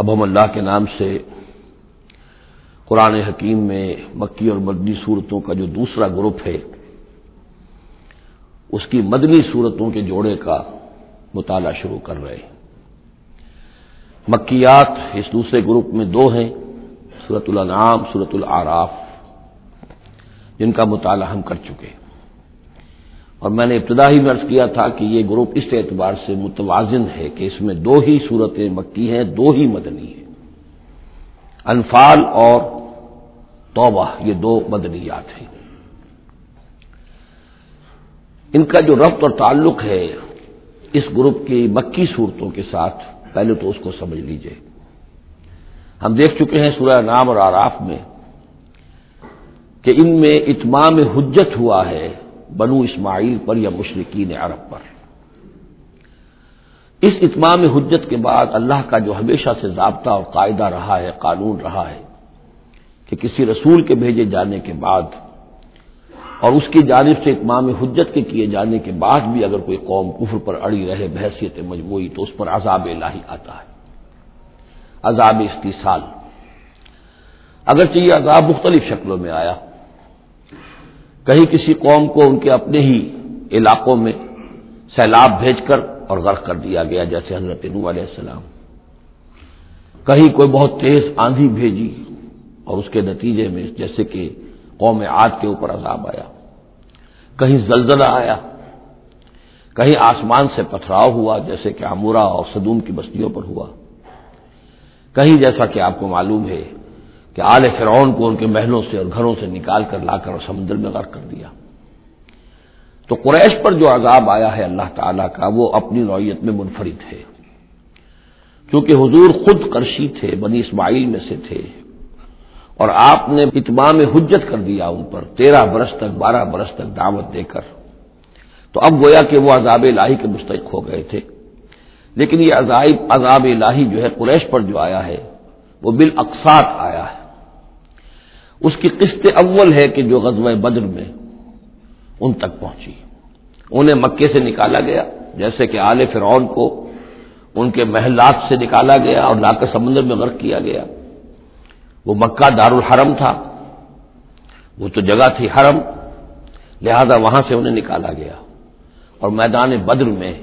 اب ہم اللہ کے نام سے قرآن حکیم میں مکی اور مدنی سورتوں کا جو دوسرا گروپ ہے اس کی مدنی سورتوں کے جوڑے کا مطالعہ شروع کر رہے ہیں۔ مکیات اس دوسرے گروپ میں دو ہیں، سورۃ الانعام، سورۃ الاعراف، جن کا مطالعہ ہم کر چکے ہیں۔ اور میں نے ابتدا ہی میں عرض کیا تھا کہ یہ گروپ اس اعتبار سے متوازن ہے کہ اس میں دو ہی صورتیں مکی ہیں، دو ہی مدنی ہیں۔ انفال اور توبہ یہ دو مدنیات ہیں۔ ان کا جو ربط اور تعلق ہے اس گروپ کی مکی صورتوں کے ساتھ، پہلے تو اس کو سمجھ لیجئے۔ ہم دیکھ چکے ہیں سورہ نام اور اعراف میں کہ ان میں اتمام حجت ہوا ہے بنو اسماعیل پر یا مشرکین عرب پر۔ اس اتمام حجت کے بعد اللہ کا جو ہمیشہ سے ضابطہ اور قاعدہ رہا ہے، قانون رہا ہے کہ کسی رسول کے بھیجے جانے کے بعد اور اس کی جانب سے اتمام حجت کے کیے جانے کے بعد بھی اگر کوئی قوم کفر پر اڑی رہے بحیثیت مجموعی تو اس پر عذاب الہی آتا ہے، عذاب استیصال۔ اگرچہ یہ عذاب مختلف شکلوں میں آیا، کہیں کسی قوم کو ان کے اپنے ہی علاقوں میں سیلاب بھیج کر اور غرق کر دیا گیا جیسے حضرت نوح علیہ السلام، کہیں کوئی بہت تیز آندھی بھیجی اور اس کے نتیجے میں جیسے کہ قوم عاد کے اوپر عذاب آیا، کہیں زلزلہ آیا، کہیں آسمان سے پتھراؤ ہوا جیسے کہ عمورہ اور صدوم کی بستیوں پر ہوا، کہیں جیسا کہ آپ کو معلوم ہے کہ آل فرعون کو ان کے محلوں سے اور گھروں سے نکال کر لا کر اور سمندر میں غرق کر دیا۔ تو قریش پر جو عذاب آیا ہے اللہ تعالیٰ کا وہ اپنی نوعیت میں منفرد ہے، کیونکہ حضور خود قرشی تھے، بنی اسماعیل میں سے تھے، اور آپ نے اتمام حجت کر دیا ان پر 13 برس تک، 12 برس تک دعوت دے کر۔ تو اب گویا کہ وہ عذاب الہی کے مستحق ہو گئے تھے، لیکن یہ عذاب الہی جو ہے قریش پر جو آیا ہے وہ بالاقساط آیا ہے۔ اس کی قسط اول ہے کہ جو غزوہ بدر میں ان تک پہنچی، انہیں مکے سے نکالا گیا جیسے کہ آل فرعون کو ان کے محلات سے نکالا گیا اور لا کر سمندر میں غرق کیا گیا۔ وہ مکہ دارالحرم تھا، وہ تو جگہ تھی حرم، لہذا وہاں سے انہیں نکالا گیا، اور میدان بدر میں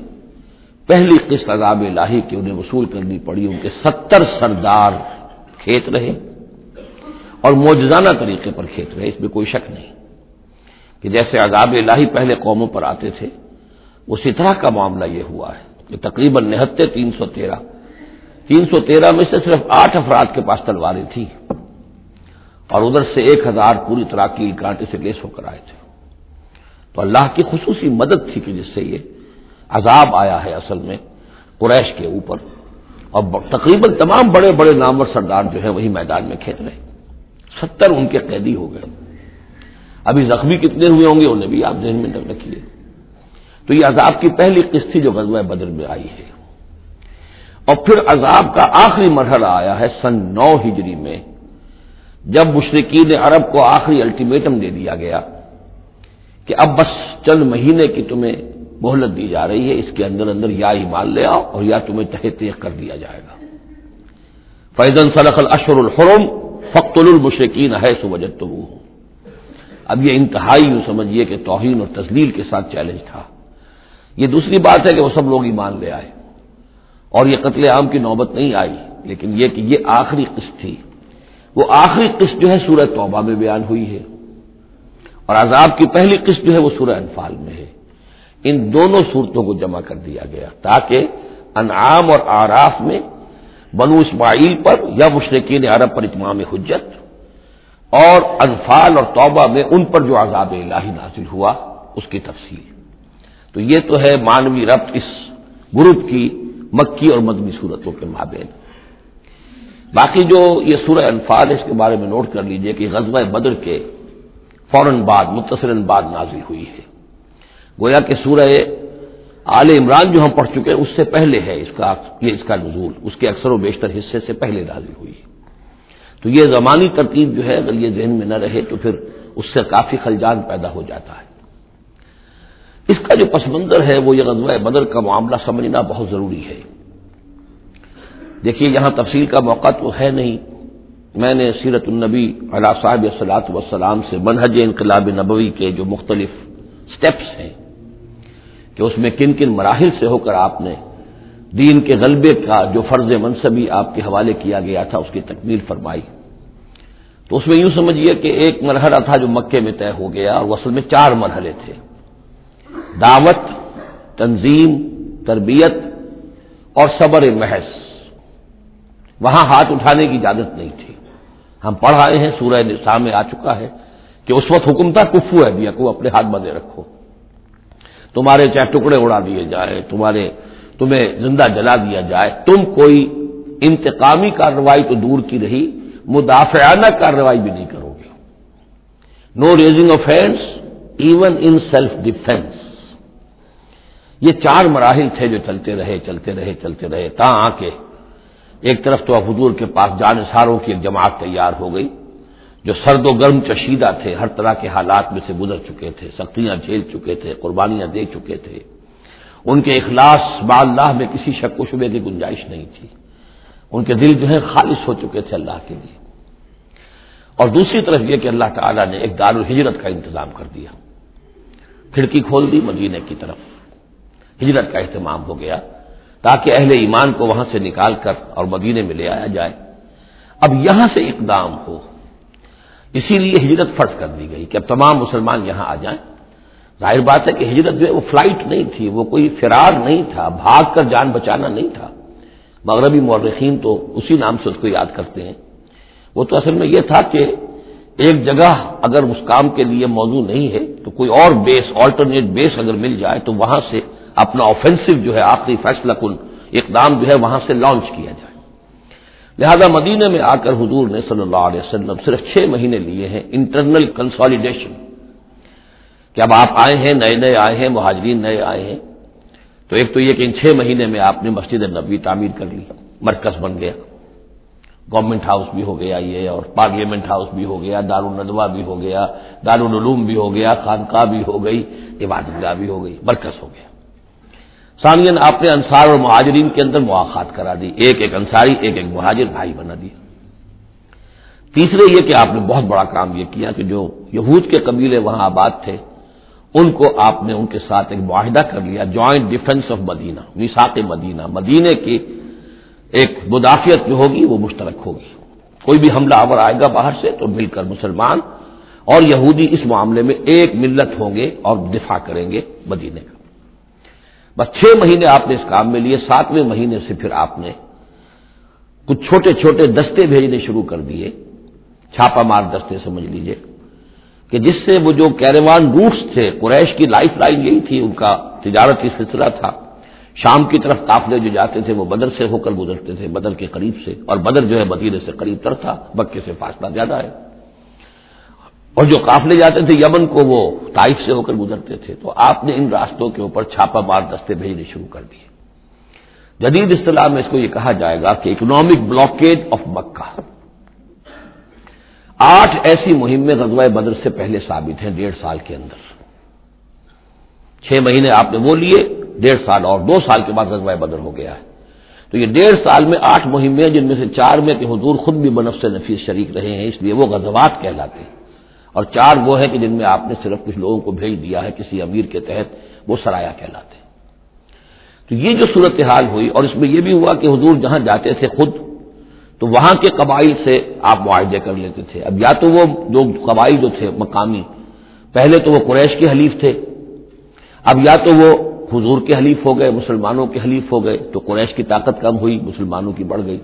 پہلی قسط عذاب الہی کی انہیں وصول کرنی پڑی۔ ان کے 70 سردار کھیت رہے اور معجزانہ طریقے پر کھیت رہے، اس میں کوئی شک نہیں کہ جیسے عذاب الہی پہلے قوموں پر آتے تھے اسی طرح کا معاملہ یہ ہوا ہے کہ تقریباً 313 میں سے صرف 8 افراد کے پاس تلواریں تھیں، اور ادھر سے 1000 پوری طرح کی کانٹے سے لیس ہو کر آئے تھے۔ تو اللہ کی خصوصی مدد تھی کہ جس سے یہ عذاب آیا ہے اصل میں قریش کے اوپر، اور تقریباً تمام بڑے بڑے نامور سردار جو ہیں وہی میدان میں کھیت رہے، 70 ان کے قیدی ہو گئے۔ ابھی زخمی کتنے ہوئے ہوں گے انہیں بھی آپ ذہن میں رکھیے۔ تو یہ عذاب کی پہلی قسط تھی جو غزوہ بدر میں آئی ہے۔ اور پھر عذاب کا آخری مرحلہ آیا ہے 9 ہجری میں، جب مشرکین عرب کو آخری الٹیمیٹم دے دیا گیا کہ اب بس چند مہینے کی تمہیں مہلت دی جا رہی ہے، اس کے اندر اندر یا ایمان لے آؤ اور یا تمہیں تہہ تیغ کر دیا جائے گا۔ فَإِذَا انسلخ الأشهر الحرم فَاقْتُلُوا الْمُشْرِكِينَ حَيْثُ وَجَدْتُمُوهُمْ۔ اب یہ انتہائی یوں سمجھیے کہ توہین اور تذلیل کے ساتھ چیلنج تھا۔ یہ دوسری بات ہے کہ وہ سب لوگ ایمان لے آئے اور یہ قتل عام کی نوبت نہیں آئی، لیکن یہ کہ یہ آخری قسط تھی۔ وہ آخری قسط جو ہے سورہ توبہ میں بیان ہوئی ہے، اور عذاب کی پہلی قسط جو ہے وہ سورہ انفال میں ہے۔ ان دونوں صورتوں کو جمع کر دیا گیا تاکہ انعام اور اعراف میں بنو اسماعیل پر یا مشرکین عرب پر اتمام حجت، اور انفال اور توبہ میں ان پر جو عذاب الہی نازل ہوا اس کی تفصیل۔ تو یہ تو ہے معنوی ربط اس گروپ کی مکی اور مدنی صورتوں کے مابین۔ باقی جو یہ سورہ انفال ہے اس کے بارے میں نوٹ کر لیجئے کہ غزوہ بدر کے فوراً بعد، متصلاً بعد نازل ہوئی ہے۔ گویا کہ سورہ آل عمران جو ہم پڑھ چکے ہیں اس سے پہلے ہے اس کا نزول، اس کے اکثر و بیشتر حصے سے پہلے نازل ہوئی۔ تو یہ زمانی ترتیب جو ہے اگر یہ ذہن میں نہ رہے تو پھر اس سے کافی خلجان پیدا ہو جاتا ہے۔ اس کا جو پس منظر ہے وہ یہ غزوہ بدر کا معاملہ سمجھنا بہت ضروری ہے۔ دیکھیے یہاں تفصیل کا موقع تو ہے نہیں، میں نے سیرت النبی علیہ صاحب صلاۃ وسلام سے منہج انقلاب نبوی کے جو مختلف سٹیپس ہیں کہ اس میں کن کن مراحل سے ہو کر آپ نے دین کے غلبے کا جو فرض منصبی آپ کے حوالے کیا گیا تھا اس کی تکمیل فرمائی، تو اس میں یوں سمجھیے کہ ایک مرحلہ تھا جو مکے میں طے ہو گیا، اور اصل میں چار مرحلے تھے: دعوت، تنظیم، تربیت اور صبر محض۔ وہاں ہاتھ اٹھانے کی اجازت نہیں تھی، ہم پڑھ آئے ہیں، سورہ نساء میں آ چکا ہے کہ اس وقت حکم تھا کفو ایدیکم کو، اپنے ہاتھ بندے رکھو، تمہارے چاہے ٹکڑے اڑا دیے جائیں، تمہیں زندہ جلا دیا جائے، تم کوئی انتقامی کارروائی تو دور کی رہی، مدافعانہ کارروائی بھی نہیں کرو گے۔ No raising of hands even in self defence. یہ چار مراحل تھے جو چلتے رہے تا آ کے ایک طرف تو حضور کے پاس جانساروں کی ایک جماعت تیار ہو گئی جو سرد و گرم چشیدہ تھے، ہر طرح کے حالات میں سے گزر چکے تھے، سختیاں جھیل چکے تھے، قربانیاں دے چکے تھے، ان کے اخلاص با اللہ میں کسی شک و شبے کی گنجائش نہیں تھی، ان کے دل جو ہے خالص ہو چکے تھے اللہ کے لیے۔ اور دوسری طرف یہ کہ اللہ تعالیٰ نے ایک دار الحجرت کا انتظام کر دیا، کھڑکی کھول دی، مدینے کی طرف ہجرت کا اہتمام ہو گیا تاکہ اہل ایمان کو وہاں سے نکال کر اور مدینے میں لے آیا جائے۔ اب یہاں سے اقدام ہو، اسی لیے ہجرت فرض کر دی گئی کہ اب تمام مسلمان یہاں آ جائیں۔ ظاہر بات ہے کہ ہجرت جو ہے وہ فلائٹ نہیں تھی، وہ کوئی فرار نہیں تھا، بھاگ کر جان بچانا نہیں تھا۔ مغربی مورخین تو اسی نام سے اس کو یاد کرتے ہیں، وہ تو اصل میں یہ تھا کہ ایک جگہ اگر اس کام کے لیے موضوع نہیں ہے تو کوئی اور بیس، آلٹرنیٹ بیس اگر مل جائے تو وہاں سے اپنا آفینسو جو ہے، آخری فیصلہ کن اقدام جو ہے وہاں سے لانچ کیا جائے۔ لہذا مدینہ میں آ کر حضور نے صلی اللہ علیہ وسلم صرف 6 مہینے لیے ہیں انٹرنل کنسالیڈیشن، کہ اب آپ آئے ہیں، نئے آئے ہیں، مہاجرین نئے آئے ہیں، تو ایک تو یہ کہ ان 6 مہینے میں آپ نے مسجد نبوی تعمیر کر لی، مرکز بن گیا، گورنمنٹ ہاؤس بھی ہو گیا یہ، اور پارلیمنٹ ہاؤس بھی ہو گیا، دارالندوہ بھی ہو گیا، دارالعلوم بھی ہو گیا، خانقاہ بھی ہو گئی، عبادت گاہ بھی ہو گئی، مرکز ہو گیا۔ ثانیاً آپ نے انصار اور مہاجرین کے اندر مواخات کرا دی، ایک انصاری ایک مہاجر بھائی بنا دیا۔ تیسرے یہ کہ آپ نے بہت بڑا کام یہ کیا کہ جو یہود کے قبیلے وہاں آباد تھے ان کو آپ نے ان کے ساتھ ایک معاہدہ کر لیا، جوائنٹ ڈیفنس آف مدینہ، میثاق مدینہ، مدینے کی ایک مدافعت جو ہوگی وہ مشترک ہوگی، کوئی بھی حملہ آور آئے گا باہر سے تو مل کر مسلمان اور یہودی اس معاملے میں ایک ملت ہوں گے اور دفاع کریں گے مدینے کا۔ بس 6 مہینے آپ نے اس کام میں لیے۔ 7ویں مہینے سے پھر آپ نے کچھ چھوٹے چھوٹے دستے بھیجنے شروع کر دیے، چھاپہ مار دستے سمجھ لیجئے، کہ جس سے وہ جو کیروان روٹس تھے، قریش کی لائف لائن یہی تھی، ان کا تجارتی سلسلہ تھا، شام کی طرف قافلے جو جاتے تھے وہ بدر سے ہو کر گزرتے تھے، بدر کے قریب سے، اور بدر جو ہے مدینے سے قریب تر تھا، مکے سے فاصلہ زیادہ ہے، اور جو قافلے جاتے تھے یمن کو وہ طائف سے ہو کر گزرتے تھے، تو آپ نے ان راستوں کے اوپر چھاپہ مار دستے بھیجنے شروع کر دیے۔ جدید اصطلاح میں اس کو یہ کہا جائے گا کہ اکنامک بلاکیڈ آف مکہ۔ 8 ایسی مہمیں غزوہ بدر سے پہلے ثابت ہیں، 1.5 سال کے اندر۔ 6 مہینے آپ نے وہ لیے، 1.5 سال، اور 2 سال کے بعد غزوہ بدر ہو گیا ہے، تو یہ 1.5 سال میں 8 مہمیں، جن میں سے 4 میں کہ حضور خود بھی بنفس نفیس شریک رہے ہیں اس لیے وہ غزوات کہلاتے ہیں، اور 4 وہ ہیں کہ جن میں آپ نے صرف کچھ لوگوں کو بھیج دیا ہے کسی امیر کے تحت، وہ سرایا کہلاتے ہیں۔ تو یہ جو صورتحال ہوئی، اور اس میں یہ بھی ہوا کہ حضور جہاں جاتے تھے خود تو وہاں کے قبائل سے آپ معاہدے کر لیتے تھے۔ اب یا تو وہ جو قبائل جو تھے مقامی، پہلے تو وہ قریش کے حلیف تھے، اب یا تو وہ حضور کے حلیف ہو گئے، مسلمانوں کے حلیف ہو گئے، تو قریش کی طاقت کم ہوئی، مسلمانوں کی بڑھ گئی،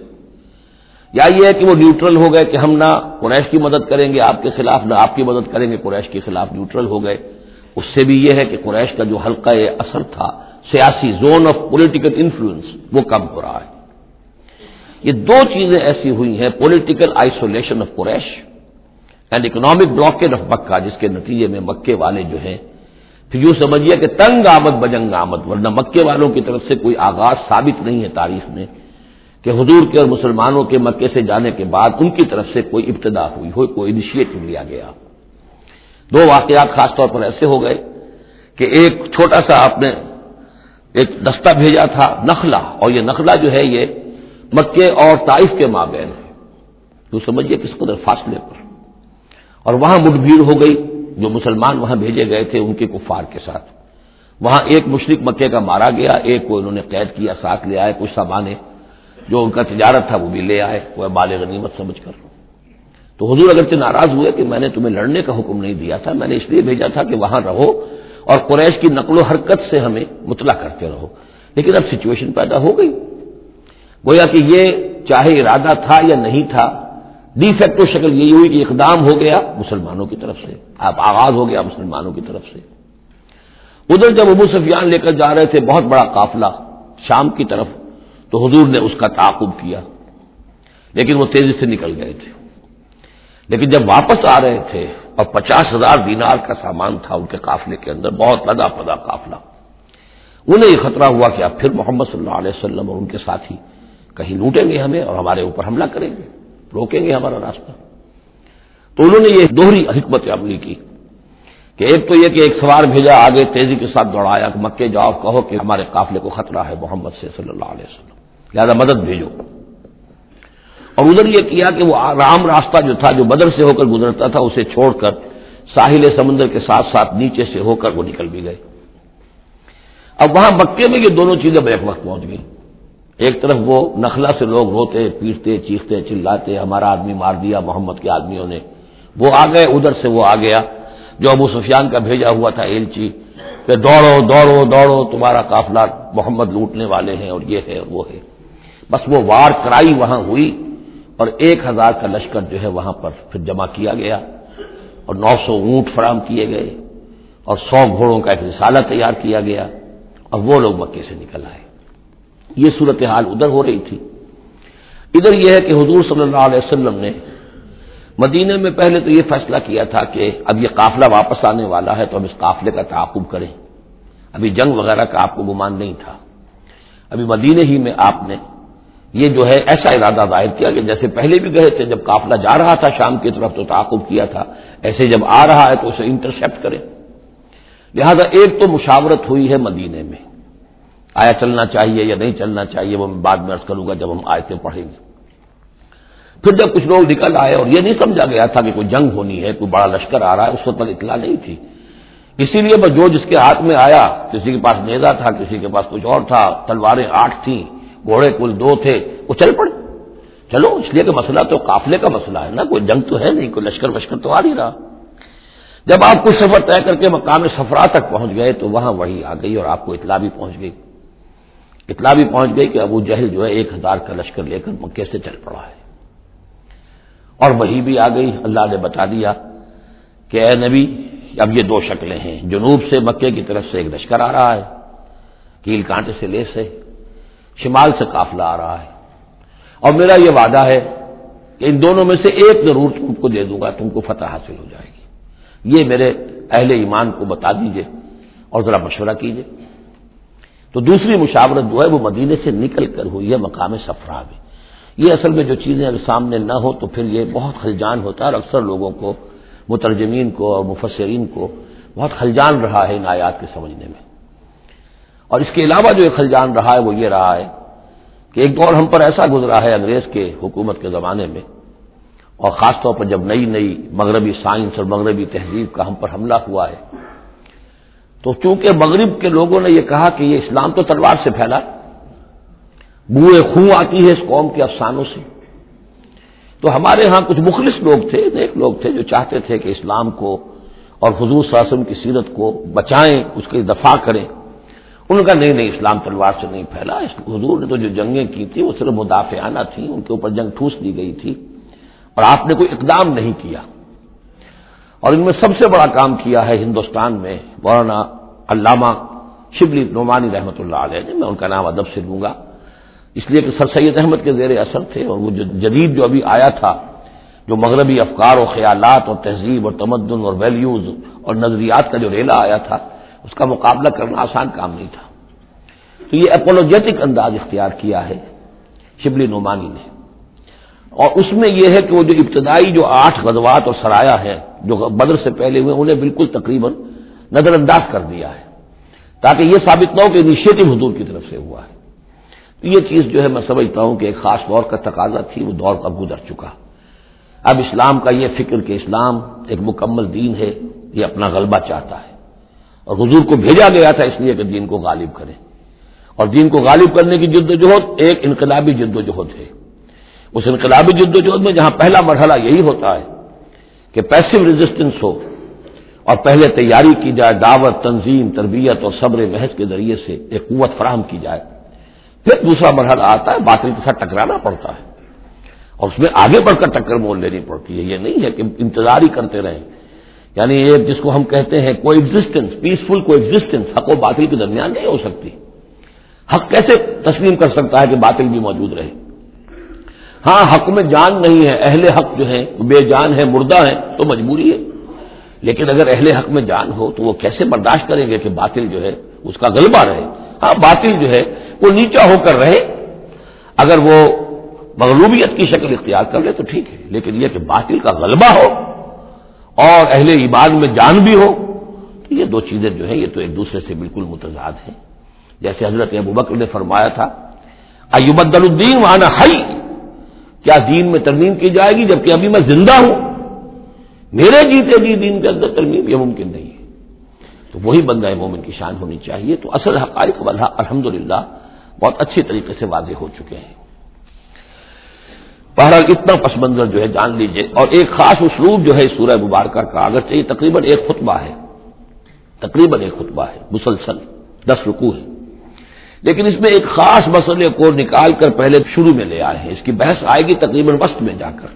یا یہ ہے کہ وہ نیوٹرل ہو گئے کہ ہم نہ قریش کی مدد کریں گے آپ کے خلاف، نہ آپ کی مدد کریں گے قریش کے خلاف، نیوٹرل ہو گئے۔ اس سے بھی یہ ہے کہ قریش کا جو حلقہ اثر تھا، سیاسی زون آف پولیٹیکل انفلوئنس، وہ کم ہو رہا ہے۔ یہ 2 چیزیں ایسی ہوئی ہیں، political isolation of Quraysh and economic blockade of Mecca, جس کے نتیجے میں مکے والے جو ہیں پھر یوں سمجھیے کہ تنگ آمد بجنگ آمد، ورنہ مکے والوں کی طرف سے کوئی آغاز ثابت نہیں ہے تاریخ میں کہ حضور کے اور مسلمانوں کے مکے سے جانے کے بعد ان کی طرف سے کوئی ابتدا ہوئی ہو، کوئی انیشیٹو لیا گیا۔ 2 واقعات خاص طور پر ایسے ہو گئے کہ ایک چھوٹا سا آپ نے ایک دستہ بھیجا تھا، نخلا، اور یہ نخلا جو ہے یہ مکے اور طائف کے مابین ہے، تو سمجھیے کس قدر فاصلے پر، اور وہاں مٹ بھیڑ ہو گئی، جو مسلمان وہاں بھیجے گئے تھے ان کے کفار کے ساتھ، وہاں ایک مشرک مکے کا مارا گیا، ایک کو انہوں نے قید کیا، ساتھ لے آئے کچھ سامانے جو ان کا تجارت تھا وہ بھی لے آئے، وہ مال غنیمت سمجھ کر. تو حضور اگرچہ ناراض ہوئے کہ میں نے تمہیں لڑنے کا حکم نہیں دیا تھا، میں نے اس لیے بھیجا تھا کہ وہاں رہو اور قریش کی نقل و حرکت سے ہمیں مطلع کرتے رہو، لیکن اب سچویشن پیدا ہو گئی، گویا کہ یہ چاہے ارادہ تھا یا نہیں تھا، ڈی فیکٹو شکل یہ ہوئی کہ اقدام ہو گیا مسلمانوں کی طرف سے، اب آغاز ہو گیا مسلمانوں کی طرف سے. ادھر جب ابو سفیان لے کر جا رہے تھے بہت بڑا قافلہ شام کی طرف، تو حضور نے اس کا تعاقب کیا، لیکن وہ تیزی سے نکل گئے تھے. لیکن جب واپس آ رہے تھے اور 50,000 دینار کا سامان تھا ان کے قافلے کے اندر، بہت لدا پدا قافلہ، انہیں یہ خطرہ ہوا کہ اب پھر محمد صلی اللہ علیہ وسلم اور ان کے ساتھی کہیں لوٹیں گے ہمیں اور ہمارے اوپر حملہ کریں گے، روکیں گے ہمارا راستہ. تو انہوں نے یہ دوہری حکمت عملی کی کہ ایک تو یہ کہ ایک سوار بھیجا آگے تیزی کے ساتھ دوڑایا کہ مکے جاؤ، کہو کہ ہمارے قافلے کو خطرہ ہے محمد سے صلی اللہ علیہ وسلم، لہذا مدد بھیجو. اور ادھر یہ کیا کہ وہ رام راستہ جو تھا جو بدر سے ہو کر گزرتا تھا اسے چھوڑ کر ساحل سمندر کے ساتھ ساتھ نیچے سے ہو کر وہ نکل بھی گئے. اب وہاں مکے میں یہ دونوں چیزیں بیک وقت پہنچ گئیں. ایک طرف وہ نخلا سے لوگ روتے پیٹتے چیختے چلاتے ہمارا آدمی مار دیا محمد کے آدمیوں نے، وہ آ گئے، ادھر سے وہ آ گیا جو ابو سفیان کا بھیجا ہوا تھا ایلچی کہ دوڑو دوڑو دوڑو تمہارا قافلہ محمد لوٹنے والے ہیں اور یہ ہے اور وہ ہے. بس وہ وار کرائی وہاں ہوئی اور 1,000 کا لشکر جو ہے وہاں پر پھر جمع کیا گیا، اور 900 اونٹ فراہم کیے گئے اور 100 گھوڑوں کا ایک رسالہ تیار کیا گیا، اور وہ لوگ مکے سے نکل آئے. یہ صورتحال ادھر ہو رہی تھی. ادھر یہ ہے کہ حضور صلی اللہ علیہ وسلم نے مدینہ میں پہلے تو یہ فیصلہ کیا تھا کہ اب یہ قافلہ واپس آنے والا ہے تو ہم اس قافلے کا تعاقب کریں، ابھی جنگ وغیرہ کا آپ کو گمان نہیں تھا، ابھی مدینہ ہی میں آپ نے یہ جو ہے ایسا ارادہ ظاہر کیا کہ جیسے پہلے بھی گئے تھے جب قافلہ جا رہا تھا شام کی طرف تو تعاقب کیا تھا، ایسے جب آ رہا ہے تو اسے انٹرسیپٹ کریں. لہذا ایک تو مشاورت ہوئی ہے مدینہ میں، آیا چلنا چاہیے یا نہیں چلنا چاہیے، وہ میں بعد میں عرض کروں گا جب ہم آیتیں پڑھیں گے. پھر جب کچھ لوگ نکل آئے، اور یہ نہیں سمجھا گیا تھا کہ کوئی جنگ ہونی ہے، کوئی بڑا لشکر آ رہا ہے، اس وقت پر اطلاع نہیں تھی، اسی لیے بس جو جس کے ہاتھ میں آیا، کسی کے پاس نیزہ تھا، کسی کے پاس کچھ اور تھا، 8 تلواریں تھیں، گھوڑے کل 2 تھے، وہ چل پڑے. چلو، اس لیے کہ مسئلہ تو قافلے کا مسئلہ ہے نا، کوئی جنگ تو ہے نہیں، کوئی لشکر وشکر تو آ نہیں رہا. جب آپ کچھ سفر طے کر کے مقام صفرا تک پہنچ گئے تو وہاں وہی آ گئی اور آپ کو اطلاع بھی پہنچ گئی، کہ ابو جہل جو ہے 1,000 کا لشکر لے کر مکے سے چل پڑا ہے. اور وہی بھی آ گئی، اللہ نے بتا دیا کہ اے نبی اب یہ 2 شکلیں ہیں، جنوب سے مکے کی طرف سے ایک لشکر آ رہا ہے کیل کانٹے سے لیس ہے، شمال سے قافلہ آ رہا ہے، اور میرا یہ وعدہ ہے کہ ان دونوں میں سے ایک ضرور تم کو دے دوں گا، تم کو فتح حاصل ہو جائے گی. یہ میرے اہل ایمان کو بتا دیجئے اور ذرا مشورہ کیجئے. تو دوسری مشاورت جو ہے وہ مدینے سے نکل کر ہوئی ہے مقام صفرا میں. یہ اصل میں جو چیزیں اگر سامنے نہ ہو تو پھر یہ بہت خلجان ہوتا ہے، اور اکثر لوگوں کو، مترجمین کو اور مفسرین کو بہت خلجان رہا ہے ان آیات کے سمجھنے میں. اور اس کے علاوہ جو خلجان رہا ہے وہ یہ رہا ہے کہ ایک دور ہم پر ایسا گزرا ہے انگریز کے حکومت کے زمانے میں، اور خاص طور پر جب نئی نئی مغربی سائنس اور مغربی تہذیب کا ہم پر حملہ ہوا ہے، تو چونکہ مغرب کے لوگوں نے یہ کہا کہ یہ اسلام تو تلوار سے پھیلا، بوئے خوں آتی ہے اس قوم کے افسانوں سے. تو ہمارے ہاں کچھ مخلص لوگ تھے، نیک لوگ تھے، جو چاہتے تھے کہ اسلام کو اور حضور صلی اللہ علیہ وسلم کی سیرت کو بچائیں، اس کی دفاع کریں. ان کا نہیں نہیں، اسلام تلوار سے نہیں پھیلا، حضور نے تو جو جنگیں کی تھیں وہ صرف مدافعانہ تھیں، ان کے اوپر جنگ ٹھوس دی گئی تھی اور آپ نے کوئی اقدام نہیں کیا. اور ان میں سب سے بڑا کام کیا ہے ہندوستان میں مولانا علامہ شبلی نعمانی رحمۃ اللہ علیہ نے، میں ان کا نام ادب سے لوں گا اس لیے کہ سر سید احمد کے زیر اثر تھے، اور وہ جو جدید جو ابھی آیا تھا جو مغربی افکار اور خیالات اور تہذیب اور تمدن اور ویلیوز اور نظریات کا جو ریلا آیا تھا اس کا مقابلہ کرنا آسان کام نہیں تھا. تو یہ اپولوجیٹک انداز اختیار کیا ہے شبلی نعمانی نے. اور اس میں یہ ہے کہ وہ جو ابتدائی جو 8 غزوات اور سرایا ہیں جو بدر سے پہلے ہوئے، انہیں بالکل تقریباً نظر انداز کر دیا ہے، تاکہ یہ ثابت نہ ہو کہ انیشیٹو حضور کی طرف سے ہوا ہے. یہ چیز جو ہے میں سمجھتا ہوں کہ ایک خاص دور کا تقاضا تھی، وہ دور اب گزر چکا۔ اب اسلام کا یہ فکر کہ اسلام ایک مکمل دین ہے، یہ اپنا غلبہ چاہتا ہے، اور حضور کو بھیجا گیا تھا اس لیے کہ دین کو غالب کرے، اور دین کو غالب کرنے کی جد و جہد ایک انقلابی جد و جہد ہے۔ اس انقلابی جد و جہد میں جہاں پہلا مرحلہ یہی ہوتا ہے کہ پیسو ریزسٹنس ہو اور پہلے تیاری کی جائے، دعوت، تنظیم، تربیت اور صبر محض کے ذریعے سے ایک قوت فراہم کی جائے۔ پھر دوسرا مرحلہ آتا ہے، باطل کے ساتھ ٹکرانا پڑتا ہے اور اس میں آگے بڑھ کر ٹکر مول لینی پڑتی ہے۔ یہ نہیں ہے کہ انتظاری کرتے رہیں، یعنی یہ جس کو ہم کہتے ہیں کو ایگزسٹنس، پیسفل کو ایگزسٹنس، حق و باطل کے درمیان نہیں ہو سکتی۔ حق کیسے تسلیم کر سکتا ہے کہ باطل بھی موجود رہے؟ ہاں، حق میں جان نہیں ہے، اہل حق جو ہیں بے جان ہے، مردہ ہیں، تو مجبوری ہے، لیکن اگر اہل حق میں جان ہو تو وہ کیسے برداشت کریں گے کہ باطل جو ہے اس کا غلبہ رہے؟ ہاں، باطل جو ہے وہ نیچا ہو کر رہے، اگر وہ مغلوبیت کی شکل اختیار کر لے تو ٹھیک ہے، لیکن یہ کہ باطل کا غلبہ ہو اور اہل ایمان میں جان بھی ہو، تو یہ دو چیزیں جو ہیں یہ تو ایک دوسرے سے بالکل متضاد ہیں۔ جیسے حضرت ابوبکر نے فرمایا تھا ایبدل الدین وانا حی، کیا دین میں ترمیم کی جائے گی جبکہ ابھی میں زندہ ہوں؟ میرے جیتے جی دین کے اندر ترمیم یہ ممکن نہیں ہے۔ تو وہی بندہ مومن کی شان ہونی چاہیے۔ تو اصل حقائق الحمدللہ بہت اچھے طریقے سے واضح ہو چکے ہیں۔ بہرحال اتنا پس منظر جو ہے جان لیجئے، اور ایک خاص اسلوب جو ہے اس سورہ مبارکہ کا، اگرچہ یہ تقریباً ایک خطبہ ہے مسلسل 10 رکوع ہے، لیکن اس میں ایک خاص مسئلے کو نکال کر پہلے شروع میں لے آئے ہیں۔ اس کی بحث آئے گی تقریباً وسط میں جا کر،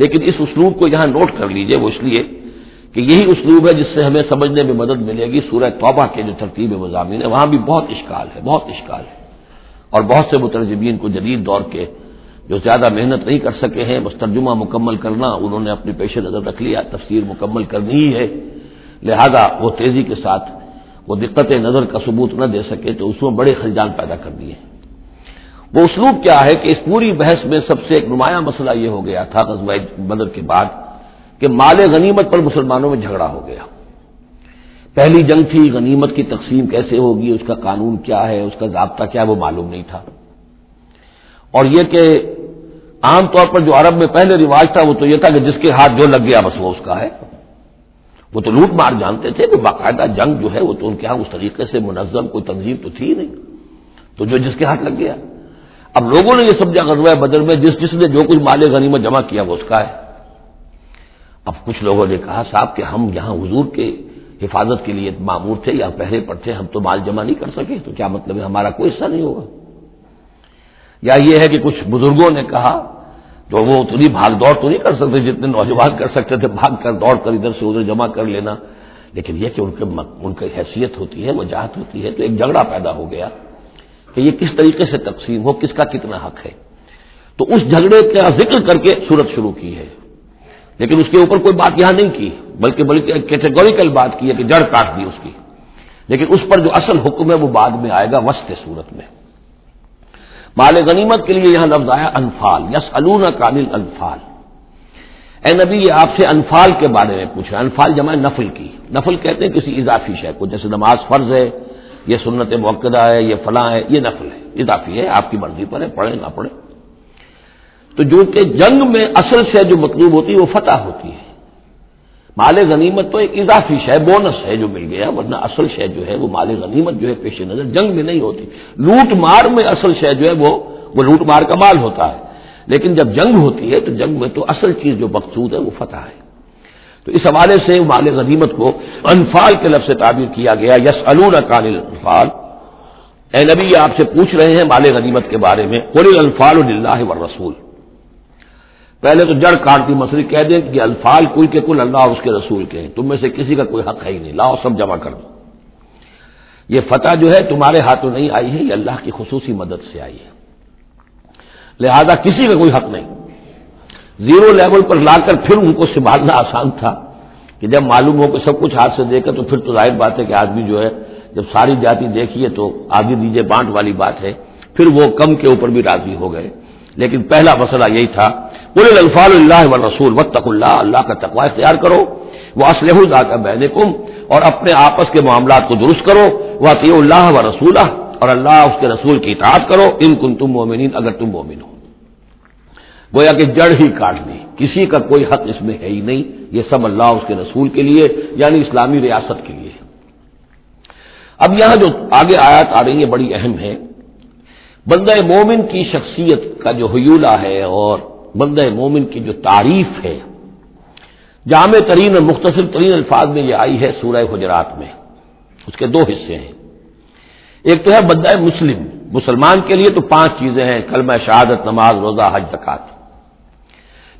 لیکن اس اسلوب کو یہاں نوٹ کر لیجئے، وہ اس لیے کہ یہی اسلوب ہے جس سے ہمیں سمجھنے میں مدد ملے گی۔ سورہ توبہ کے جو ترتیب مضامین ہے وہاں بھی بہت اشکال ہے، اور بہت سے مترجمین کو جدید دور کے جو زیادہ محنت نہیں کر سکے ہیں، بس ترجمہ مکمل کرنا انہوں نے اپنے پیش نظر رکھ لیا، تفسیر مکمل کرنی ہی ہے، لہذا وہ تیزی کے ساتھ وہ دقت نظر کا ثبوت نہ دے سکے تو اس میں بڑے خلجان پیدا کر دیے۔ وہ اسلوب کیا ہے کہ اس پوری بحث میں سب سے ایک نمایاں مسئلہ یہ ہو گیا تھا غزوہ بدر کے بعد کہ مال غنیمت پر مسلمانوں میں جھگڑا ہو گیا۔ پہلی جنگ تھی، غنیمت کی تقسیم کیسے ہوگی، اس کا قانون کیا ہے، اس کا ضابطہ کیا ہے، وہ معلوم نہیں تھا۔ اور یہ کہ عام طور پر جو عرب میں پہلے رواج تھا وہ تو یہ تھا کہ جس کے ہاتھ جو لگ گیا بس وہ اس کا ہے، وہ تو لوٹ مار جانتے تھے، کہ باقاعدہ جنگ جو ہے وہ تو ان کے ہاں اس طریقے سے منظم کوئی تنظیم تو تھی نہیں، تو جو جس کے ہاتھ لگ گیا۔ اب لوگوں نے یہ سمجھا غزوہ بدر میں جس نے جو کچھ مال غنیمت جمع کیا وہ اس کا ہے۔ اب کچھ لوگوں نے کہا صاحب کہ ہم یہاں حضور کے حفاظت کے لیے مامور تھے یا پہرے پر تھے، ہم تو مال جمع نہیں کر سکے، تو کیا مطلب ہے ہمارا کوئی حصہ نہیں ہوگا؟ یا یہ ہے کہ کچھ بزرگوں نے کہا تو وہ اتنی بھاگ دوڑ تو نہیں کر سکتے جتنے نوجوان کر سکتے تھے، بھاگ کر دوڑ کر ادھر سے ادھر جمع کر لینا، لیکن یہ کہ ان کی حیثیت ہوتی ہے، وجاہت ہوتی ہے۔ تو ایک جھگڑا پیدا ہو گیا کہ یہ کس طریقے سے تقسیم ہو، کس کا کتنا حق ہے۔ تو اس جھگڑے کا ذکر کر کے سورت شروع کی ہے، لیکن اس کے اوپر کوئی بات یہاں نہیں کی، بلکہ کیٹیگوریکل بات کی ہے کہ جڑ کاٹ دی اس کی، لیکن اس پر جو اصل حکم ہے وہ بعد میں آئے گا وسط سورت میں۔ مال غنیمت کے لیے یہاں لفظ آیا انفال، یسألونک عن الانفال، اے نبی یہ آپ سے انفال کے بارے میں پوچھا۔ انفال جمع نفل کی، نفل کہتے ہیں کسی اضافی شے کو، جیسے نماز فرض ہے، یہ سنت مؤکدہ ہے، یہ فلاں ہے، یہ نفل ہے، اضافی ہے، آپ کی مرضی پر ہے، پڑھیں نہ پڑھیں۔ تو جو کہ جنگ میں اصل شے جو مطلوب ہوتی ہے وہ فتح ہوتی ہے، مال غنیمت تو ایک اضافی شے، بونس ہے جو مل گیا، ورنہ اصل شے جو ہے وہ مال غنیمت جو ہے پیش نظر جنگ میں نہیں ہوتی۔ لوٹ مار میں اصل شے جو ہے وہ لوٹ مار کا مال ہوتا ہے، لیکن جب جنگ ہوتی ہے تو جنگ میں تو اصل چیز جو مقصود ہے وہ فتح ہے۔ تو اس حوالے سے مال غنیمت کو انفال کے لفظ سے تعبیر کیا گیا، یسألونک عن الانفال، اے نبی یہ آپ سے پوچھ رہے ہیں مال غنیمت کے بارے میں۔ قل الانفال للہ والرسول، پہلے تو جڑ کاٹ دی مسئلے، کہہ دیں کہ الفال کل کے کل اللہ اور اس کے رسول کے ہیں، تم میں سے کسی کا کوئی حق ہے ہی نہیں، لاؤ سب جمع کر دو۔ یہ فتح جو ہے تمہارے ہاتھوں نہیں آئی ہے، یہ اللہ کی خصوصی مدد سے آئی ہے، لہذا کسی کا کوئی حق نہیں۔ زیرو لیول پر لا کر پھر ان کو سنبھالنا آسان تھا کہ جب معلوم ہو کہ سب کچھ ہاتھ سے دے کر تو پھر تو ظاہر بات ہے کہ آدمی جو ہے جب ساری جاتی دیکھیے تو آدھی دیجیے بانٹ والی بات ہے، پھر وہ کم کے اوپر بھی راضی ہو گئے، لیکن پہلا مسئلہ یہی تھا اولو الانفال للہ والرسول واتقوا اللہ، اللہ کا تقوی اختیار کرو، واصلحوا ذات بینکم، اور اپنے آپس کے معاملات کو درست کرو، واطیعوا اللہ ورسولہ، اور اللہ اس کے رسول کی اطاعت کرو ان کنتم مومنین اگر تم مومن ہو. گویا کہ جڑ ہی کاٹ دی, کسی کا کوئی حق اس میں ہے ہی نہیں, یہ سب اللہ اس کے رسول کے لیے یعنی اسلامی ریاست کے لیے. اب یہاں جو آگے آیات آ رہی ہے بڑی اہم ہے. بندہ مومن کی شخصیت کا جو حیولہ ہے اور بندہ مومن کی جو تعریف ہے جامع ترین اور مختصر ترین الفاظ میں یہ آئی ہے سورہ حجرات میں. اس کے دو حصے ہیں, ایک تو ہے بندہ مسلم, مسلمان کے لیے تو پانچ چیزیں ہیں, کلمہ شہادت, نماز, روزہ, حج, زکات.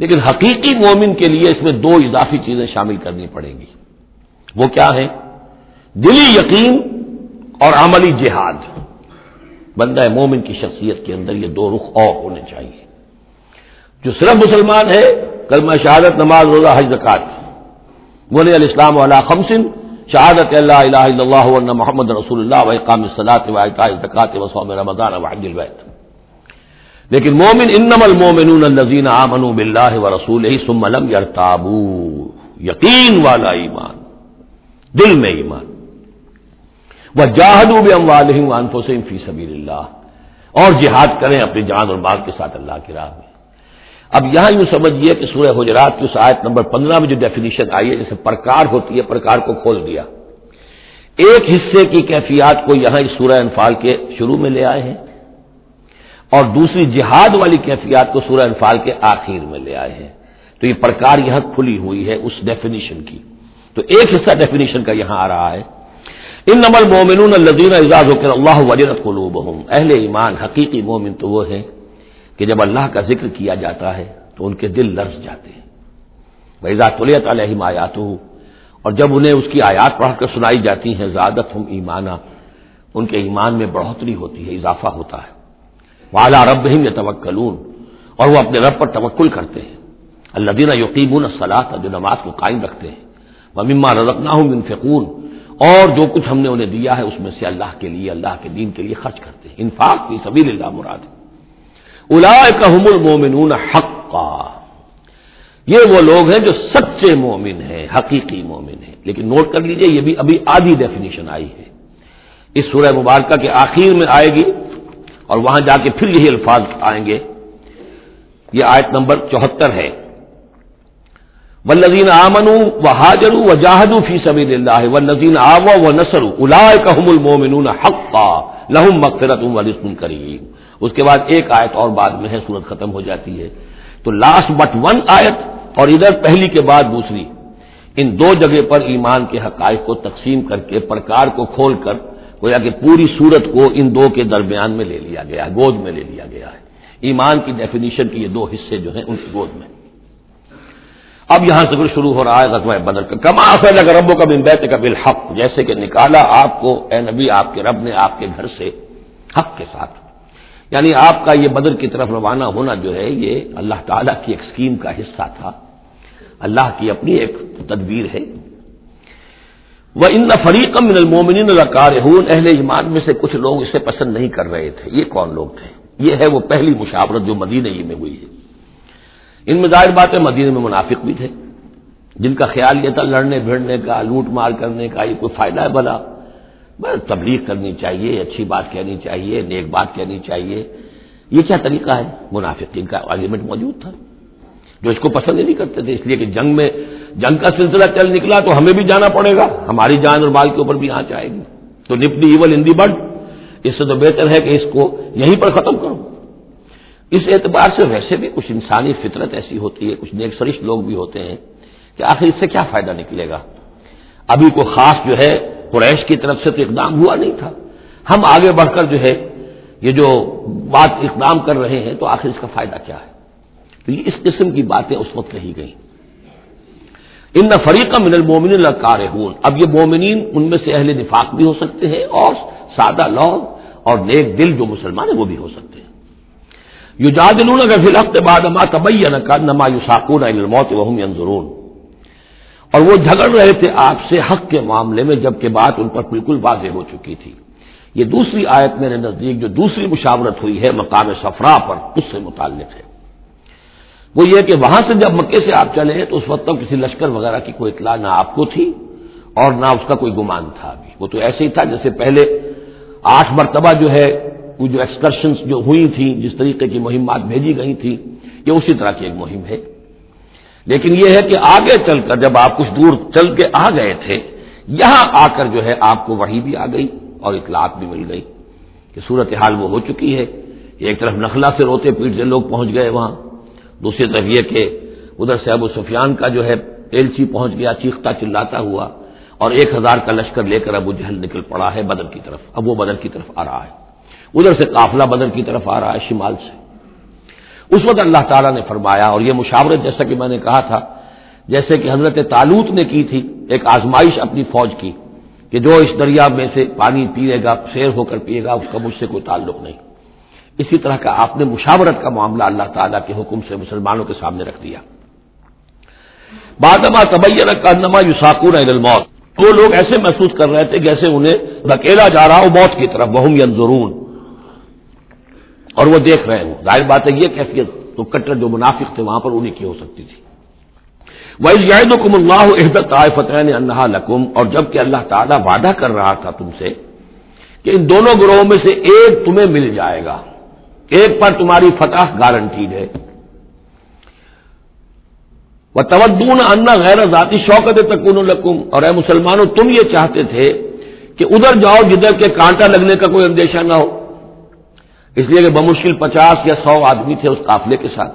لیکن حقیقی مومن کے لیے اس میں دو اضافی چیزیں شامل کرنی پڑیں گی. وہ کیا ہیں؟ دلی یقین اور عملی جہاد. بندہ مومن کی شخصیت کے اندر یہ دو رخ اور ہونے چاہیے. جو صرف مسلمان ہے کلمہ شہادت, نماز, روزہ, حج, زکات, بنی الاسلام علی خمس, شہادت اللہ الہ الا اللہ وان محمد رسول اللہ و اقام الصلاۃ و ایتاء الزکات و صوم رمضان و حج البیت. لیکن مومن انما المؤمنون الذین آمنوا باللہ ورسولہ ثم لم یرتابوا, یقین والا ایمان, دل میں ایمان, وجاہدوا باموالہم وانفسہم فی سبیل اللہ, اور جہاد کریں اپنی جان اور مال کے ساتھ اللہ کی راہ میں. اب یہاں یوں سمجھیے کہ سورہ حجرات کی اس آیت نمبر 15 میں جو ڈیفینیشن آئی ہے, جیسے پرکار ہوتی ہے, پرکار کو کھول دیا, ایک حصے کی کیفیات کو یہاں اس سورہ انفال کے شروع میں لے آئے ہیں اور دوسری جہاد والی کیفیات کو سورہ انفال کے آخر میں لے آئے ہیں. تو یہ پرکار یہاں کھلی ہوئی ہے اس ڈیفینیشن کی. تو ایک حصہ ڈیفینیشن کا یہاں آ رہا ہے, انما المؤمنون الذین اذا ذکر اللہ وجلت قلوبہم. اہل ایمان حقیقی مومن تو وہ ہے کہ جب اللہ کا ذکر کیا جاتا ہے تو ان کے دل لرز جاتے ہیں. وَإِذَا تُلِيَتْ عَلَيْهِمْ آیَاتُهُ, اور جب انہیں اس کی آیات پڑھ کر سنائی جاتی ہیں, زادتہم ایمانا, ان کے ایمان میں بڑھوتری ہوتی ہے, اضافہ ہوتا ہے. وَعَلَىٰ رَبِّهِمْ يَتَوَكَّلُونَ, اور وہ اپنے رب پر توکل کرتے ہیں. الَّذِينَ يُقِيمُونَ الصَّلَاةَ, جو نماز کو قائم رکھتے ہیں. وَمِمَّا رَزَقْنَاهُمْ يُنْفِقُونَ, اور جو کچھ ہم نے انہیں دیا ہے اس میں سے اللہ کے لیے, اللہ کے دین کے لیے خرچ کرتے ہیں. انفاق فی سبیل اللہ مراد ہے. اولئک هم المومنون حقا, یہ وہ لوگ ہیں جو سچے مومن ہیں, حقیقی مومن ہیں. لیکن نوٹ کر لیجئے یہ بھی ابھی آدھی ڈیفینیشن آئی ہے, اس سورہ مبارکہ کے آخر میں آئے گی اور وہاں جا کے پھر یہی الفاظ آئیں گے. یہ آیت نمبر 74 ہے, والذین آمنوا وہاجروا وجاہدوا فی سبیل اللہ والذین آووا ونصروا اولئک هم المومنون حقا لهم مغفرۃ ورزق کریم. اس کے بعد ایک آیت اور بعد میں ہے, سورت ختم ہو جاتی ہے. تو لاسٹ بٹ ون آیت, اور ادھر پہلی کے بعد دوسری, ان دو جگہ پر ایمان کے حقائق کو تقسیم کر کے پرکار کو کھول کر گویا کہ پوری سورت کو ان دو کے درمیان میں لے لیا گیا ہے, گود میں لے لیا گیا ہے. ایمان کی ڈیفینیشن کے یہ دو حصے جو ہیں ان کی گود میں. اب یہاں ذکر شروع ہو رہا ہے غزوہ بدر کا. کما اخرجک ربک من بیتک بالحق, جیسے کہ نکالا آپ کو اے نبی آپ کے رب نے آپ کے گھر سے حق کے ساتھ. یعنی آپ کا یہ بدر کی طرف روانہ ہونا جو ہے یہ اللہ تعالیٰ کی ایک اسکیم کا حصہ تھا, اللہ کی اپنی ایک تدبیر ہے. وَإِنَّ فَرِيقًا مِنَ الْمُؤْمِنِينَ لَكَارِهُونَ, اہل ایمان میں سے کچھ لوگ اسے پسند نہیں کر رہے تھے. یہ کون لوگ تھے؟ یہ ہے وہ پہلی مشاورت جو مدینہ ہی میں ہوئی ہے. ان میں ظاہر بات ہے مدینہ میں منافق بھی تھے جن کا خیال یہ تھا لڑنے بھیڑنے کا, لوٹ مار کرنے کا یہ کوئی فائدہ ہے بھلا. بس تبلیغ کرنی چاہیے, اچھی بات کہنی چاہیے, نیک بات کہنی چاہیے, یہ کیا طریقہ ہے. منافقین کا ایلیمنٹ موجود تھا جو اس کو پسند نہیں کرتے تھے, اس لیے کہ جنگ میں جنگ کا سلسلہ چل نکلا تو ہمیں بھی جانا پڑے گا, ہماری جان اور مال کے اوپر بھی آنچ آئے گی. تو نپ دی ایول ان دی بڈ, اس سے تو بہتر ہے کہ اس کو یہیں پر ختم کرو. اس اعتبار سے ویسے بھی کچھ انسانی فطرت ایسی ہوتی ہے, کچھ نیک سرشت لوگ بھی ہوتے ہیں کہ آخر اس سے کیا فائدہ نکلے گا. ابھی کوئی خاص جو ہے قریش کی طرف سے تو اقدام ہوا نہیں تھا, ہم آگے بڑھ کر جو ہے یہ جو بات اقدام کر رہے ہیں تو آخر اس کا فائدہ کیا ہے. تو یہ اس قسم کی باتیں اس وقت کہی گئیں. ان فریقا من المومنین لکارہون, اب یہ مومنین ان میں سے اہل نفاق بھی ہو سکتے ہیں اور سادہ لوگ اور نیک دل جو مسلمان ہیں وہ بھی ہو سکتے ہیں. یجادلون فی الحق بعدما تبین کانما یساقون الی الموت وہم ینظرون, اور وہ جھگڑ رہے تھے آپ سے حق کے معاملے میں جبکہ بات ان پر بالکل واضح ہو چکی تھی. یہ دوسری آیت میرے نزدیک جو دوسری مشاورت ہوئی ہے مقام صفرا پر, اس سے متعلق ہے. وہ یہ کہ وہاں سے جب مکے سے آپ چلے تو اس وقت تک کسی لشکر وغیرہ کی کوئی اطلاع نہ آپ کو تھی اور نہ اس کا کوئی گمان تھا. ابھی وہ تو ایسے ہی تھا جیسے پہلے 8 مرتبہ جو ہے وہ جو ایکسکرشنز جو ہوئی تھیں، جس طریقے کی مہمات بھیجی گئی تھیں، یہ اسی طرح کی ایک مہم ہے۔ لیکن یہ ہے کہ آگے چل کر جب آپ کچھ دور چل کے آ گئے تھے، یہاں آ کر جو ہے آپ کو وحی بھی آ گئی اور اطلاعات بھی مل گئی کہ صورتحال وہ ہو چکی ہے۔ ایک طرف نخلا سے روتے پیٹ سے لوگ پہنچ گئے وہاں، دوسری طرف یہ کہ ادھر سے ابو سفیان کا جو ہے ایلچی پہنچ گیا چیختا چلاتا ہوا، اور 1000 کا لشکر لے کر ابو جہل نکل پڑا ہے بدر کی طرف۔ اب وہ بدر کی طرف آ رہا ہے، ادھر سے قافلہ بدر کی طرف آ رہا ہے شمال سے۔ اس وقت اللہ تعالیٰ نے فرمایا، اور یہ مشاورت جیسا کہ میں نے کہا تھا، جیسے کہ حضرت طالوت نے کی تھی ایک آزمائش اپنی فوج کی کہ جو اس دریا میں سے پانی پیے گا، سیر ہو کر پیے گا، اس کا مجھ سے کوئی تعلق نہیں۔ اسی طرح کا آپ نے مشاورت کا معاملہ اللہ تعالیٰ کے حکم سے مسلمانوں کے سامنے رکھ دیا۔ بعدما تبین کانما یساقون الی الموت، وہ لوگ ایسے محسوس کر رہے تھے جیسے انہیں دھکیلا جا رہا ہو موت کی طرف، وہم ینظرون، اور وہ دیکھ رہے ہوں۔ ظاہر بات ہے یہ کیفیت تو کٹر جو منافق تھے وہاں پر انہیں کی ہو سکتی تھی۔ وَإِذْ يَعِدُكُمُ اللَّهُ إِحْدَى الطَّائِفَتَيْنِ أَنَّهَا لَكُمْ، اور جب کہ اللہ تعالیٰ وعدہ کر رہا تھا تم سے کہ ان دونوں گروہوں میں سے ایک تمہیں مل جائے گا، ایک پر تمہاری فتح گارنٹیڈ ہے۔ وَتَوَدُّونَ أَنَّ غَيْرَ ذَاتِ الشَّوْكَةِ تَكُونُ لَكُمْ، اور اے مسلمانوں تم یہ چاہتے تھے کہ ادھر جاؤ جدھر کے کانٹا لگنے کا کوئی اندیشہ نہ ہو، اس لیے کہ بمشکل 50 یا 100 آدمی تھے اس قافلے کے ساتھ،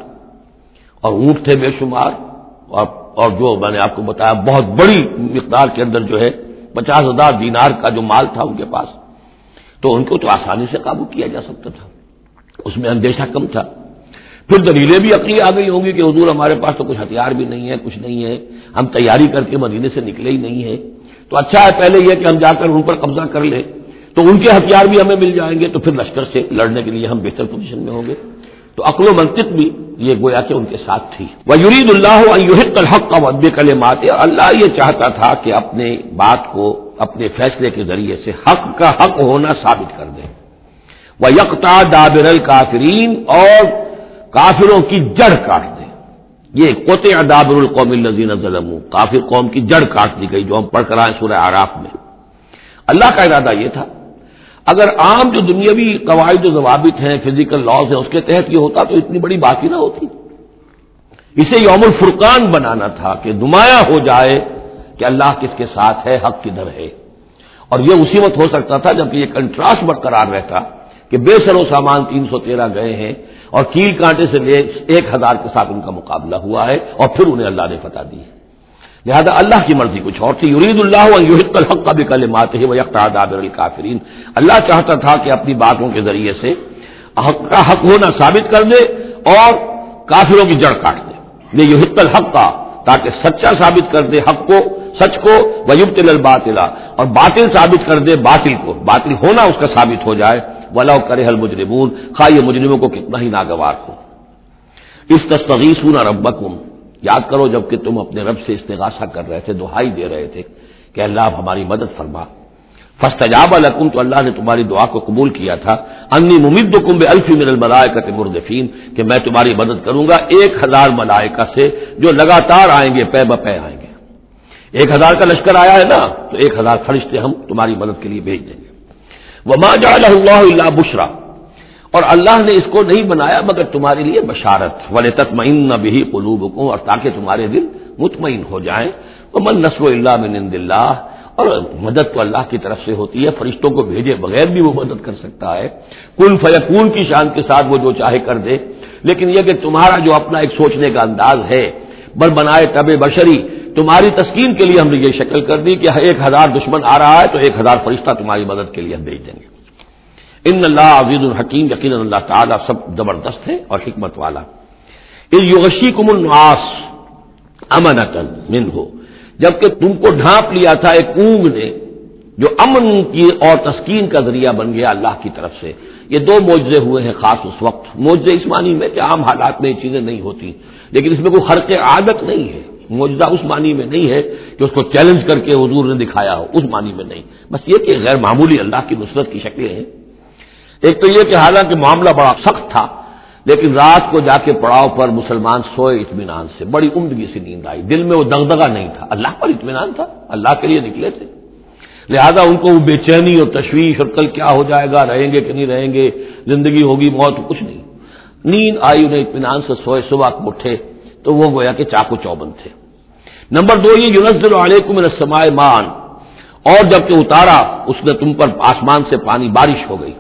اور اونٹ تھے بے شمار، اور جو میں نے آپ کو بتایا بہت بڑی مقدار کے اندر جو ہے 50,000 دینار کا جو مال تھا ان کے پاس، تو ان کو تو آسانی سے قابو کیا جا سکتا تھا، اس میں اندیشہ کم تھا۔ پھر دلیلیں بھی عقلی آ گئی ہوں گی کہ حضور ہمارے پاس تو کچھ ہتھیار بھی نہیں ہے، کچھ نہیں ہے، ہم تیاری کر کے مدینے سے نکلے ہی نہیں ہیں، تو اچھا ہے پہلے یہ کہ ہم جا کر ان پر قبضہ کر لیں، تو ان کے ہتھیار بھی ہمیں مل جائیں گے، تو پھر لشکر سے لڑنے کے لیے ہم بہتر پوزیشن میں ہوں گے۔ تو عقل و منطق بھی یہ گویا کہ ان کے ساتھ تھی۔ وَيُرِيدُ اللَّهُ أَن يُحِقَّ الْحَقَّ بِكَلِمَاتِهِ، اللہ یہ چاہتا تھا کہ اپنے بات کو اپنے فیصلے کے ذریعے سے حق کا حق ہونا ثابت کر دیں۔ وَيَقْطَعَ دَابِرَ الْكَافِرِينَ، اور کافروں کی جڑ کاٹ دیں۔ یہ قُطِعَ دَابِرُ الْقَوْمِ الَّذِينَ ظَلَمُوا، کافر قوم کی جڑ کاٹ دی گئی، جو ہم پڑھ کر آئے سورہ اعراف میں۔ اللہ کا ارادہ یہ تھا، اگر عام جو دنیاوی قواعد و ضوابط ہیں، فزیکل لاز ہیں، اس کے تحت یہ ہوتا تو اتنی بڑی بات ہی نہ ہوتی۔ اسے یوم الفرقان بنانا تھا کہ نمایاں ہو جائے کہ اللہ کس کے ساتھ ہے، حق کدھر ہے، اور یہ اسی وقت ہو سکتا تھا جبکہ یہ کنٹراسٹ برقرار رہتا کہ بے سر و سامان 313 گئے ہیں، اور کیل کانٹے سے لے 1000 کے ساتھ ان کا مقابلہ ہوا ہے، اور پھر انہیں اللہ نے فتح دی ہے۔ لہذا اللہ کی مرضی کچھ اور تھی۔ یرید اللہ ان یحق الحق بکلماتہ ویقطع دابر الکافرین، اللہ چاہتا تھا کہ اپنی باتوں کے ذریعے سے حق کا حق ہونا ثابت کر دے اور کافروں کی جڑ کاٹ دے۔ یہ یحق الحق کا، تاکہ سچا ثابت کر دے حق کو، سچ کو، ویبطل الباطل، اور باطل ثابت کر دے باطل کو، باطل ہونا اس کا ثابت ہو جائے، ولو کرہ المجرمون، خواہ یہ مجرموں کو کتنا ہی ناگوار ہو۔ اذ تستغیثون ربکم، یاد کرو جب کہ تم اپنے رب سے استغاثہ کر رہے تھے، دعائی دے رہے تھے کہ اللہ ہماری مدد فرما۔ فاستجاب لکم، تو اللہ نے تمہاری دعا کو قبول کیا تھا۔ انی ممدکم بالف من الملائکۃ مردفین، کہ میں تمہاری مدد کروں گا 1000 ملائکہ سے جو لگاتار آئیں گے، پے بے آئیں گے۔ 1000 کا لشکر آیا ہے نا، تو 1000 فرشتے ہم تمہاری مدد کے لیے بھیج دیں گے۔ وما جعلہ اللہ الا بشریٰ، اور اللہ نے اس کو نہیں بنایا مگر تمہارے لیے بشارت، وَلِتَطْمَئِنَّ بِهِ قُلُوبُكُمْ، اور تاکہ تمہارے دل مطمئن ہو جائیں۔ وَمَن نَصْرُ إِلَّا مِنْ عِنْدِ اللَّهِ، اور مدد تو اللہ کی طرف سے ہوتی ہے، فرشتوں کو بھیجے بغیر بھی وہ مدد کر سکتا ہے، کن فیکون کی شان کے ساتھ وہ جو چاہے کر دے۔ لیکن یہ کہ تمہارا جو اپنا ایک سوچنے کا انداز ہے، بر بنائے طبع بشری، تمہاری تسکین کے لیے ہم نے یہ شکل کر دی کہ 1000 دشمن آ رہا ہے تو 1000 فرشتہ تمہاری مدد کے لیے ہم بھیج دیں گے۔ ان اللہ عزیز الحکیم، یقینا اللہ تعالیٰ سب زبردست ہے اور حکمت والا۔ اذ یغشیکم النعاس امنۃ منہ، جبکہ تم کو ڈھانپ لیا تھا ایک اونگ نے جو امن کی اور تسکین کا ذریعہ بن گیا اللہ کی طرف سے۔ یہ 2 معجزے ہوئے ہیں خاص اس وقت، معجزے اس معنی میں کہ عام حالات میں یہ چیزیں نہیں ہوتی، لیکن اس میں کوئی خرق عادت نہیں ہے، معجزہ اس معنی میں نہیں ہے کہ اس کو چیلنج کر کے حضور نے دکھایا ہو، اس معنی میں نہیں، بس یہ کہ غیر معمولی اللہ کی نصرت کی شکلیں ہیں۔ ایک تو یہ کہ حالانکہ معاملہ بڑا سخت تھا، لیکن رات کو جا کے پڑاؤ پر مسلمان سوئے اطمینان سے، بڑی عمدگی سے نیند آئی، دل میں وہ دغدغہ نہیں تھا، اللہ پر اطمینان تھا، اللہ کے لیے نکلے تھے۔ لہذا ان کو وہ بے چینی اور تشویش اور کل کیا ہو جائے گا، رہیں گے کہ نہیں رہیں گے، زندگی ہوگی موت، کچھ نہیں۔ نیند آئی انہیں اطمینان سے سوئے، صبح کو اٹھے تو وہ گویا کہ چاقو چوبند تھے۔ نمبر دو، یہ یُنَزِّلُ عَلَیْکُم مِنَ السَّمَاءِ مَاءً، اور جب کہ اتارا اس نے تم پر آسمان سے پانی، بارش ہو گئی،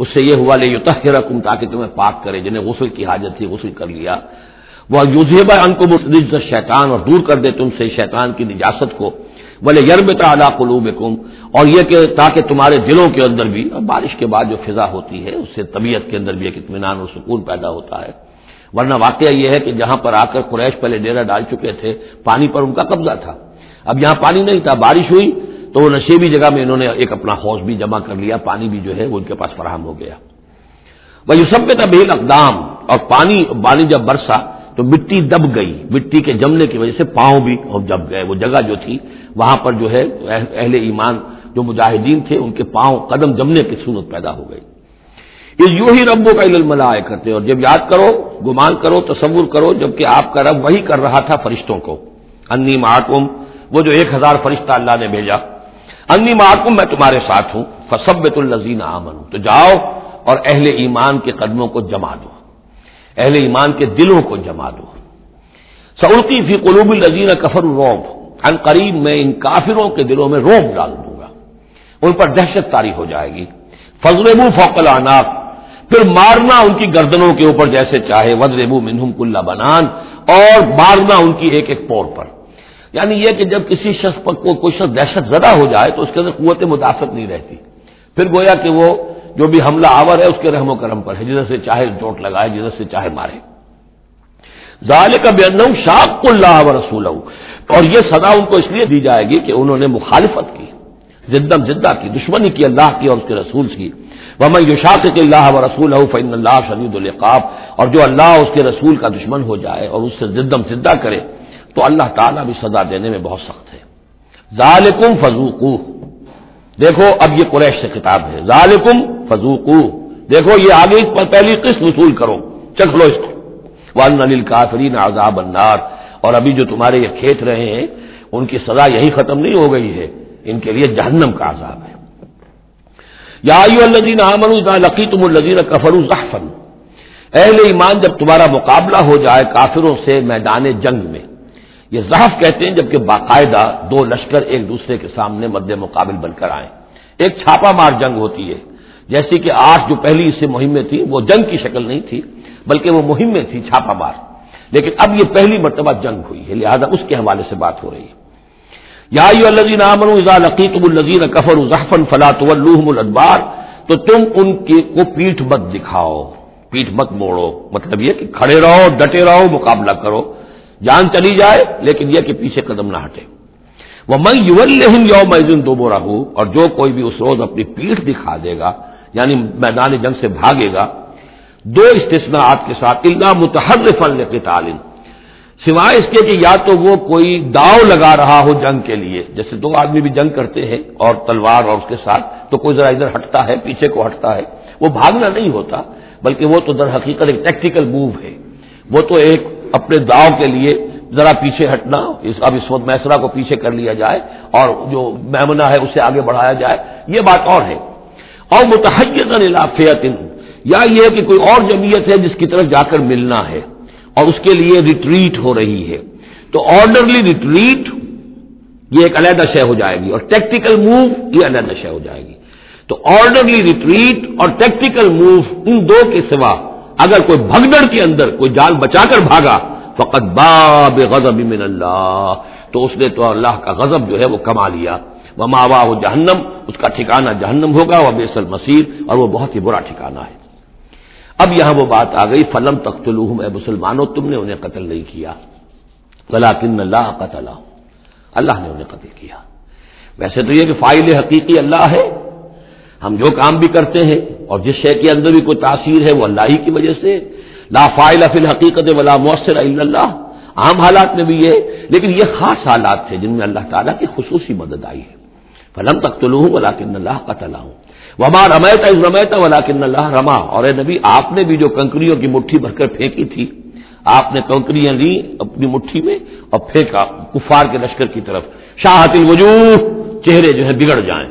اس سے یہ ہوا لِیُطَہِّرَکُم، تاکہ تمہیں پاک کرے، جنہیں غسل کی حاجت تھی غسل کر لیا، وَیُذْہِبَ عَنکُمُ الرِّجْزَ الشَّیْطَان، اور دور کر دے تم سے شیطان کی نجاست کو، وَلِیَرْبِطَ عَلیٰ قُلُوبِکُم، اور یہ کہ تاکہ تمہارے دلوں کے اندر بھی، اور بارش کے بعد جو فضا ہوتی ہے اس سے طبیعت کے اندر بھی ایک اطمینان اور سکون پیدا ہوتا ہے۔ ورنہ واقعہ یہ ہے کہ جہاں پر آ کر قریش پہلے ڈیرا ڈال چکے تھے، پانی پر ان کا قبضہ تھا، اب یہاں پانی نہیں تھا، بارش ہوئی تو وہ نشیبی جگہ میں انہوں نے ایک اپنا حوض بھی جمع کر لیا، پانی بھی جو ہے وہ ان کے پاس فراہم ہو گیا۔ وَیُثَبِّتَ بِهِ الْأَقْدَامَ، اور پانی جب برسا تو مٹی دب گئی، مٹی کے جمنے کی وجہ سے پاؤں بھی جم گئے، وہ جگہ جو تھی وہاں پر جو ہے اہل ایمان جو مجاہدین تھے ان کے پاؤں قدم جمنے کی صورت پیدا ہو گئی۔ اِذْ یُوحِی رَبُّکَ إِلَى الْمَلَائِکَةِ، اور جب یاد کرو، گمان کرو، تصور کرو، جبکہ آپ کا رب وہی کر رہا تھا فرشتوں کو، انی معکم، وہ جو 1000 فرشتہ اللہ نے بھیجا، انی معکم، میں تمہارے ساتھ ہوں، فَثَبِّتُوا الَّذِینَ آمَنُوا، تو جاؤ اور اہل ایمان کے قدموں کو جما دو، اہل ایمان کے دلوں کو جما دو۔ سَأُلْقِی فِی قُلُوبِ الَّذِینَ کَفَرُوا الرُّعْبَ، عن قریب میں ان کافروں کے دلوں میں رعب ڈال دوں گا، ان پر دہشت طاری ہو جائے گی، فَاضْرِبُوا فَوْقَ الْأَعْنَاقِ، پھر مارنا ان کی گردنوں کے اوپر جیسے چاہے، وَاضْرِبُوا مِنْهُمْ كُلَّ بَنَانٍ، اور مارنا ان کی ایک ایک پور پر، یعنی یہ کہ جب کسی شخص پر کوئی شخص دہشت زدہ ہو جائے تو اس کے اندر قوت مدافعت نہیں رہتی، پھر گویا کہ وہ جو بھی حملہ آور ہے اس کے رحم و کرم پر ہے، جدھر سے چاہے چوٹ لگائے، جدھر سے چاہے مارے۔ ذَلِكَ بِأَنَّهُمْ شَاقُّوا اللَّهَ وَرَسُولَهُ، اور یہ سزا ان کو اس لیے دی جائے گی کہ انہوں نے مخالفت کی، ضدم ضدہ کی، دشمنی کی اللہ کی اور اس کے رسول کی۔ وَمَن يُشَاقِقِ اللَّهَ وَرَسُولَهُ فَإِنَّ اللَّهَ شَدِيدُ الْعِقَابِ، اور جو اللہ اور اس کے رسول کا دشمن ہو جائے اور اس سے ضدم ضدہ کرے تو اللہ تعالیٰ بھی سزا دینے میں بہت سخت ہے۔ ذَلِكُمْ فَذُوقُوهُ، دیکھو اب یہ قریش سے خطاب ہے، ذالکم فذوقوا، دیکھو یہ آگے پہلی قسط وصول کرو، چکھ لو اس کو، وَأَنَّ لِلْكَافِرِينَ عَذَابَ النَّارِ، اور ابھی جو تمہارے یہ کھیت رہے ہیں ان کی سزا یہی ختم نہیں ہو گئی ہے، ان کے لیے جہنم کا عذاب ہے۔ یا ایھا الذین آمنوا اذا لقیتم الذین کفروا زحفا، اہل ایمان جب تمہارا مقابلہ ہو جائے کافروں سے میدان جنگ میں، یہ زحف کہتے ہیں جبکہ باقاعدہ دو لشکر ایک دوسرے کے سامنے مد مقابل بن کر آئیں، ایک چھاپا مار جنگ ہوتی ہے، جیسے کہ آج جو پہلی اس سے مہمیں تھی وہ جنگ کی شکل نہیں تھی بلکہ وہ مہمیں تھی چھاپا مار، لیکن اب یہ پہلی مرتبہ جنگ ہوئی ہے، لہذا اس کے حوالے سے بات ہو رہی ہے۔ یا ایھا الذین آمنوا اذا لقیتم الذین کفروا زحفا فلا تولوہم الادبار، تو تم ان کو پیٹھ مت دکھاؤ، پیٹھ مت موڑو، مطلب یہ کہ کھڑے رہو، ڈٹے رہو، مقابلہ کرو، جان چلی جائے لیکن یہ کہ پیچھے قدم نہ ہٹے۔ وَمَن يُوَلِّهِمْ يَوْمَئِذٍ دُبُرَهُ، اور جو کوئی بھی اس روز اپنی پیٹھ دکھا دے گا یعنی میدان جنگ سے بھاگے گا، دو استثناءات کے ساتھ، إِلَّا مُتَحَرِّفًا لِقِتَالٍ، سوائے اس کے کہ یا تو وہ کوئی داؤ لگا رہا ہو جنگ کے لیے، جیسے دو آدمی بھی جنگ کرتے ہیں اور تلوار اور اس کے ساتھ، تو کوئی ذرا ادھر ہٹتا ہے، پیچھے کو ہٹتا ہے، وہ بھاگنا نہیں ہوتا بلکہ وہ تو در حقیقت ایک ٹیکٹیکل موو ہے، وہ تو ایک اپنے داؤ کے لیے ذرا پیچھے ہٹنا، اب اس وقت میسرہ کو پیچھے کر لیا جائے اور جو میمنہ ہے اسے آگے بڑھایا جائے، یہ بات اور ہے۔ اور متحیزاً الی فئۃ، یا یہ کہ کوئی اور جمعیت ہے جس کی طرف جا کر ملنا ہے اور اس کے لیے ریٹریٹ ہو رہی ہے، تو آرڈرلی ریٹریٹ یہ ایک علیحدہ شے ہو جائے گی اور ٹیکٹیکل موو یہ علیحدہ شے ہو جائے گی، تو آرڈرلی ریٹریٹ اور ٹیکٹیکل موو، ان دو کے سوا اگر کوئی بھگدڑ کے اندر کوئی جان بچا کر بھاگا، فقط باب غضب من اللہ، تو اس نے تو اللہ کا غضب جو ہے وہ کما لیا، وماواہ جہنم، اس کا ٹھکانہ جہنم ہوگا، وبئس المصیر، اور وہ بہت ہی برا ٹھکانہ ہے۔ اب یہاں وہ بات آ گئی، فلم تقتلوہم، اے مسلمانوں تم نے انہیں قتل نہیں کیا، ولکن اللہ قتلہم، اللہ نے انہیں قتل کیا۔ ویسے تو یہ کہ فاعل حقیقی اللہ ہے، ہم جو کام بھی کرتے ہیں اور جس شے کے اندر بھی کوئی تاثیر ہے وہ اللہ ہی کی وجہ سے، لا فاعل فی الحقیقت ولا مؤثر الا اللہ، عام حالات میں بھی یہ، لیکن یہ خاص حالات تھے جن میں اللہ تعالیٰ کی خصوصی مدد آئی ہے۔ فلم تقتلوہ ولکن اللہ قتلہ، وما رمیت اذ رمیت ولکن اللہ رما، اور اے نبی آپ نے بھی جو کنکریوں کی مٹھی بھر کر پھینکی تھی، آپ نے کنکریاں لی اپنی مٹھی میں اور پھینکا کفار کے لشکر کی طرف، شاہت الوجوہ، چہرے جو ہے بگڑ جائیں.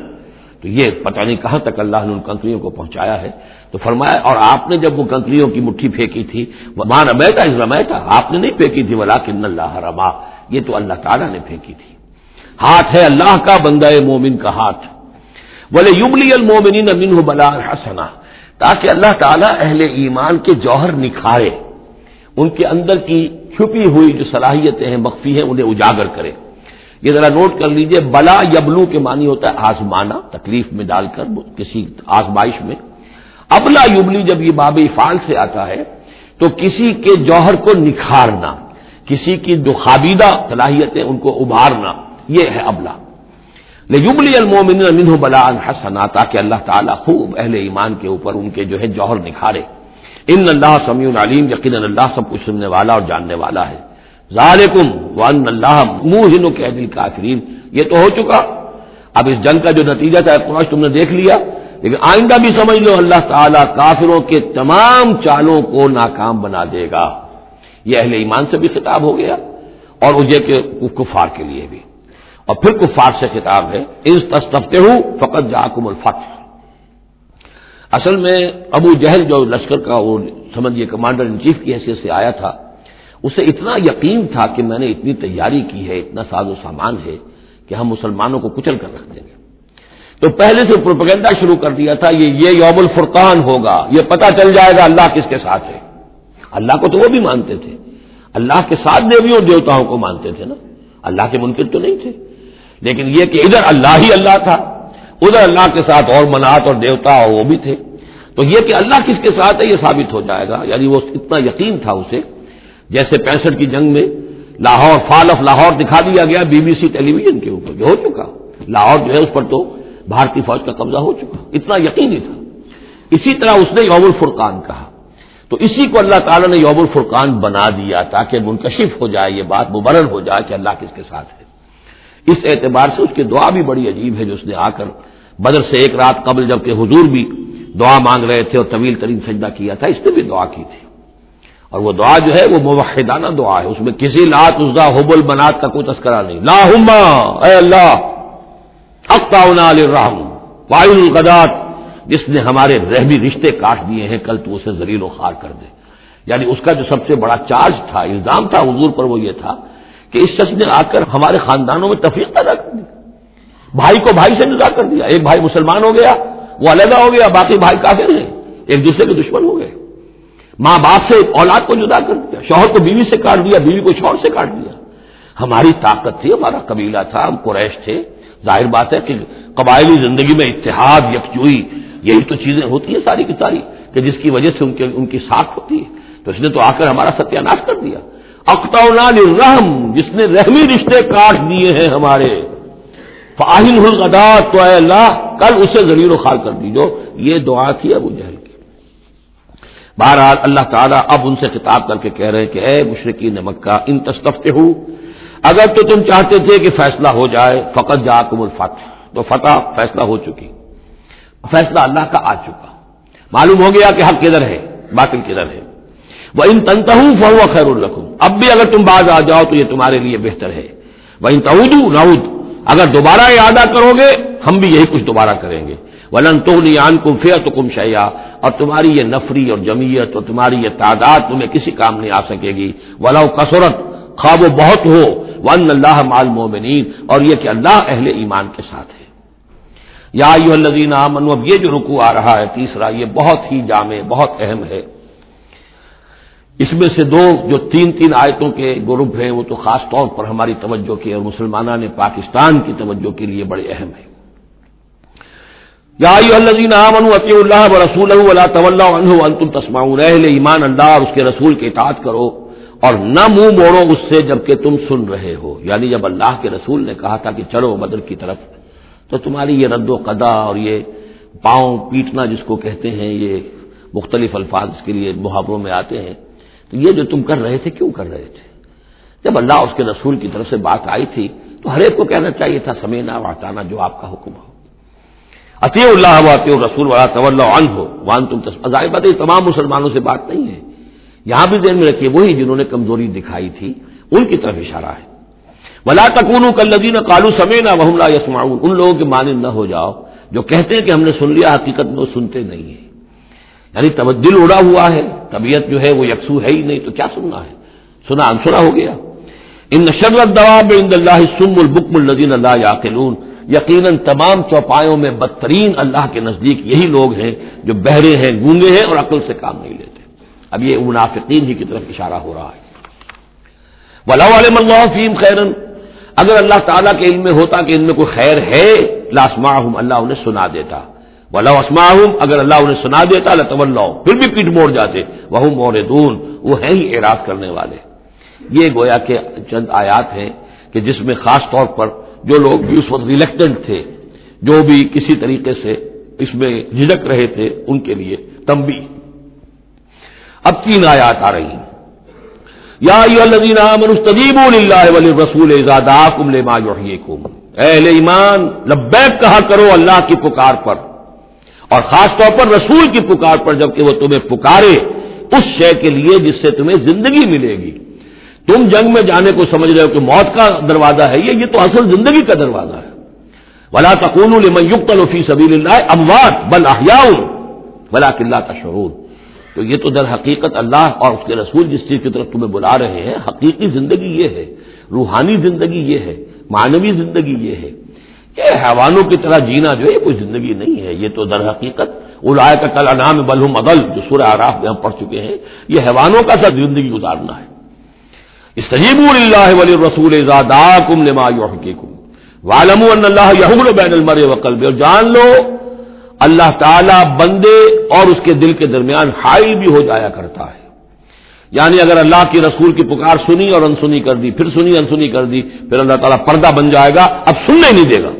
تو یہ پتہ نہیں کہاں تک اللہ نے ان کنکریوں کو پہنچایا ہے. تو فرمایا اور آپ نے جب وہ کنکریوں کی مٹھی پھینکی تھی ماں رمیتا اس رمیتا، آپ نے نہیں پھینکی تھی، ولیکن اللہ رما، یہ تو اللہ تعالیٰ نے پھینکی تھی. ہاتھ ہے اللہ کا بندہ مومن کا ہاتھ، بولے یبلی المومنین منہ بلار حسنا، تاکہ اللہ تعالیٰ اہل ایمان کے جوہر نکھارے، ان کے اندر کی چھپی ہوئی جو صلاحیتیں ہیں مخفی ہیں انہیں اجاگر کرے. یہ ذرا نوٹ کر لیجئے، بلا یبلو کے معنی ہوتا ہے آزمانا، تکلیف میں ڈال کر کسی آزمائش میں. ابلا یبلی جب یہ باب افعال سے آتا ہے تو کسی کے جوہر کو نکھارنا، کسی کی جو خابیدہ صلاحیتیں ان کو ابھارنا، یہ ہے ابلا. لیبلی المومنین منہ بلاء حسنا، تاکہ اللہ تعالیٰ خوب اہل ایمان کے اوپر ان کے جو ہے جوہر نکھارے. ان اللہ سمیع علیم، یقیناً اللہ سب کچھ سننے والا اور جاننے والا ہے. ذالکم وان اللہ موہن کید الکافرین، یہ تو ہو چکا. اب اس جنگ کا جو نتیجہ تھا قریش تم نے دیکھ لیا، لیکن آئندہ بھی سمجھ لو اللہ تعالیٰ کافروں کے تمام چالوں کو ناکام بنا دے گا. یہ اہل ایمان سے بھی خطاب ہو گیا اور اجے کے کفار کے لیے بھی. اور پھر کفار سے خطاب ہے، اذ تستفتحوا فقد جاءکم الفتح. اصل میں ابو جہل جو لشکر کا وہ سمجھیے کمانڈر ان چیف کی حیثیت سے آیا تھا، اسے اتنا یقین تھا کہ میں نے اتنی تیاری کی ہے، اتنا ساز و سامان ہے کہ ہم مسلمانوں کو کچل کر رکھ دیں گے. تو پہلے سے پروپیگنڈا شروع کر دیا تھا، یہ یوم الفرقان ہوگا، یہ پتہ چل جائے گا اللہ کس کے ساتھ ہے. اللہ کو تو وہ بھی مانتے تھے، اللہ کے ساتھ دیویوں دیوتاؤں کو مانتے تھے نا، اللہ کے منکر تو نہیں تھے، لیکن یہ کہ ادھر اللہ ہی اللہ تھا، ادھر اللہ کے ساتھ اور منات اور دیوتا اور وہ بھی تھے. تو یہ کہ اللہ کس کے ساتھ ہے یہ ثابت ہو جائے گا. یعنی وہ اتنا یقین تھا اسے، جیسے 65 کی جنگ میں لاہور، فال آف لاہور دکھا دیا گیا B B C television کے اوپر، جو ہو چکا لاہور جو ہے اس پر تو بھارتی فوج کا قبضہ ہو چکا، اتنا یقینی تھا. اسی طرح اس نے یوم الفرقان کہا، تو اسی کو اللہ تعالیٰ نے یوم الفرقان بنا دیا تاکہ منکشف ہو جائے یہ بات، مبرر ہو جائے کہ اللہ کس کے ساتھ ہے. اس اعتبار سے اس کی دعا بھی بڑی عجیب ہے جو اس نے آ کر بدر سے ایک رات قبل جب کہ حضور بھی دعا مانگ رہے تھے اور طویل ترین سجدہ کیا تھا، اس نے بھی دعا کی تھی. اور وہ دعا جو ہے وہ موحدانہ دعا ہے، اس میں کسی لات عزا حب البنات کا کوئی تذکرہ نہیں. اللہم اے اللہ اقطعنا للرحم وعین الغدات، جس نے ہمارے رحمی رشتے کاٹ دیے ہیں، کل تو اسے ذلیل و خوار کر دے. یعنی اس کا جو سب سے بڑا چارج تھا، الزام تھا حضور پر، وہ یہ تھا کہ اس شخص نے آ کر ہمارے خاندانوں میں تفریق پیدا کر دی، بھائی کو بھائی سے جدا کر دیا، ایک بھائی مسلمان ہو گیا وہ علیحدہ ہو گیا، باقی بھائی کافر ہیں، ایک دوسرے کے دشمن ہو گئے. ماں باپ سے اولاد کو جدا کر دیا، شوہر کو بیوی سے کاٹ دیا، بیوی کو شوہر سے کاٹ دیا. ہماری طاقت تھی، ہمارا قبیلہ تھا، ہم قریش تھے، ظاہر بات ہے کہ قبائلی زندگی میں اتحاد یکجوئی یہی تو چیزیں ہوتی ہیں ساری کی ساری، کہ جس کی وجہ سے ان کی ساکھ ہوتی ہے. تو اس نے تو آ کر ہمارا ستیاناش کر دیا. اقطعنا للرحم، جس نے رحمی رشتے کاٹ دیے ہیں ہمارے. فاعنہ الغداۃ، تو اے اللہ کل اسے ذلیل و خوار کر دیجو. یہ دعا تھی ابو جہل کی. بہرحال اللہ تعالیٰ اب ان سے خطاب کر کے کہہ رہے ہیں کہ اے مشرکین مکہ، ان تستفتحوا، اگر تو تم چاہتے تھے کہ فیصلہ ہو جائے، فقد جاءکم الفتح، تو فتح فیصلہ ہو چکی، فیصلہ اللہ کا آ چکا، معلوم ہو گیا کہ حق کدھر ہے باطل کدھر ہے. وَإِن تَنْتَهُوا فَهُوَ خَيْرٌ لَكُمْ، اب بھی اگر تم باز آ جاؤ تو یہ تمہارے لیے بہتر ہے. وَإِن تَعُودُوا نَعُودْ، اگر دوبارہ اعادہ کرو گے ہم بھی یہی کچھ دوبارہ کریں گے. وَلَن تُغْنِ عَنْكُمْ فِئَتُكُمْ شَيْئًا، اور تمہاری یہ نفری اور جمعیت اور تمہاری یہ تعداد تمہیں کسی کام نہیں آ سکے گی. وَلَوْ كَثُرَتْ، خواہ وہ بہت ہو. وَأَنَّ اللَّهَ مَعَ الْمُؤْمِنِينَ، اور یہ کہ اللہ اہل ایمان کے ساتھ ہے. یا ایھا الذین آمنوا، اب یہ جو رکوع آ رہا ہے تیسرا، یہ بہت ہی جامع بہت اہم ہے. اس میں سے دو جو تین آیتوں کے گروپ ہیں وہ تو خاص طور پر ہماری توجہ کی اور مسلمانہ نے پاکستان کی توجہ کے لیے بڑے اہم ہیں. یا ایھا الذین آمنوا اطیعوا اللہ ورسولہ ولا تولوا عنہ وانتم تسمعون، اہل ایمان اللہ اور اس کے رسول کی اطاعت کرو اور نہ منہ موڑو اس سے جبکہ تم سن رہے ہو. یعنی جب اللہ کے رسول نے کہا تھا کہ چلو بدر کی طرف، تو تمہاری یہ رد و قدا اور یہ پاؤں پیٹنا جس کو کہتے ہیں، یہ مختلف الفاظ اس کے لیے محاوروں میں آتے ہیں، یہ جو تم کر رہے تھے کیوں کر رہے تھے؟ جب اللہ اس کے رسول کی طرف سے بات آئی تھی تو ہر ایک کو کہنا چاہیے تھا سمینا واتانا، جو آپ کا حکم ہو. اطیع اللہ واطیع الرسول ولا تولوا عنہ وانتم تسمعون. ظاہر بات ہے تمام مسلمانوں سے بات نہیں ہے، یہاں بھی ذہن میں رکھیے وہی جنہوں نے کمزوری دکھائی تھی ان کی طرف اشارہ ہے. ولا تکونوا کالذین قالوا سمعنا وهم لا یسمعون، ان لوگوں کے مانند نہ ہو جاؤ جو کہتے ہیں کہ ہم نے سن لیا، حقیقت میں وہ سنتے نہیں ہیں. یعنی تبدل اڑا ہوا ہے، طبیعت جو ہے وہ یکسو ہے ہی نہیں، تو کیا سننا ہے، سنا انسنا ہو گیا. ان شر الدواب عند اللہ الصم البکم الذین لا یعقلون، یقیناً تمام چوپایوں میں بدترین اللہ کے نزدیک یہی لوگ ہیں جو بہرے ہیں، گونگے ہیں اور عقل سے کام نہیں لیتے. اب یہ منافقین ہی کی طرف اشارہ ہو رہا ہے. وَلَوْ عَلِمَ اللَّهُ فِيهِمْ خَيْرًا، اگر اللہ تعالیٰ کے علم میں ہوتا کہ ان میں کوئی خیر ہے، لَأَسْمَعَهُمْ، اللہ انہیں سنا دیتا. وَلَوْ أَسْمَعَهُمْ، اگر اللہ انہیں سنا دیتا، لَتَوَلَّوْا، پھر بھی پیٹ موڑ جاتے. وَهُمْ مُعْرِضُونَ، وہ ہیں ہی اعراض کرنے والے. یہ گویا کہ چند آیات ہیں کہ جس میں خاص طور پر جو لوگ بھی اس وقت ریلیکٹنٹ تھے، جو بھی کسی طریقے سے اس میں جھجک رہے تھے، ان کے لیے تنبیہ. اب تین آیات آ رہی ہیں. یا ایھا الذین آمنوا استجیبوا للہ وللرسول اذا دعاکم لما یحییکم، اے اہل ایمان لبیک کہا کرو اللہ کی پکار پر، اور خاص طور پر رسول کی پکار پر جب کہ وہ تمہیں پکارے اس شے کے لیے جس سے تمہیں زندگی ملے گی. تم جنگ میں جانے کو سمجھ رہے ہو کہ موت کا دروازہ ہے یہ تو اصل زندگی کا دروازہ ہے. وَلَا تَقُولُوا لِمَنْ يُقْتَلُ فِي سَبِيلِ اللَّهِ أَمْوَاتٌ بَلْ أَحْيَاءٌ وَلَكِنْ لَا تَشْعُرُونَ. تو یہ تو در حقیقت اللہ اور اس کے رسول جس چیز کی طرف تمہیں بلا رہے ہیں، حقیقی زندگی یہ ہے، روحانی زندگی یہ ہے، معنوی زندگی یہ ہے. یہ حیوانوں کی طرح جینا جو ہے یہ کوئی زندگی نہیں ہے. یہ تو در حقیقت اولئک کالانعام بل هم اضل، جو سورہ اعراف میں ہم پڑھ چکے ہیں، یہ حیوانوں کا سا زندگی گزارنا ہے. استجیبوا للہ وللرسول اذا دعاکم لما یحییکم واعلموا ان اللہ یحول بین المرء وقلبہ، اور جان لو اللہ تعالیٰ بندے اور اس کے دل کے درمیان حائل بھی ہو جایا کرتا ہے. یعنی اگر اللہ کے رسول کی پکار سنی اور انسنی کر دی، پھر سنی انسنی کر دی، پھر اللہ تعالیٰ پردہ بن جائے گا، اب سننے نہیں دے گا،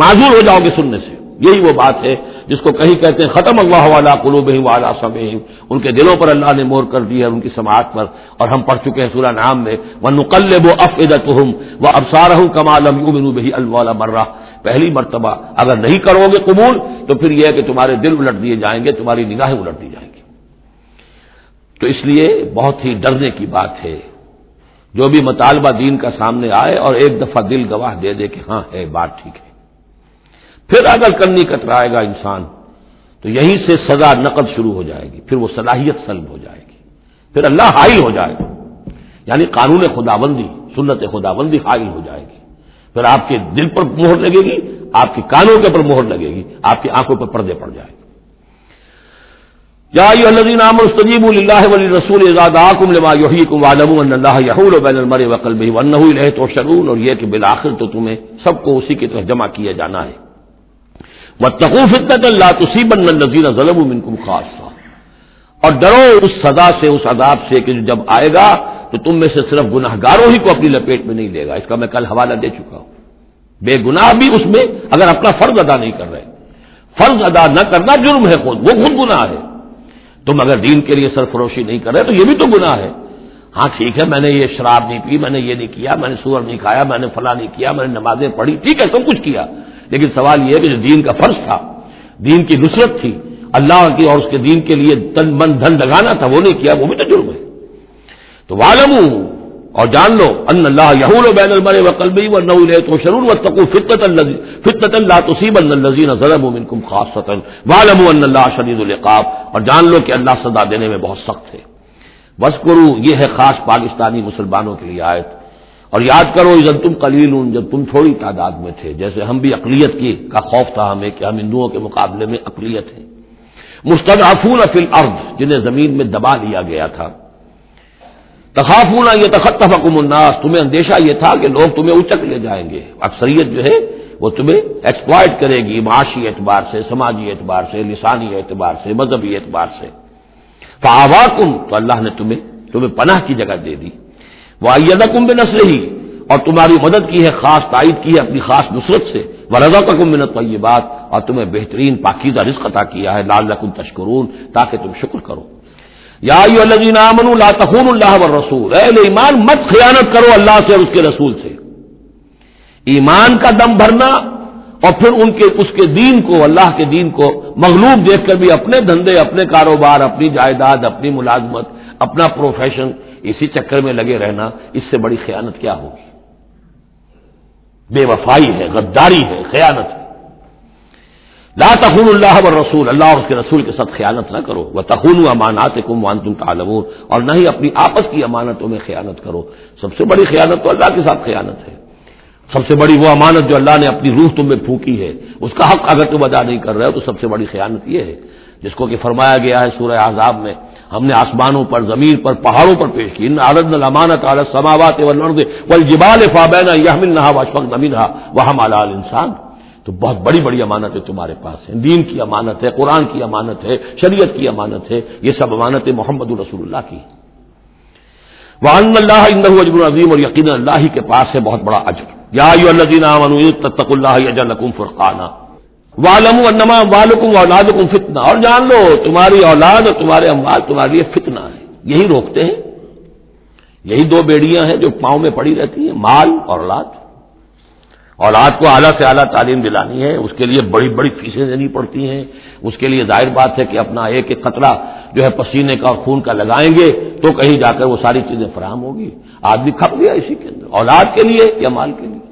معذور ہو جاؤ گے سننے سے. یہی وہ بات ہے جس کو کہیں کہتے ہیں ختم اللہ علیٰ قلوبہم وعلیٰ سمعہم، ان کے دلوں پر اللہ نے مہر کر دی ہے، ان کی سماعت پر. اور ہم پڑھ چکے ہیں سورہ نام میں وَنُقَلِّبُ أَفْئِدَتَهُمْ وَأَبْصَارَهُمْ كَمَا لَمْ يُؤْمِنُوا بِهِ أَوَّلَ مَرَّةٍ، پہلی مرتبہ اگر نہیں کرو گے قبول تو پھر یہ ہے کہ تمہارے دل الٹ دیے جائیں گے، تمہاری نگاہیں الٹ دی جائیں گی. تو اس لیے بہت ہی ڈرنے کی بات ہے جو بھی مطالبہ دین کا سامنے آئے اور ایک دفعہ دل گواہ دے دے کہ ہاں ہے بات ٹھیک ہے، پھر اگر کرنی کترائے گا انسان تو یہیں سے سزا نقد شروع ہو جائے گی، پھر وہ صلاحیت سلب ہو جائے گی، پھر اللہ حائل ہو جائے گا. یعنی قانون خداوندی، سنت خداوندی حائل ہو جائے گی. پھر آپ کے دل پر مہر لگے گی، آپ کے کانوں کے پر مہر لگے گی، آپ کی آنکھوں پر پردے پڑ جائیں گے. یا ایھا الذین آمنوا استجیبوا للہ وللرسول اذا دعاکم لما یحییکم واعلموا ان اللہ یحول بین المرء وقلبہ وانہ الیہ تحشرون، اور یہ کہ بالآخر تو تمہیں سب کو اسی کی طرف جمع کیا جانا ہے. وَاتَّقُوا فِتْنَةً لَا تُصِيبَنَّ الَّذِينَ ظَلَمُوا مِنْكُمْ خَاصَّةً، اور ڈرو اس سزا سے، اس عذاب سے کہ جب آئے گا تو تم میں سے صرف گناہ گاروں ہی کو اپنی لپیٹ میں نہیں لے گا. اس کا میں کل حوالہ دے چکا ہوں. بے گناہ بھی اس میں اگر اپنا فرض ادا نہیں کر رہے، فرض ادا نہ کرنا جرم ہے، خود وہ خود گناہ ہے. تم اگر دین کے لیے سرفروشی نہیں کر رہے تو یہ بھی تو گناہ ہے. ہاں ٹھیک ہے، میں نے یہ شراب نہیں پی، میں نے یہ نہیں کیا، میں نے سور نہیں کھایا، میں نے فلاں نہیں کیا، میں نے نمازیں پڑھی، ٹھیک ہے سب کچھ کیا، لیکن سوال یہ ہے کہ جو دین کا فرض تھا، دین کی نصرت تھی اللہ کی اور اس کے دین کے لیے تن من دھن لگانا تھا، وہ نہیں کیا، وہ بھی تو جرم ہے. تو وَاعْلَمُوا، اور جان لو، ان اللہ یحول بین المرء وقلبہ وانہ الیہ تحشرون واتقوا فتنة لا تصیبن الذین ظلموا منکم خاصۃ واعلموا ان اللہ شدید العقاب، اور جان لو کہ اللہ سزا دینے میں بہت سخت ہے. وذکروا، یہ ہے خاص پاکستانی مسلمانوں کے لیے آیت، اور یاد کرو اذن تم قلیلون، جب تم تھوڑی تعداد میں تھے، جیسے ہم بھی اقلیت کا خوف تھا ہمیں کہ ہم ہندوؤں کے مقابلے میں اقلیت ہیں. مستضعفون فی الارض، جنہیں زمین میں دبا لیا گیا تھا. تخافون یتخطفکم الناس، تمہیں اندیشہ یہ تھا کہ لوگ تمہیں اچک لے جائیں گے، اکثریت جو ہے وہ تمہیں ایکسپلائٹ کرے گی، معاشی اعتبار سے، سماجی اعتبار سے، لسانی اعتبار سے، مذہبی اعتبار سے. فآواکم، تو اللہ نے تمہیں پناہ کی جگہ دے دی. وَأَيَّدَكُمْ بِنَصْرِهِ، اور تمہاری مدد کی ہے، خاص تائید کی ہے اپنی خاص نصرت سے. وَرَزَقَكُم مِّنَ الطَّیِّبَاتِ، اور تمہیں بہترین پاکیزہ رزق عطا کیا ہے. لَعَلَّکُم تَشْکُرُونَ، تاکہ تم شکر کرو. یا ایھا الذین آمنوا لا تخونوا اللہ والرسول، اے ایمان مت خیانت کرو اللہ سے اور اس کے رسول سے. ایمان کا دم بھرنا اور پھر اس کے دین کو، اللہ کے دین کو مغلوب دیکھ کر بھی اپنے دھندے، اپنے کاروبار، اپنی جائیداد، اپنی ملازمت، اپنا پروفیشن اسی چکر میں لگے رہنا، اس سے بڑی خیانت کیا ہوگی؟ بے وفائی ہے، غداری ہے، خیانت ہے۔ لا تخون اللہ والرسول، اللہ اور اس کے رسول کے ساتھ خیانت نہ کرو، وتخونوا اماناتکم وانتم تعلمون، اور نہ ہی اپنی آپس کی امانتوں میں خیانت کرو۔ سب سے بڑی خیانت تو اللہ کے ساتھ خیانت ہے، سب سے بڑی وہ امانت جو اللہ نے اپنی روح تم میں پھونکی ہے، اس کا حق اگر تم ادا نہیں کر رہے ہو تو سب سے بڑی خیانت یہ ہے، جس کو کہ فرمایا گیا ہے سورہ احزاب میں، ہم نے آسمانوں پر، زمین پر، پہاڑوں پر پیش کی، ان عرضنا الامانۃ علی السماوات والارض والجبال فابین یحملنها واشفقن منها وحملها الانسان۔ تو بہت بڑی بڑی امانتیں تمہارے پاس ہیں، دین کی امانت ہے، قرآن کی امانت ہے، شریعت کی امانت ہے، یہ سب امانتیں محمد رسول اللہ کی۔ وَأَنَّ اللَّهَ إِنَّهُ أَجْرٌ عَظِيمٌ، اور یقینا اللہ ہی کے پاس ہے بہت بڑا اجر۔ یا ایھا الذین آمنوا اتقوا اللہ یجعل لکم فرقانا وَاعْلَمُوا أَنَّمَا أَمْوَالُکُمْ وَأَوْلَادُکُمْ فِتْنَةٌ، اور جان لو تمہاری اولاد اور تمہارے اموال تمہارے لیے فتنہ ہے۔ یہی روکتے ہیں، یہی دو بیڑیاں ہیں جو پاؤں میں پڑی رہتی ہیں، مال اور اولاد۔ اولاد کو اعلیٰ سے اعلیٰ تعلیم دلانی ہے، اس کے لیے بڑی بڑی فیسیں دینی پڑتی ہیں، اس کے لیے ظاہر بات ہے کہ اپنا ایک ایک قطرہ جو ہے پسینے کا اور خون کا لگائیں گے تو کہیں جا کر وہ ساری چیزیں فراہم ہوگی۔ آدمی کھپ گیا اسی کے اندر، اولاد کے لیے یا مال کے لیے،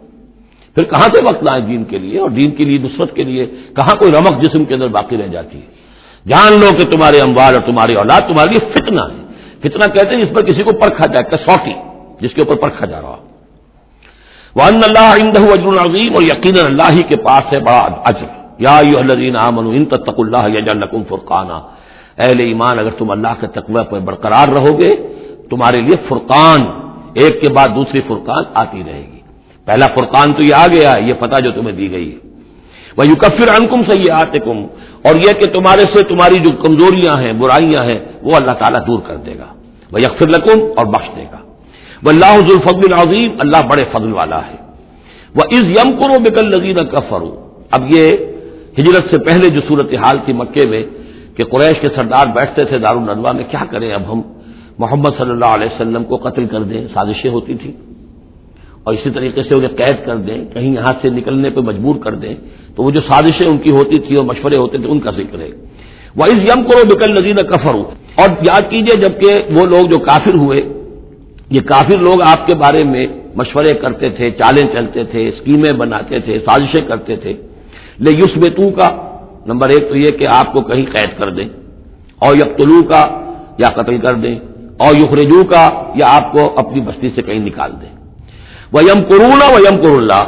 پھر کہاں سے وقت لائیں دین کے لیے اور دین کے لیے نصرت کے لیے؟ کہاں کوئی رمق جسم کے اندر باقی رہ جاتی ہے۔ جان لو کہ تمہارے اموال اور تمہاری اولاد تمہارے لیے فتنہ ہے۔ فتنہ کہتے ہیں اس پر کسی کو پرکھا جائے، کسوٹی جس کے اوپر پرکھا جا رہا ہو۔ وَأَنَّ اللَّهَ عِندَهُ أَجْرٌ عَظِيمٌ، اور یقیناً اللہ ہی کے پاس ہے بڑا اجر۔ یا ایھا الذین آمنوا ان تتقوا اللہ یجعل لکم فرقانا، اہل ایمان اگر تم اللہ کے تقوی پر برقرار رہو گے تمہارے لیے فرقان، ایک کے بعد دوسری فرقان آتی رہے گی۔ پہلا فرقان تو یہ آ گیا ہے، یہ فتح جو تمہیں دی گئی ہے۔ وَیُکَفِّرْ عَنکُم سَیِّئَاتِکُم، اور یہ کہ تمہارے سے تمہاری جو کمزوریاں ہیں، برائیاں ہیں، وہ اللہ تعالیٰ دور کر دے گا۔ وَیَغْفِرْ لَکُم، اور بخش دے گا۔ واللہ ذو الفضل العظیم، اللہ بڑے فضل والا ہے۔ وَإِذْ يَمْكُرُ بِكَ الَّذِينَ كَفَرُوا، اب یہ ہجرت سے پہلے جو صورتحال تھی مکے میں کہ قریش کے سردار بیٹھتے تھے دارالندوہ میں، کیا کریں اب ہم محمد صلی اللہ علیہ وسلم کو قتل کر دیں، سازشیں ہوتی تھیں، اور اسی طریقے سے انہیں قید کر دیں، کہیں یہاں سے نکلنے پہ مجبور کر دیں، تو وہ جو سازشیں ان کی ہوتی تھیں اور مشورے ہوتے تھے ان کا ذکر ہے۔ وَإِذْ يَمْكُرُ بِكَ الَّذِينَ كَفَرُوا، اور یاد کیجیے جب کہ وہ لوگ جو کافر ہوئے، یہ کافر لوگ آپ کے بارے میں مشورے کرتے تھے، چالیں چلتے تھے، اسکیمیں بناتے تھے، سازشیں کرتے تھے۔ لیسبتو کا نمبر ایک تو یہ کہ آپ کو کہیں قید کر دیں، اور یقتلو کا یا قتل کر دیں، اور یخرجو کا یا آپ کو اپنی بستی سے کہیں نکال دیں۔ وَیَمْکُرُونَ وَیَمْکُرُ اللَّهُ،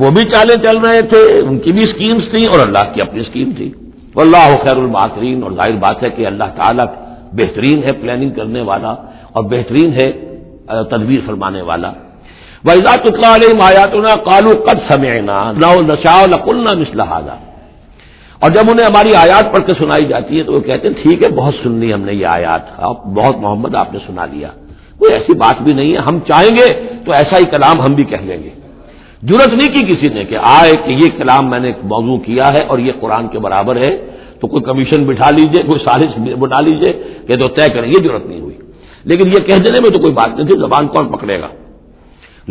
وہ بھی چالیں چل رہے تھے، ان کی بھی اسکیمز تھیں اور اللہ کی اپنی اسکیم تھی۔ وَاللَّهُ خَیْرُ الْمَاکِرِین، اور ظاہر بات ہے کہ اللہ تعالیٰ بہترین ہے پلاننگ کرنے والا اور بہترین ہے تدبیر فرمانے والا۔ وَإِذَا تُتْلَىٰ عَلَيْهِمْ آیَاتُنَا قَالُوا قَدْ سَمِعْنَا لَوْ نَشَاءُ لَقُلْنَا مِثْلَ هَٰذَا، اور جب انہیں ہماری آیات پڑھ کے سنائی جاتی ہے تو وہ کہتے ہیں ٹھیک ہے، بہت سن لی ہم نے یہ آیات، بہت محمد آپ نے سنا لیا، کوئی ایسی بات بھی نہیں ہے، ہم چاہیں گے تو ایسا ہی کلام ہم بھی کہہ لیں گے۔ جرأت نہیں کی کسی نے کہ آئے کہ یہ کلام میں نے موضوع کیا ہے اور یہ قرآن کے برابر ہے، تو کوئی کمیشن بٹھا لیجئے، کوئی سازش بنا لیجئے کہ تو طے کریں، یہ جرأت نہیں ہوئی۔ لیکن یہ کہہ دینے میں تو کوئی بات نہیں تھی، زبان کون پکڑے گا؟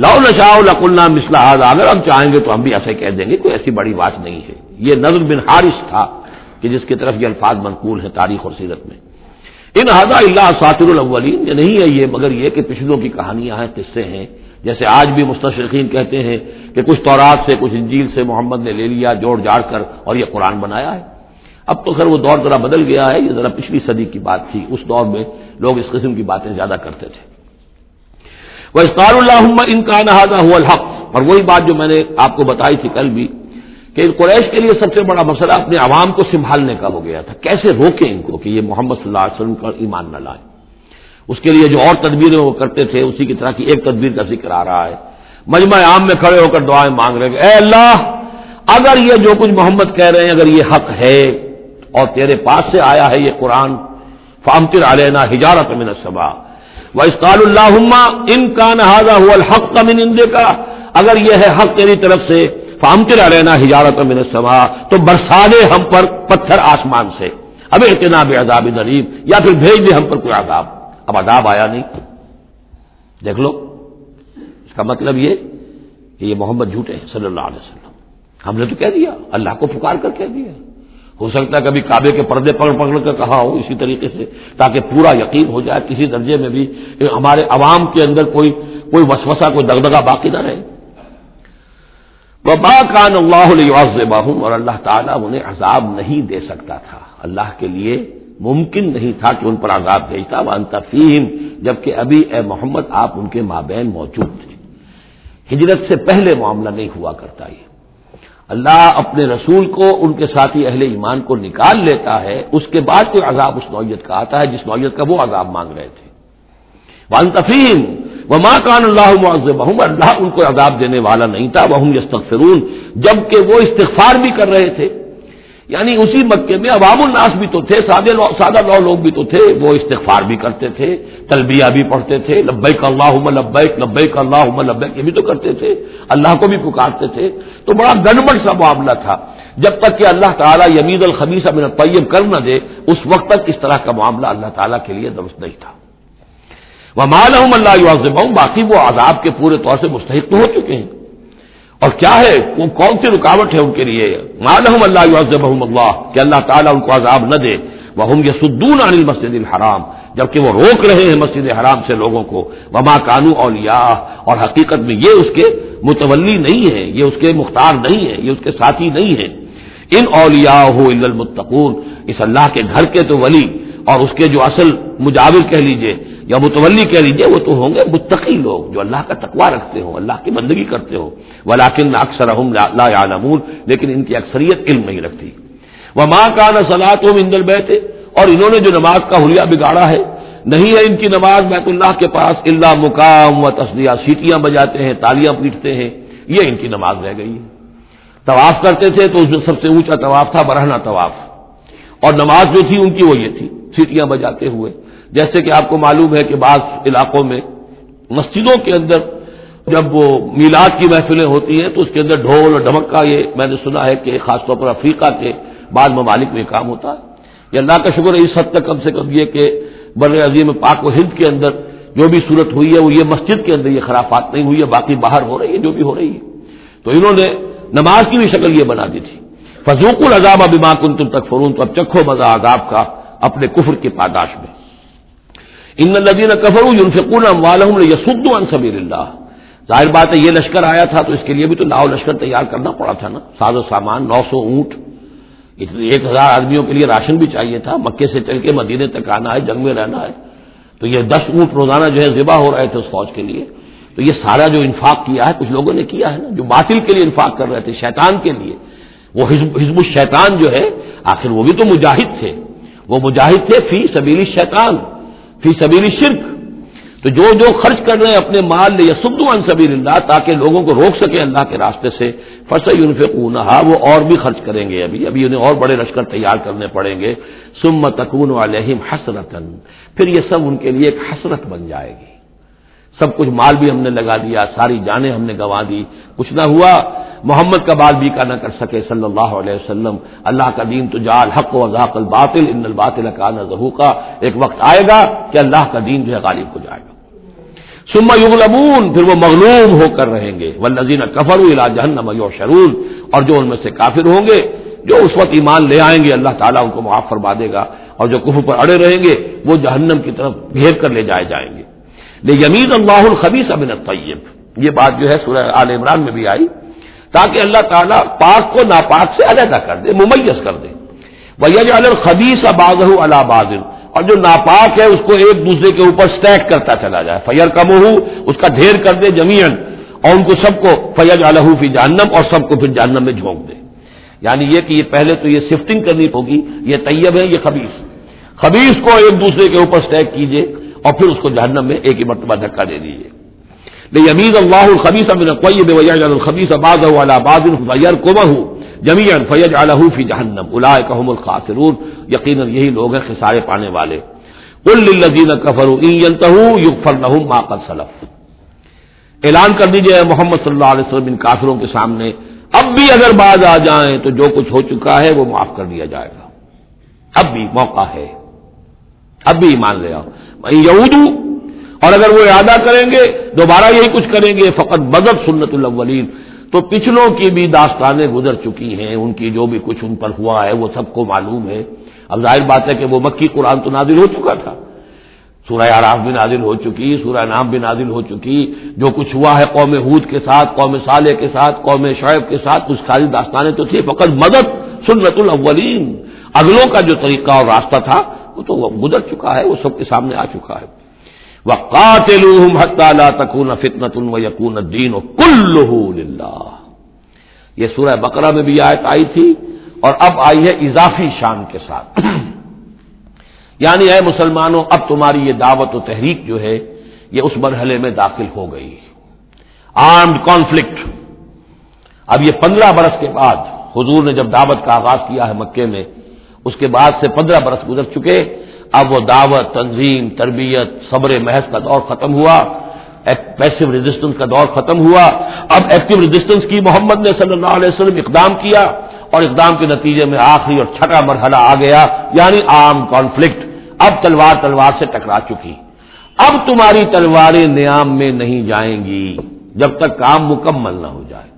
لَوْ نَشَاءُ لَقُلْنَا مِثْلَ هَٰذَا، اگر ہم چاہیں گے تو ہم بھی ایسے کہہ دیں گے، کوئی ایسی بڑی بات نہیں ہے۔ یہ نضر بن حارث تھا کہ جس کی طرف یہ الفاظ منقول ہیں تاریخ اور سیرت میں۔ ان هذا الا اساطیر الاولین، یہ نہیں ہے یہ مگر یہ کہ پچھلوں کی کہانیاں ہیں، قصے ہیں، جیسے آج بھی مستشرقین کہتے ہیں کہ کچھ تورات سے، کچھ انجیل سے محمد نے لے لیا جوڑ جاڑ کر اور یہ قرآن بنایا ہے۔ اب تو خیر وہ دور ذرا بدل گیا ہے، یہ ذرا پچھلی صدی کی بات تھی، اس دور میں لوگ اس قسم کی باتیں زیادہ کرتے تھے۔ وَإِذْ قَالُوا اللَّهُمَّ إِنْ كَانَ هَٰذَا هُوَ الْحَقُّ، اور وہی بات جو میں نے آپ کو بتائی تھی کل بھی کہ قریش کے لیے سب سے بڑا مسئلہ اپنے عوام کو سنبھالنے کا ہو گیا تھا، کیسے روکیں ان کو کہ یہ محمد صلی اللہ علیہ وسلم کا ایمان نہ لائیں۔ اس کے لیے جو اور تدبیریں وہ کرتے تھے اسی کی طرح کی ایک تدبیر کا ذکر آ رہا ہے۔ مجمع عام میں کھڑے ہو کر دعائیں مانگ رہے کہ اے اللہ، اگر یہ جو کچھ محمد کہہ رہے ہیں اگر یہ حق ہے اور تیرے پاس سے آیا ہے یہ قرآن، فَأَمْطِرْ عَلَيْنَا حِجَارَةً مِنَ السَّمَاءِ۔ وَإِذْ قَالُوا اللَّهُمَّ إِنْ كَانَ هَٰذَا هُوَ الْحَقُّ مِنْ عِندِكَ، اگر یہ ہے حق تیری طرف سے، فَأَمْطِرْ عَلَيْنَا حِجَارَةً مِنَ السَّمَاءِ، تو برسا دے ہم پر پتھر آسمان سے، اَوِ ائْتِنَا بِعَذَابٍ أَلِيمٍ، یا پھر بھیج دے ہم پر کوئی عذاب۔ اب عذاب آیا نہیں، دیکھ لو اس کا مطلب یہ کہ یہ محمد جھوٹے ہیں صلی اللہ علیہ وسلم، ہم نے تو کہہ دیا، اللہ کو پکار کر کہہ دیا، ہو سکتا ہے کبھی کعبے کے پردے پکڑ پکڑ کر کہا ہو اسی طریقے سے، تاکہ پورا یقین ہو جائے کسی درجے میں بھی ہمارے عوام کے اندر کوئی وسوسہ کوئی دغدغہ باقی نہ رہے۔ وَمَا كَانَ اللَّهُ لِيُعَذِّبَهُمْ، اور اللہ تعالیٰ انہیں عذاب نہیں دے سکتا تھا، اللہ کے لیے ممکن نہیں تھا کہ ان پر عذاب بھیجتا، وَأَنْتَ فِيهِمْ، جبکہ ابھی اے محمد آپ ان کے مابین موجود تھے، ہجرت سے پہلے معاملہ نہیں ہوا کرتا۔ یہ اللہ اپنے رسول کو ان کے ساتھی اہل ایمان کو نکال لیتا ہے، اس کے بعد کوئی عذاب اس نوعیت کا آتا ہے جس نوعیت کا وہ عذاب مانگ رہے تھے۔ وانتفیم وما کان اللہ معذبہم، اللہ ان کو عذاب دینے والا نہیں تھا، وہم یستغفرون، جبکہ وہ استغفار بھی کر رہے تھے، یعنی اسی مکے میں عوام الناس بھی تو تھے، سادہ لو لوگ بھی تو تھے، وہ استغفار بھی کرتے تھے، تلبیہ بھی پڑھتے تھے، لبیک اللہم لبیک، لبیک اللہم لبیک، یہ بھی تو کرتے تھے، اللہ کو بھی پکارتے تھے، تو بڑا گڑبڑ سا معاملہ تھا۔ جب تک کہ اللہ تعالیٰ یمید الخبیث من الطیب کر نہ دے، اس وقت تک اس طرح کا معاملہ اللہ تعالیٰ کے لیے درست نہیں تھا۔ وما لہم اللہ یعذبہم، باقی وہ عذاب کے پورے طور سے مستحق تو ہو چکے ہیں، اور کیا ہے وہ کون سی رکاوٹ ہے ان کے لیے، مَعَلَهُمْ أَلَّا يُعَذِّبَهُمُ اللَّهُ، کہ اللہ تعالیٰ ان کو عذاب نہ دے، وَهُمْ يَصُدُّونَ عَنِ الْمَسْجِدِ الْحَرَامِ، جبکہ وہ روک رہے ہیں مسجد حرام سے لوگوں کو، وَمَا كَانُوا أَوْلِيَاءَ، اور حقیقت میں یہ اس کے متولی نہیں ہے، یہ اس کے مختار نہیں ہے، یہ اس کے ساتھی نہیں ہے، ان أَوْلِيَاؤُهُ إِلَّا الْمُتَّقُونَ، اس اللہ کے گھر کے تو ولی اور اس کے جو اصل مجاور کہہ لیجئے یا متولی کہہ لیجئے وہ تو ہوں گے متقی لوگ، جو اللہ کا تقویٰ رکھتے ہو، اللہ کی بندگی کرتے ہو، ولیکن اکثرہم لا یعلمون، لیکن ان کی اکثریت علم نہیں رکھتی۔ وما کان صلاتہم عند البیت، اور انہوں نے جو نماز کا حلیہ بگاڑا ہے، نہیں ہے ان کی نماز بیت اللہ کے پاس، الا مقام و تسلیہ، سیٹیاں بجاتے ہیں، تالیاں پیٹتے ہیں، یہ ان کی نماز رہ گئی ہے۔ طواف کرتے تھے تو اس میں سب سے اونچا طواف تھا برہنہ طواف، اور نماز جو تھی ان کی وہ یہ تھی، سیٹیاں بجاتے ہوئے، جیسے کہ آپ کو معلوم ہے کہ بعض علاقوں میں مسجدوں کے اندر جب وہ میلاد کی محفلیں ہوتی ہیں تو اس کے اندر ڈھول اور ڈھمک کا، یہ میں نے سنا ہے کہ خاص طور پر افریقہ کے بعض ممالک میں کام ہوتا ہے۔ یہ اللہ کا شکر ہے اس حد تک کم سے کم یہ کہ بر عظیم پاک و ہند کے اندر جو بھی صورت ہوئی ہے وہ یہ مسجد کے اندر یہ خرافات نہیں ہوئی ہے، باقی باہر ہو رہی ہے جو بھی ہو رہی ہے، تو انہوں نے نماز کی بھی شکل یہ بنا دی تھی۔ فذوقوا العذاب بما کنتم تکفرون، تو اب چکھو مزہ عذاب کا اپنے کفر کے پاداش میں۔ ان الذین کفروا ينفقون اموالهم لیصدوا عن سبیل اللہ، ظاہر بات ہے یہ لشکر آیا تھا تو اس کے لیے بھی تو لاؤ لشکر تیار کرنا پڑا تھا نا، ساز و سامان، 900 اونٹ، 1000 آدمیوں کے لیے راشن بھی چاہیے تھا، مکے سے چل کے مدینے تک آنا ہے، جنگ میں رہنا ہے، تو یہ 10 اونٹ روزانہ جو ہے ذبح ہو رہے تھے اس فوج کے لیے، تو یہ سارا جو انفاق کیا ہے کچھ لوگوں نے کیا ہے نا، جو باطل کے لیے انفاق کر رہے تھے، شیطان کے لیے، وہ حزب الشیطان جو ہے، آخر وہ بھی تو مجاہد تھے، وہ مجاہد تھے فی سبیل الشیطان، فی سبیل الشرک، تو جو خرچ کر رہے ہیں اپنے مال لیصدوا عن سبیل اللہ، تاکہ لوگوں کو روک سکے اللہ کے راستے سے، فسینفقونہا، وہ اور بھی خرچ کریں گے، ابھی انہیں اور بڑے لشکر تیار کرنے پڑیں گے، ثم تکون علیہم حسرتن، پھر یہ سب ان کے لیے ایک حسرت بن جائے گی، سب کچھ مال بھی ہم نے لگا دیا، ساری جانیں ہم نے گنوا دی، کچھ نہ ہوا، محمد کا بال بیکا نہ کر سکے صلی اللہ علیہ وسلم، اللہ کا دین تو جاء الحق وزهق الباطل ان الباطل کان زهوقا، ایک وقت آئے گا کہ اللہ کا دین جو ہے غالب ہو جائے گا۔ ثم یغلبون، پھر وہ مغلوب ہو کر رہیں گے، والذین کفروا الی جہنم یحشرون، اور جو ان میں سے کافر ہوں گے، جو اس وقت ایمان لے آئیں گے اللہ تعالیٰ ان کو معاف فرما دے گا، اور جو کفر پر اڑے رہیں گے وہ جہنم کی طرف گھیر کر لے جائے جائیں گے۔ لیمیز اللہ الخبیث من الطیب، یہ بات جو ہے سورہ آل عمران میں بھی آئی، تاکہ اللہ تعالیٰ پاک کو ناپاک سے علیحدہ کر دے، ممیز کر دے، وَيَجْعَلُ الْخَبِيثَ بَعْضَهُ عَلَىٰ بَعْضٍ، اور جو ناپاک ہے اس کو ایک دوسرے کے اوپر سٹیک کرتا چلا جائے، فَيَرْكَمُهُ، اس کا ڈھیر کر دے جمیعاً، اور ان کو سب کو فَيَجْعَلَهُ فِي جَہَنَّمَ، اور سب کو پھر جہنم میں جھونک دے، یعنی یہ کہ یہ پہلے تو یہ شفٹنگ کرنی ہوگی، یہ طیب ہے، یہ خبیث، خبیث کو ایک دوسرے کے اوپر سٹیک کیجیے اور پھر اس کو جہنم میں ایک ہی مرتبہ دھکا دے دیجیے۔ لیمیز اللہ الخبیث من الطیب ویجعل الخبیث بعضہ علی بعض فیرکمہ جمیعا فیجعلہ فی جہنم اولئک هم الخاسرون، یقیناً یہی لوگ ہیں خسارے پانے والے۔ قل للذین کفروا ان ینتہوا یغفر لہم ما قد سلف، اعلان کر دیجیے محمد صلی اللہ علیہ وسلم ان کافروں کے سامنے، اب بھی اگر باز آ جائیں تو جو کچھ ہو چکا ہے وہ معاف کر دیا جائے گا، اب بھی موقع ہے، اب بھی ایمان لے آؤ، یعودو، اور اگر وہ ارادہ کریں گے دوبارہ یہی کچھ کریں گے، فقط بدت سنت الاولین، تو پچھلوں کی بھی داستانیں گزر چکی ہیں، ان کی جو بھی کچھ ان پر ہوا ہے وہ سب کو معلوم ہے۔ اب ظاہر بات ہے کہ وہ مکی قرآن تو نازل ہو چکا تھا، سورہ اعراف بھی نازل ہو چکی، سورہ نام بھی نازل ہو چکی، جو کچھ ہوا ہے قوم ہود کے ساتھ، قوم صالح کے ساتھ، قوم شعیب کے ساتھ، کچھ ساری داستانیں تو تھیں، فقط مدد سنت الاولین، اگلوں کا جو طریقہ اور راستہ تھا وہ تو گزر چکا ہے، وہ سب کے سامنے آ چکا ہے۔ وَقَاتِلُوهُمْ حَتَّى لَا تَكُونَ فِتْنَةٌ وَيَكُونَ الدِّينُ كُلُّهُ لِلَّهِ، یہ سورہ بقرہ میں بھی آیت آئی تھی اور اب آئی ہے اضافی شان کے ساتھ۔ یعنی اے مسلمانوں، اب تمہاری یہ دعوت و تحریک جو ہے یہ اس مرحلے میں داخل ہو گئی، آرمڈ کانفلکٹ۔ اب یہ 15 برس کے بعد، حضور نے جب دعوت کا آغاز کیا ہے مکے میں، اس کے بعد سے 15 برس گزر چکے۔ اب وہ دعوت، تنظیم، تربیت، صبر محض کا دور ختم ہوا، پیسو ریزسٹنس کا دور ختم ہوا، اب ایکٹیو ریزسٹنس کی محمد نے صلی اللہ علیہ وسلم اقدام کیا، اور اقدام کے نتیجے میں آخری اور چھٹا مرحلہ آ گیا، یعنی عام کانفلکٹ۔ اب تلوار تلوار سے ٹکرا چکی، اب تمہاری تلواریں نیام میں نہیں جائیں گی جب تک کام مکمل نہ ہو جائے،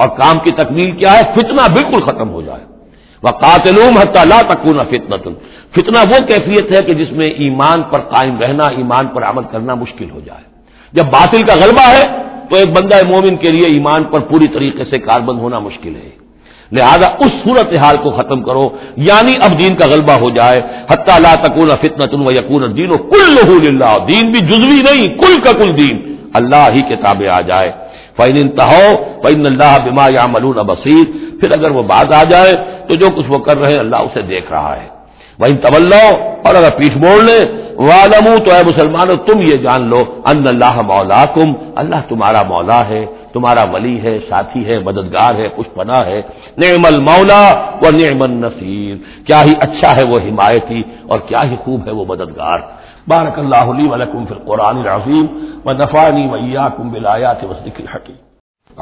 اور کام کی تکمیل کیا ہے؟ فتنہ بالکل ختم ہو جائے۔ وَقَاتِلُوهُمْ حَتَّى لَا تَكُونَ فِتْنَةٌ، فتنہ وہ کیفیت ہے کہ جس میں ایمان پر قائم رہنا، ایمان پر عمل کرنا مشکل ہو جائے۔ جب باطل کا غلبہ ہے تو ایک بندہ مومن کے لیے ایمان پر پوری طریقے سے کاربند ہونا مشکل ہے، لہذا اس صورتحال کو ختم کرو، یعنی اب دین کا غلبہ ہو جائے۔ حَتَّى لَا تَكُونَ فِتْنَةٌ وَيَكُونَ الدِّينُ كُلُّهُ لِلَّهِ، دین بھی جزوی نہیں، کل کا کل دین اللہ ہی کے تابع آ جائے۔ فَإِنِ انْتَهَوْا فَإِنَّ اللَّهَ بِمَا يَعْمَلُونَ بَصِيرٌ، پھر اگر وہ باز آ جائے تو جو کچھ وہ کر رہے ہیں اللہ اسے دیکھ رہا ہے۔ وَإِن تَوَلَّوْا، اور اگر پیٹھ موڑ لیں، وَاعْلَمُوا، تو اے مسلمانوں تم یہ جان لو، أَنَّ اللَّهَ مَوْلَاكُمْ، اللہ تمہارا مولا ہے، تمہارا ولی ہے، ساتھی ہے، مددگار ہے، پشت پناہ ہے۔ نعم المولا ونعم النصیر، کیا ہی اچھا ہے وہ حمایتی اور کیا ہی خوب ہے وہ مددگار۔ بارک اللہ لی ولکم فی القرآن العظیم ونفعنی وإیاکم بالآیات والذکر الحکیم۔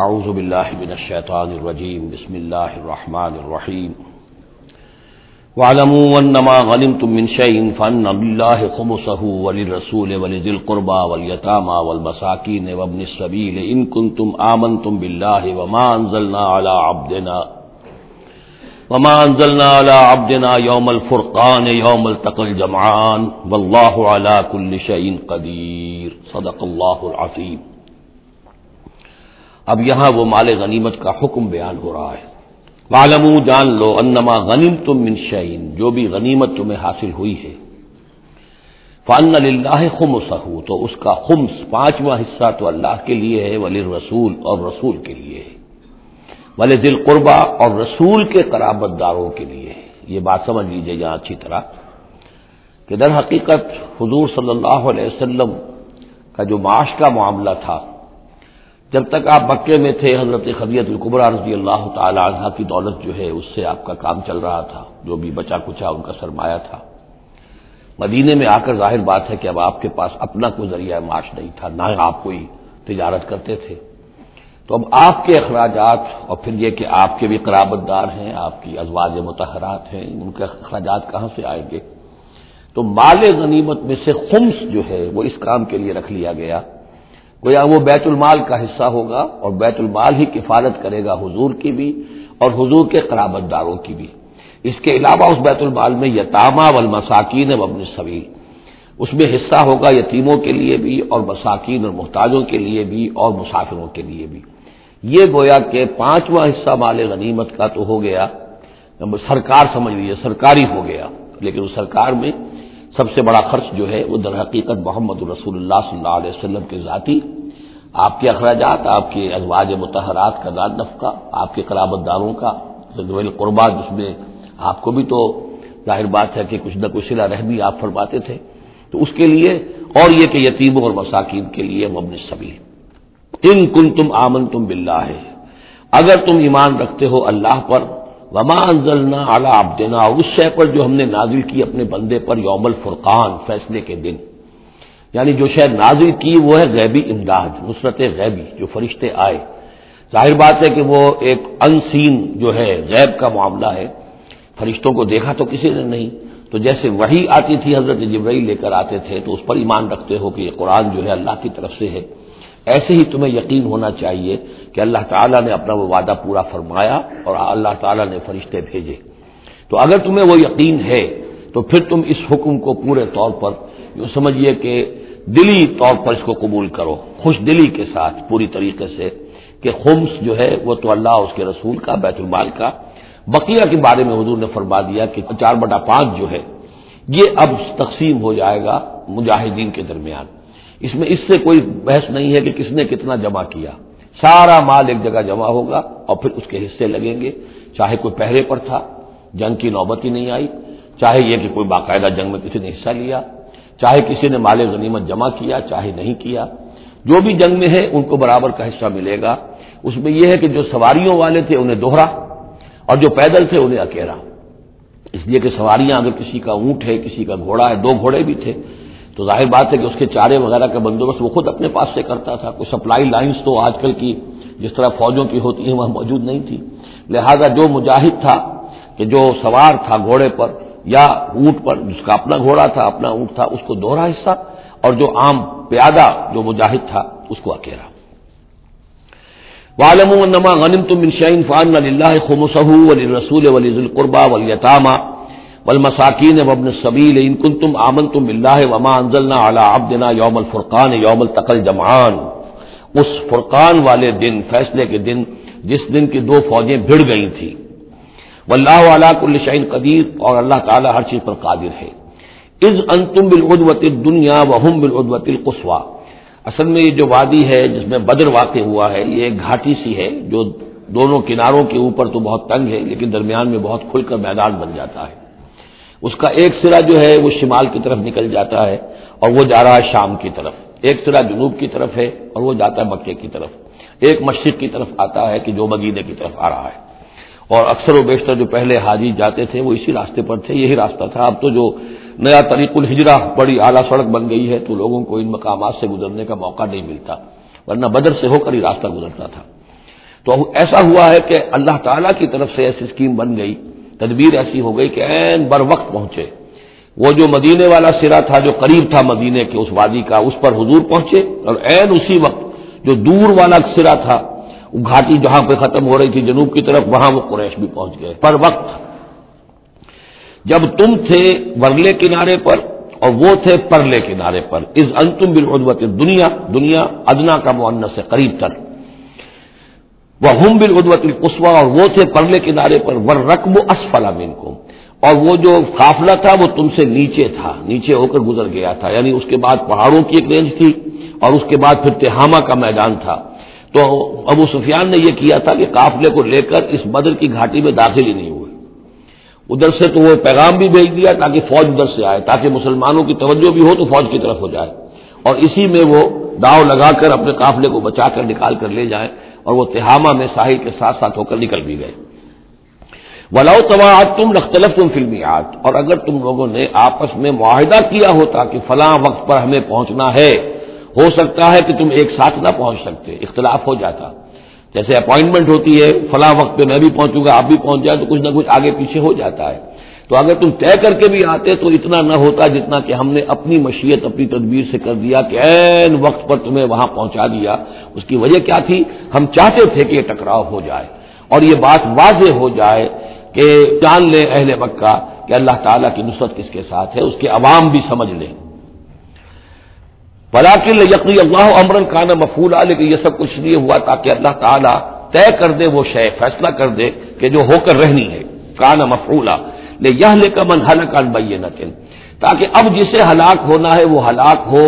اعوذ باللہ من الشیطان الرجیم، بسم اللہ الرحمن الرحیم۔ وَاعْلَمُوا أَنَّمَا غَنِمْتُم مِّن شَيْءٍ فَأَنَّ لِلَّهِ خُمُسَهُ وَلِلرَّسُولِ وَلِذِي الْقُرْبَى وَالْيَتَامَى وَالْمَسَاكِينِ وَابْنِ السَّبِيلِ إِن كُنتُمْ آمَنْتُم بِاللَّهِ وَمَا أَنزَلْنَا عَلَى عَبْدِنَا يَوْمَ الْفُرْقَانِ يَوْمَ الْتَقَى الْجَمْعَانِ وَاللَّهُ عَلَى كُلِّ شَيْءٍ قَدِيرٌ، صدق اللہ العظیم۔ اب یہاں وہ مال غنیمت کا حکم بیان ہو رہا ہے۔ وَاعْلَمُوا، جان لو، انما غنمتم من شیء، جو بھی غنیمت تمہیں حاصل ہوئی ہے، فَأَنَّ لِلَّهِ خُمُسَهُ، تو اس کا خمس، 5واں حصہ تو اللہ کے لیے ہے، وَلِلرَّسُولِ، اور رسول کے لیے ہے، وَلِذِي الْقُرْبَى، اور رسول کے قرابت داروں کے لیے ہے۔ یہ بات سمجھ لیجیے یہاں اچھی طرح کہ در حقیقت حضور صلی اللہ علیہ وسلم کا جو معاش کا معاملہ تھا، جب تک آپ مکے میں تھے، حضرت خدیجہ الکبریٰ رضی اللہ تعالی عنہ کی دولت جو ہے اس سے آپ کا کام چل رہا تھا، جو بھی بچا کچا ان کا سرمایہ تھا۔ مدینے میں آ کر ظاہر بات ہے کہ اب آپ کے پاس اپنا کوئی ذریعہ معاش نہیں تھا، نہ آپ کوئی تجارت کرتے تھے، تو اب آپ کے اخراجات، اور پھر یہ کہ آپ کے بھی قرابت دار ہیں، آپ کی ازواج مطہرات ہیں، ان کے اخراجات کہاں سے آئیں گے؟ تو مال غنیمت میں سے خمس جو ہے وہ اس کام کے لیے رکھ لیا گیا، گویا وہ بیت المال کا حصہ ہوگا، اور بیت المال ہی کفالت کرے گا حضور کی بھی اور حضور کے قرابت داروں کی بھی۔ اس کے علاوہ اس بیت المال میں یتامہ والمساکین وابن السبیل، اس میں حصہ ہوگا یتیموں کے لیے بھی، اور مساکین اور محتاجوں کے لیے بھی، اور مسافروں کے لیے بھی۔ یہ گویا کہ 5واں حصہ مال غنیمت کا تو ہو گیا، سرکار سمجھ لیجیے، سرکاری ہو گیا، لیکن اس سرکار میں سب سے بڑا خرچ جو ہے وہ در حقیقت محمد رسول اللہ صلی اللہ علیہ وسلم کے ذاتی، آپ کے اخراجات، آپ کے ازواج مطہرات کا داد نفقہ، آپ کے قرابت داروں کا، ذوی القربی، جس میں آپ کو بھی تو ظاہر بات ہے کہ کچھ نہ کچھ صلہ رحمی آپ فرماتے تھے، تو اس کے لیے، اور یہ کہ یتیموں اور مساکین کے لیے، وابن السبیل۔ ان کنتم آمنتم باللہ، اگر تم ایمان رکھتے ہو اللہ پر، وما انزلنا علی عبدنا، اس شے پر جو ہم نے نازل کی اپنے بندے پر، یوم الفرقان، فیصلے کے دن، یعنی جو شے نازل کی وہ ہے غیبی امداد، نصرت غیبی، جو فرشتے آئے۔ ظاہر بات ہے کہ وہ ایک ان سین جو ہے غیب کا معاملہ ہے، فرشتوں کو دیکھا تو کسی نے نہیں، تو جیسے وحی آتی تھی، حضرت جبرائیل لے کر آتے تھے، تو اس پر ایمان رکھتے ہو کہ یہ قرآن جو ہے اللہ کی طرف سے ہے، ایسے ہی تمہیں یقین ہونا چاہیے کہ اللہ تعالیٰ نے اپنا وہ وعدہ پورا فرمایا اور اللہ تعالیٰ نے فرشتے بھیجے. تو اگر تمہیں وہ یقین ہے تو پھر تم اس حکم کو پورے طور پر یوں سمجھیے کہ دلی طور پر اس کو قبول کرو, خوش دلی کے ساتھ پوری طریقے سے, کہ خمس جو ہے وہ تو اللہ اس کے رسول کا بیت المال کا, بقیہ کے بارے میں حضور نے فرما دیا کہ 4/5 جو ہے یہ اب تقسیم ہو جائے گا مجاہدین کے درمیان. اس میں اس سے کوئی بحث نہیں ہے کہ کس نے کتنا جمع کیا, سارا مال ایک جگہ جمع ہوگا اور پھر اس کے حصے لگیں گے, چاہے کوئی پہرے پر تھا, جنگ کی نوبت ہی نہیں آئی, چاہے یہ کہ کوئی باقاعدہ جنگ میں کسی نے حصہ لیا, چاہے کسی نے مال غنیمت جمع کیا چاہے نہیں کیا, جو بھی جنگ میں ہے ان کو برابر کا حصہ ملے گا. اس میں یہ ہے کہ جو سواریوں والے تھے انہیں دوہرا اور جو پیدل تھے انہیں اکیلا, اس لیے کہ سواریاں اگر کسی کا اونٹ ہے کسی کا گھوڑا ہے, 2 گھوڑے بھی تھے تو ظاہر بات ہے کہ اس کے چارے وغیرہ کا بندوبست وہ خود اپنے پاس سے کرتا تھا. کوئی سپلائی لائنز تو آج کل کی جس طرح فوجوں کی ہوتی ہیں وہاں موجود نہیں تھی, لہذا جو مجاہد تھا کہ جو سوار تھا گھوڑے پر یا اونٹ پر, جس کا اپنا گھوڑا تھا اپنا اونٹ تھا, اس کو 2/2 حصہ اور جو عام پیادہ جو مجاہد تھا اس کو اکیلا. وَاعْلَمُوا أَنَّمَا غَنِمْتُم مِّن شَيْءٍ فَأَنَّ لِلَّهِ خُمُسَهُ وَلِلرَّسُولِ وَلِذِي الْقُرْبَىٰ وَالْيَتَامَىٰ وَالْمَسَاكِينِ وَابْنِ السَّبِيلِ إِن كُنتُمْ آمَنتُم بِاللَّهِ وَمَا أَنزَلْنَا عَلَىٰ عَبْدِنَا يَوْمَ الْفُرْقَانِ يَوْمَ الْتَقَى الْجَمْعَانِ, اس فرقان والے دن, فیصلے کے دن, جس دن کی 2 فوجیں بھڑ گئی تھیں. واللہ علیٰ کل شیء قدیر, اور اللہ تعالیٰ ہر چیز پر قادر ہے. اذ انتم بالعدوۃ الدنیا وہم بالعدوۃ القصویٰ, اصل میں یہ جو وادی ہے جس میں بدر واقع ہوا ہے یہ ایک گھاٹی سی ہے جو دونوں کناروں کے اوپر تو بہت تنگ ہے لیکن درمیان میں بہت کھل کر میدان بن جاتا ہے. اس کا ایک سرا جو ہے وہ شمال کی طرف نکل جاتا ہے اور وہ جا رہا ہے شام کی طرف, ایک سرا جنوب کی طرف ہے اور وہ جاتا ہے مکے کی طرف, ایک مشرق کی طرف آتا ہے کہ جو مدینے کی طرف آ رہا ہے. اور اکثر و بیشتر جو پہلے حاجی جاتے تھے وہ اسی راستے پر تھے, یہی راستہ تھا. اب تو جو نیا طریق الحجرہ بڑی اعلیٰ سڑک بن گئی ہے تو لوگوں کو ان مقامات سے گزرنے کا موقع نہیں ملتا, ورنہ بدر سے ہو کر ہی راستہ گزرتا تھا. تو ایسا ہوا ہے کہ اللہ تعالیٰ کی طرف سے ایسی اسکیم بن گئی, تدبیر ایسی ہو گئی کہ عین بر وقت پہنچے. وہ جو مدینے والا سرا تھا جو قریب تھا مدینے کے اس وادی کا, اس پر حضور پہنچے, اور عین اسی وقت جو دور والا سرا تھا گھاٹی جہاں پہ ختم ہو رہی تھی جنوب کی طرف, وہاں وہ قریش بھی پہنچ گئے. پر وقت جب تم تھے ورلے کنارے پر اور وہ تھے پرلے کنارے پر. اذ انتم بالعدوۃ الدنیا, دنیا ادنا کا مؤنث ہے قریب تر, وہم بالعدوۃ القصویٰ, اور وہ تھے پرلے کنارے پر. والرکب اسفل منکم, اور وہ جو قافلہ تھا وہ تم سے نیچے تھا, نیچے ہو کر گزر گیا تھا. یعنی اس کے بعد پہاڑوں کی ایک رینج تھی اور اس کے بعد پھر تہامہ کا میدان تھا. تو ابو سفیان نے یہ کیا تھا کہ قافلے کو لے کر اس بدر کی گھاٹی میں داخل ہی نہیں ہوئے, ادھر سے تو وہ پیغام بھی بھیج دیا تاکہ فوج ادھر سے آئے, تاکہ مسلمانوں کی توجہ بھی ہو تو فوج کی طرف ہو جائے, اور اسی میں وہ داؤ لگا کر اپنے قافلے کو بچا کر نکال کر لے جائیں. اور وہ تہامہ میں ساحل کے ساتھ ساتھ ہو کر نکل بھی گئے. وَلَوْ تَوَاعَدْتُمْ لَاخْتَلَفْتُمْ فِي الْمِيعَادِ, اور اگر تم لوگوں نے آپس میں معاہدہ کیا ہوتا کہ فلاں وقت پر ہمیں پہنچنا ہے, ہو سکتا ہے کہ تم ایک ساتھ نہ پہنچ سکتے, اختلاف ہو جاتا. جیسے اپوائنٹمنٹ ہوتی ہے فلاں وقت پہ میں بھی پہنچوں گا آپ بھی پہنچ جائے تو کچھ نہ کچھ آگے پیچھے ہو جاتا ہے. تو اگر تم طے کر کے بھی آتے تو اتنا نہ ہوتا جتنا کہ ہم نے اپنی مشیت اپنی تدبیر سے کر دیا کہ عین وقت پر تمہیں وہاں پہنچا دیا. اس کی وجہ کیا تھی, ہم چاہتے تھے کہ یہ ٹکراؤ ہو جائے اور یہ بات واضح ہو جائے کہ جان لیں اہل مکہ کہ اللہ تعالیٰ کی نصرت کس کے ساتھ ہے, اس کے عوام بھی سمجھ لیں. وَلَٰكِن لِّيَقْضِيَ اللَّهُ أَمْرًا كَانَ مَفْعُولًا, لیکن یہ سب کچھ لیے ہوا تاکہ اللہ تعالیٰ طے کر دے وہ شے, فیصلہ کر دے کہ جو ہو کر رہنی ہے. کان مفعولا لِيَهْلِكَ مَنْ هَلَكَ عَن بَيِّنَةٍ, تاکہ اب جسے ہلاک ہونا ہے وہ ہلاک ہو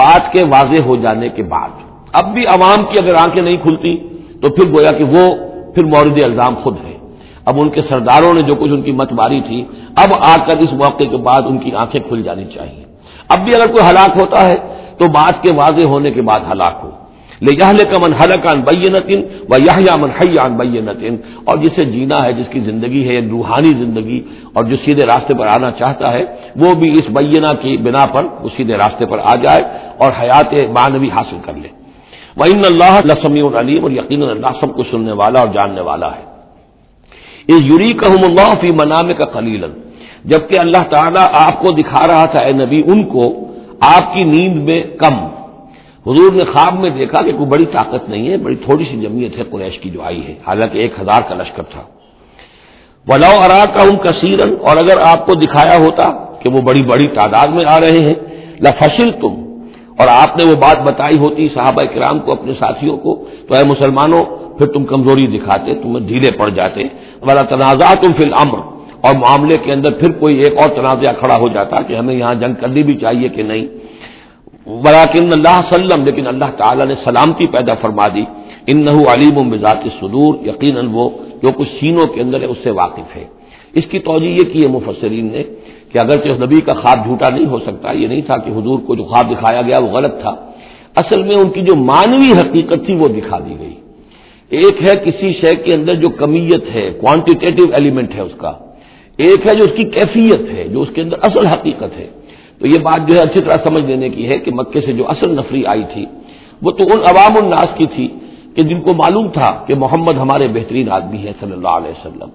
بات کے واضح ہو جانے کے بعد. اب بھی عوام کی اگر آنکھیں نہیں کھلتی تو پھر گویا کہ وہ پھر مورد الزام خود ہے. اب ان کے سرداروں نے جو کچھ ان کی مت ماری تھی اب آ کر اس موقع کے بعد ان کی آنکھیں کھل جانی چاہیے. اب بھی اگر کوئی ہلاک ہوتا ہے تو بات کے واضح ہونے کے بعد ہلاک ہو. لِيَهْلِكَ مَنْ هَلَكَ عَن بَيِّنَةٍ وَيَحْيَىٰ مَنْ حَيَّ عَن بَيِّنَةٍ, اور جسے جینا ہے جس کی زندگی ہے روحانی زندگی اور جو سیدھے راستے پر آنا چاہتا ہے وہ بھی اس بینہ کی بنا پر اس سیدھے راستے پر آ جائے اور حیات معنوی حاصل کر لے. وَإِنَّ اللَّهَ لَسَمِيعٌ عَلِيمٌ, اور یقیناً اللہ سب کو سننے والا اور جاننے والا ہے. إِذْ يُرِيكَهُمُ اللَّهُ فِي مَنَامِكَ قَلِيلًا, جبکہ اللہ تعالیٰ آپ کو دکھا رہا تھا اے نبی ان کو آپ کی نیند میں کم. حضور نے خواب میں دیکھا کہ کوئی بڑی طاقت نہیں ہے، بڑی تھوڑی سی جمعیت ہے قریش کی جو آئی ہے، حالانکہ 1000 کا لشکر تھا. وَلَوْ أَرَاكَهُمْ كَثِيرًا، اور اگر آپ کو دکھایا ہوتا کہ وہ بڑی بڑی تعداد میں آ رہے ہیں، لَفَشِلْتُمْ، اور آپ نے وہ بات بتائی ہوتی صحابہ کرام کو، اپنے ساتھیوں کو، تو اے مسلمانوں پھر تم کمزوری دکھاتے، تم ڈھیلے پڑ جاتے. وَلَا تَنَازَعْتُمْ فِي الْأَمْرِ، اور معاملے کے اندر پھر کوئی ایک اور تنازع کھڑا ہو جاتا کہ ہمیں یہاں جنگ کرنی بھی چاہیے کہ نہیں. وَلَٰكِنَّ اللَّهَ سَلَّمَ، لیکن اللہ تعالیٰ نے سلامتی پیدا فرما دی. إِنَّهُ عَلِيمٌ بِذَاتِ الصُّدُورِ، یقیناً وہ جو کچھ سینوں کے اندر ہے اس سے واقف ہے. اس کی توجہ یہ کی ہے مفسرین نے کہ اگرچہ نبی کا خواب جھوٹا نہیں ہو سکتا، یہ نہیں تھا کہ حضور کو جو خواب دکھایا گیا وہ غلط تھا، اصل میں ان کی جو معنوی حقیقت تھی وہ دکھا دی گئی. ایک ہے کسی شے کے اندر جو کمیت ہے، کوانٹیٹیو ایلیمنٹ ہے اس کا، ایک ہے جو اس کی کیفیت ہے، جو اس کے اندر اصل حقیقت ہے. تو یہ بات جو ہے اچھی طرح سمجھ لینے کی ہے کہ مکے سے جو اصل نفری آئی تھی وہ تو ان عوام الناس کی تھی کہ جن کو معلوم تھا کہ محمد ہمارے بہترین آدمی ہے صلی اللہ علیہ وسلم،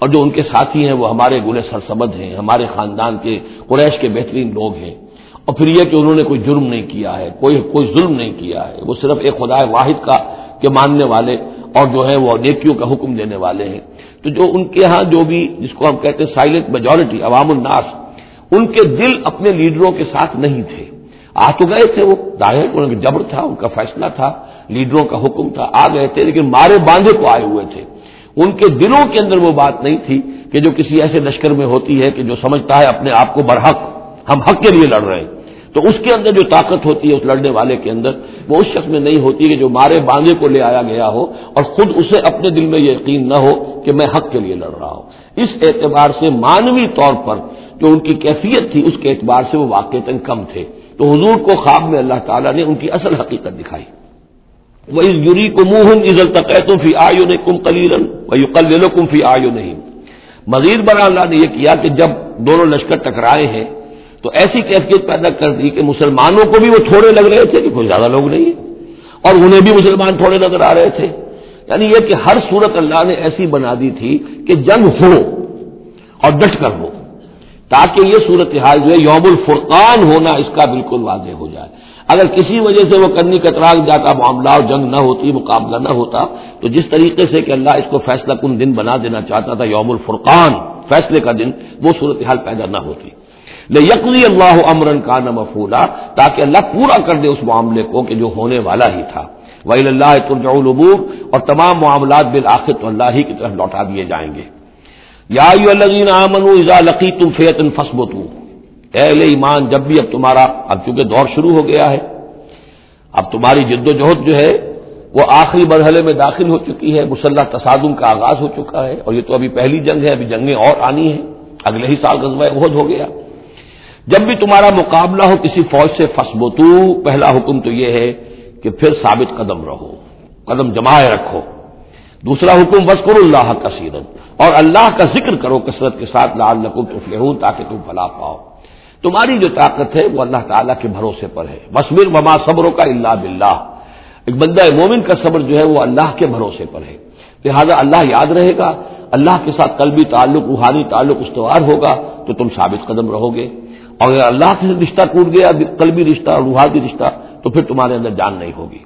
اور جو ان کے ساتھی ہیں وہ ہمارے گلِ سرسبد ہیں، ہمارے خاندان کے قریش کے بہترین لوگ ہیں. اور پھر یہ کہ انہوں نے کوئی جرم نہیں کیا ہے، کوئی ظلم نہیں کیا ہے، وہ صرف ایک خدا واحد کا کے ماننے والے اور جو ہے وہ نیکیوں کا حکم دینے والے ہیں. تو جو ان کے ہاں جو بھی جس کو ہم کہتے ہیں سائلنٹ میجورٹی، عوام الناس، ان کے دل اپنے لیڈروں کے ساتھ نہیں تھے. آ تو گئے تھے، وہ ظاہر ان کا جبر تھا، ان کا فیصلہ تھا، لیڈروں کا حکم تھا، آ گئے تھے، لیکن مارے باندھے کو آئے ہوئے تھے. ان کے دلوں کے اندر وہ بات نہیں تھی کہ جو کسی ایسے لشکر میں ہوتی ہے کہ جو سمجھتا ہے اپنے آپ کو برحق، ہم حق کے لیے لڑ رہے ہیں. تو اس کے اندر جو طاقت ہوتی ہے اس لڑنے والے کے اندر، وہ اس شخص میں نہیں ہوتی کہ جو مارے باندھے کو لے آیا گیا ہو اور خود اسے اپنے دل میں یہ یقین نہ ہو کہ میں حق کے لیے لڑ رہا ہوں. اس اعتبار سے معنوی طور پر جو ان کی کیفیت تھی اس کے اعتبار سے وہ واقعتاً کم تھے. تو حضور کو خواب میں اللہ تعالیٰ نے ان کی اصل حقیقت دکھائی. وَإِذْ يُرِيكُمُوهُمْ إِذْ الْتَقَيْتُمْ فِي أَعْيُنِكُمْ قَلِيلًا وَيُقَلِّلُكُمْ فِي أَعْيُنِهِمْ. مزید برآں اللہ نے یہ کیا کہ جب دونوں لشکر ٹکرائے ہیں تو ایسی کیفیت پیدا کر دی کہ مسلمانوں کو بھی وہ تھوڑے لگ رہے تھے کہ کوئی زیادہ لوگ نہیں ہیں، اور انہیں بھی مسلمان تھوڑے نظر آ رہے تھے. یعنی یہ کہ ہر صورت اللہ نے ایسی بنا دی تھی کہ جنگ ہو اور ڈٹ کر ہو، تاکہ یہ صورتحال جو ہے یوم الفرقان ہونا اس کا بالکل واضح ہو جائے. اگر کسی وجہ سے وہ کنی کترا جاتا معاملہ اور جنگ نہ ہوتی، مقابلہ نہ ہوتا، تو جس طریقے سے کہ اللہ اس کو فیصلہ کن دن بنا دینا چاہتا تھا، یوم الفرقان، فیصلے کا دن، وہ صورتحال پیدا نہ ہوتی. لَيَقْضِيَ اللَّهُ أَمْرًا كَانَ مَفْعُولًا، تاکہ اللہ پورا کر دے اس معاملے کو کہ جو ہونے والا ہی تھا. وَإِلَى اللَّهِ تُرْجَعُ الْأُمُورُ، اور تمام معاملات بالآخر تو اللہ ہی کی طرف لوٹا دیے جائیں گے. يَا أَيُّهَا الَّذِينَ آمَنُوا إِذَا لَقِيتُمْ فِئَةً فَاثْبُتُوا، اہل ایمان جب بھی اب چونکہ دور شروع ہو گیا ہے، اب تمہاری جد و جہد جو ہے وہ آخری مرحلے میں داخل ہو چکی ہے، مسلح تصادم کا آغاز ہو چکا ہے. اور یہ تو ابھی پہلی جنگ ہے، ابھی جنگیں اور آنی ہیں، اگلے ہی سال غزوہ احد ہو گیا. جب بھی تمہارا مقابلہ ہو کسی فوج سے، فثبتو، پہلا حکم تو یہ ہے کہ پھر ثابت قدم رہو، قدم جمائے رکھو. دوسرا حکم وَاذْكُرُوا اللَّهَ كَثِيرًا، اور اللہ کا ذکر کرو کثرت کے ساتھ، لَعَلَّكُمْ تُفْلِحُونَ، تاکہ تم فلاح پاؤ. تمہاری جو طاقت ہے وہ اللہ تعالیٰ کے بھروسے پر ہے. وَاصْبِرْ وَمَا صَبْرُكَ إِلَّا بِاللَّهِ، ایک بندہ مومن کا صبر جو ہے وہ اللہ کے بھروسے پر ہے. لہذا اللہ یاد رہے گا، اللہ کے ساتھ قلبی تعلق، روحانی تعلق استوار ہوگا تو تم ثابت قدم رہو گے. اور اگر اللہ سے رشتہ ٹوٹ گیا، قلبی رشتہ اور روحانی رشتہ، تو پھر تمہارے اندر جان نہیں ہوگی.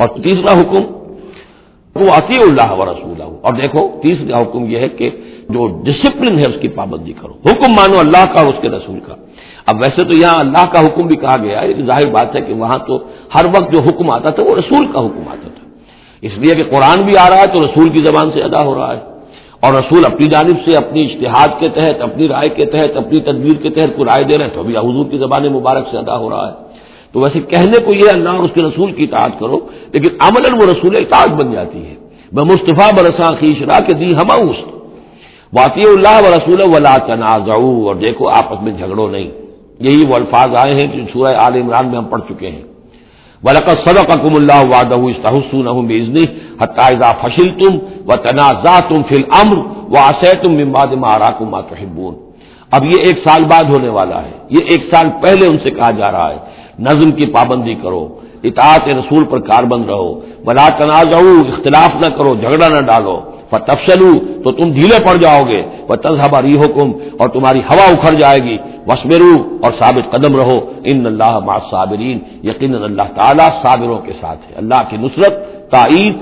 اور تیسرا حکم وہ اطیع اللہ ورسولہ، اور دیکھو تیسرا حکم یہ ہے کہ جو ڈسپلن ہے اس کی پابندی کرو، حکم مانو اللہ کا اور اس کے رسول کا. اب ویسے تو یہاں اللہ کا حکم بھی کہا گیا ہے، ظاہر بات ہے کہ وہاں تو ہر وقت جو حکم آتا تھا وہ رسول کا حکم آتا تھا، اس لیے کہ قرآن بھی آ رہا ہے تو رسول کی زبان سے ادا ہو رہا ہے، اور رسول اپنی جانب سے اپنی اجتہاد کے تحت، اپنی رائے کے تحت، اپنی تدبیر کے تحت کوئی رائے دے رہے ہیں تو بھی حضور کی زبان مبارک سے ادا ہو رہا ہے. تو ویسے کہنے کو یہ اللہ اور اس کے رسول کی اطاعت کرو، لیکن عملاً وہ رسول اطاعت بن جاتی ہے. میں مصطفیٰ برساں خیش را کے دی ہما اوست، واطیع اللہ و رسول ولا تنازعوا، اور دیکھو آپس میں جھگڑو نہیں. یہی وہ الفاظ آئے ہیں جو سورہ آل عمران میں ہم پڑھ چکے ہیں. وَلَقَدْ صَدَقَكُمُ اللَّهُ وَعْدَهُ إِذْ تَحُسُّونَهُم بِإِذْنِهِ حَتَّىٰ إِذَا فَشِلْتُمْ وَتَنَازَعْتُمْ فِي الْأَمْرِ وَعَصَيْتُم مِّن بَعْدِ مَا أَرَاكُم مَّا تُحِبُّونَ. اب یہ ایک سال بعد ہونے والا ہے، یہ ایک سال پہلے ان سے کہا جا رہا ہے نظم کی پابندی کرو، اطاعت رسول پر کاربند رہو. وَلَا تَنَازَعُوا، اختلاف نہ کرو، جھگڑا نہ ڈالو. فَتَفْشَلُوا، تو تم ڈھیلے پڑ جاؤ گے. وَتَذْهَبَ رِيحُكُمْ، اور تمہاری ہوا اکھڑ جائے گی. وَاصْبِرُوا اور ثابت قدم رہو، ان اللہ مع الصابرین، یقیناً اللہ تعالیٰ صابروں کے ساتھ ہے، اللہ کی نصرت، تائید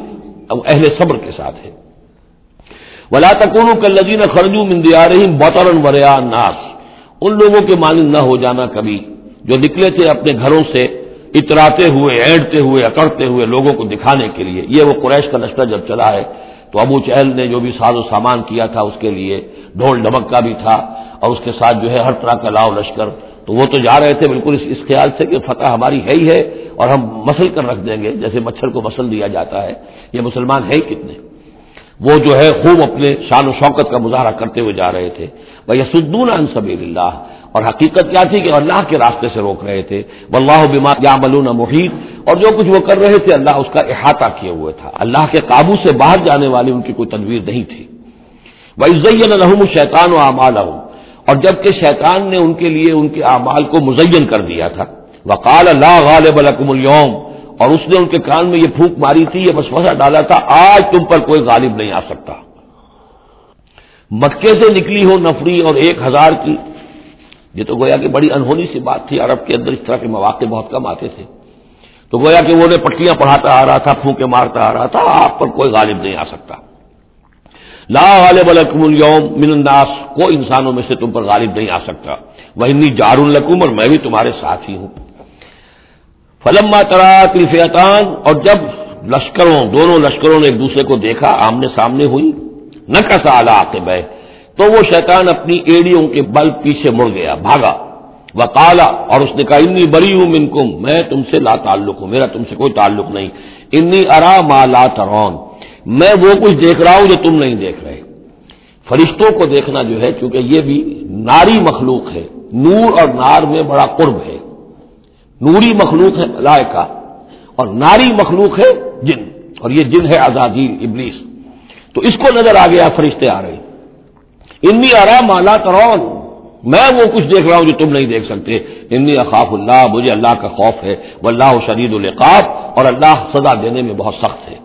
اہل صبر کے ساتھ ہے۔ وَلَا تَكُونُوا كَالَّذِينَ خَرَجُوا مِن دِيَارِهِمْ بَطَرًا وَرِئَاءَ النَّاسِ، ان لوگوں کے مانند نہ ہو جانا کبھی جو نکلے تھے اپنے گھروں سے اتراتے ہوئے، اینٹتے ہوئے، اکڑتے ہوئے لوگوں کو دکھانے کے لیے۔ یہ وہ قریش کا لشکر جب چلا ہے تو ابو جہل نے جو بھی ساز و سامان کیا تھا اس کے لیے، ڈھول ڈھمک کا بھی تھا اور اس کے ساتھ جو ہے ہر طرح کا لاؤ لشکر، تو وہ تو جا رہے تھے بالکل اس خیال سے کہ فتح ہماری ہے ہی ہے اور ہم مسل کر رکھ دیں گے، جیسے مچھر کو مسل دیا جاتا ہے۔ یہ مسلمان ہیں کتنے، وہ جو ہے خوب اپنے شان و شوکت کا مظاہرہ کرتے ہوئے جا رہے تھے۔ وَيَصُدُّونَ عَن سَبِيلِ اللَّهِ، اور حقیقت کیا تھی کہ اللہ کے راستے سے روک رہے تھے۔ وَاللَّهُ بِمَا يَعْمَلُونَ مُحِيطٌ، اور جو کچھ وہ کر رہے تھے اللہ اس کا احاطہ کیے ہوئے تھا، اللہ کے قابو سے باہر جانے والی ان کی کوئی تدبیر نہیں تھی۔ وَإِذْ زَيَّنَ لَهُمُ الشَّيْطَانُ أَعْمَالَهُمْ، اور جب کہ شیطان نے ان کے لیے ان کے اعمال کو مزین کر دیا تھا۔ وَقَالَ لَا غَالِبَ لَكُمُ الْيَوْمَ، اور اس نے ان کے کان میں یہ پھونک ماری تھی، یہ وسوسہ ڈالا تھا، آج تم پر کوئی غالب نہیں آ سکتا۔ مکے سے نکلی ہو نفری اور 1000 کی، یہ تو گویا کہ بڑی انہونی سی بات تھی، عرب کے اندر اس طرح کے مواقع بہت کم آتے تھے، تو گویا کہ وہ نے پٹیاں پڑھاتا آ رہا تھا، پھونکے مارتا آ رہا تھا، آپ پر کوئی غالب نہیں آ سکتا۔ لا غالب لکم اليوم من الناس، کوئی انسانوں میں سے تم پر غالب نہیں آ سکتا۔ وانی جار لکم، اور میں بھی تمہارے ساتھ ہی ہوں۔ فلما تراءت الفئتان، اور جب لشکروں، دونوں لشکروں نے ایک دوسرے کو دیکھا، آمنے سامنے ہوئی، نکص علی عقبہ، تو وہ شیطان اپنی ایڑیوں کے بل پیچھے مڑ گیا، بھاگا۔ وقال، اور اس نے کہا انی بریء منکم، میں تم سے لا تعلق ہوں، میرا تم سے کوئی تعلق نہیں۔ انی ارا ما لا ترون، میں وہ کچھ دیکھ رہا ہوں جو تم نہیں دیکھ رہے۔ فرشتوں کو دیکھنا جو ہے، چونکہ یہ بھی ناری مخلوق ہے، نور اور نار میں بڑا قرب ہے، نوری مخلوق ہے ملائکہ اور ناری مخلوق ہے جن، اور یہ جن ہے آزادی ابلیس، تو اس کو نظر آ گیا فرشتے آ رہے۔ انی ارا ما لا ترون، میں وہ کچھ دیکھ رہا ہوں جو تم نہیں دیکھ سکتے۔ انی اخاف اللہ، مجھے اللہ کا خوف ہے، واللہ شدید العقاب، اور اللہ سزا دینے میں بہت سخت ہے۔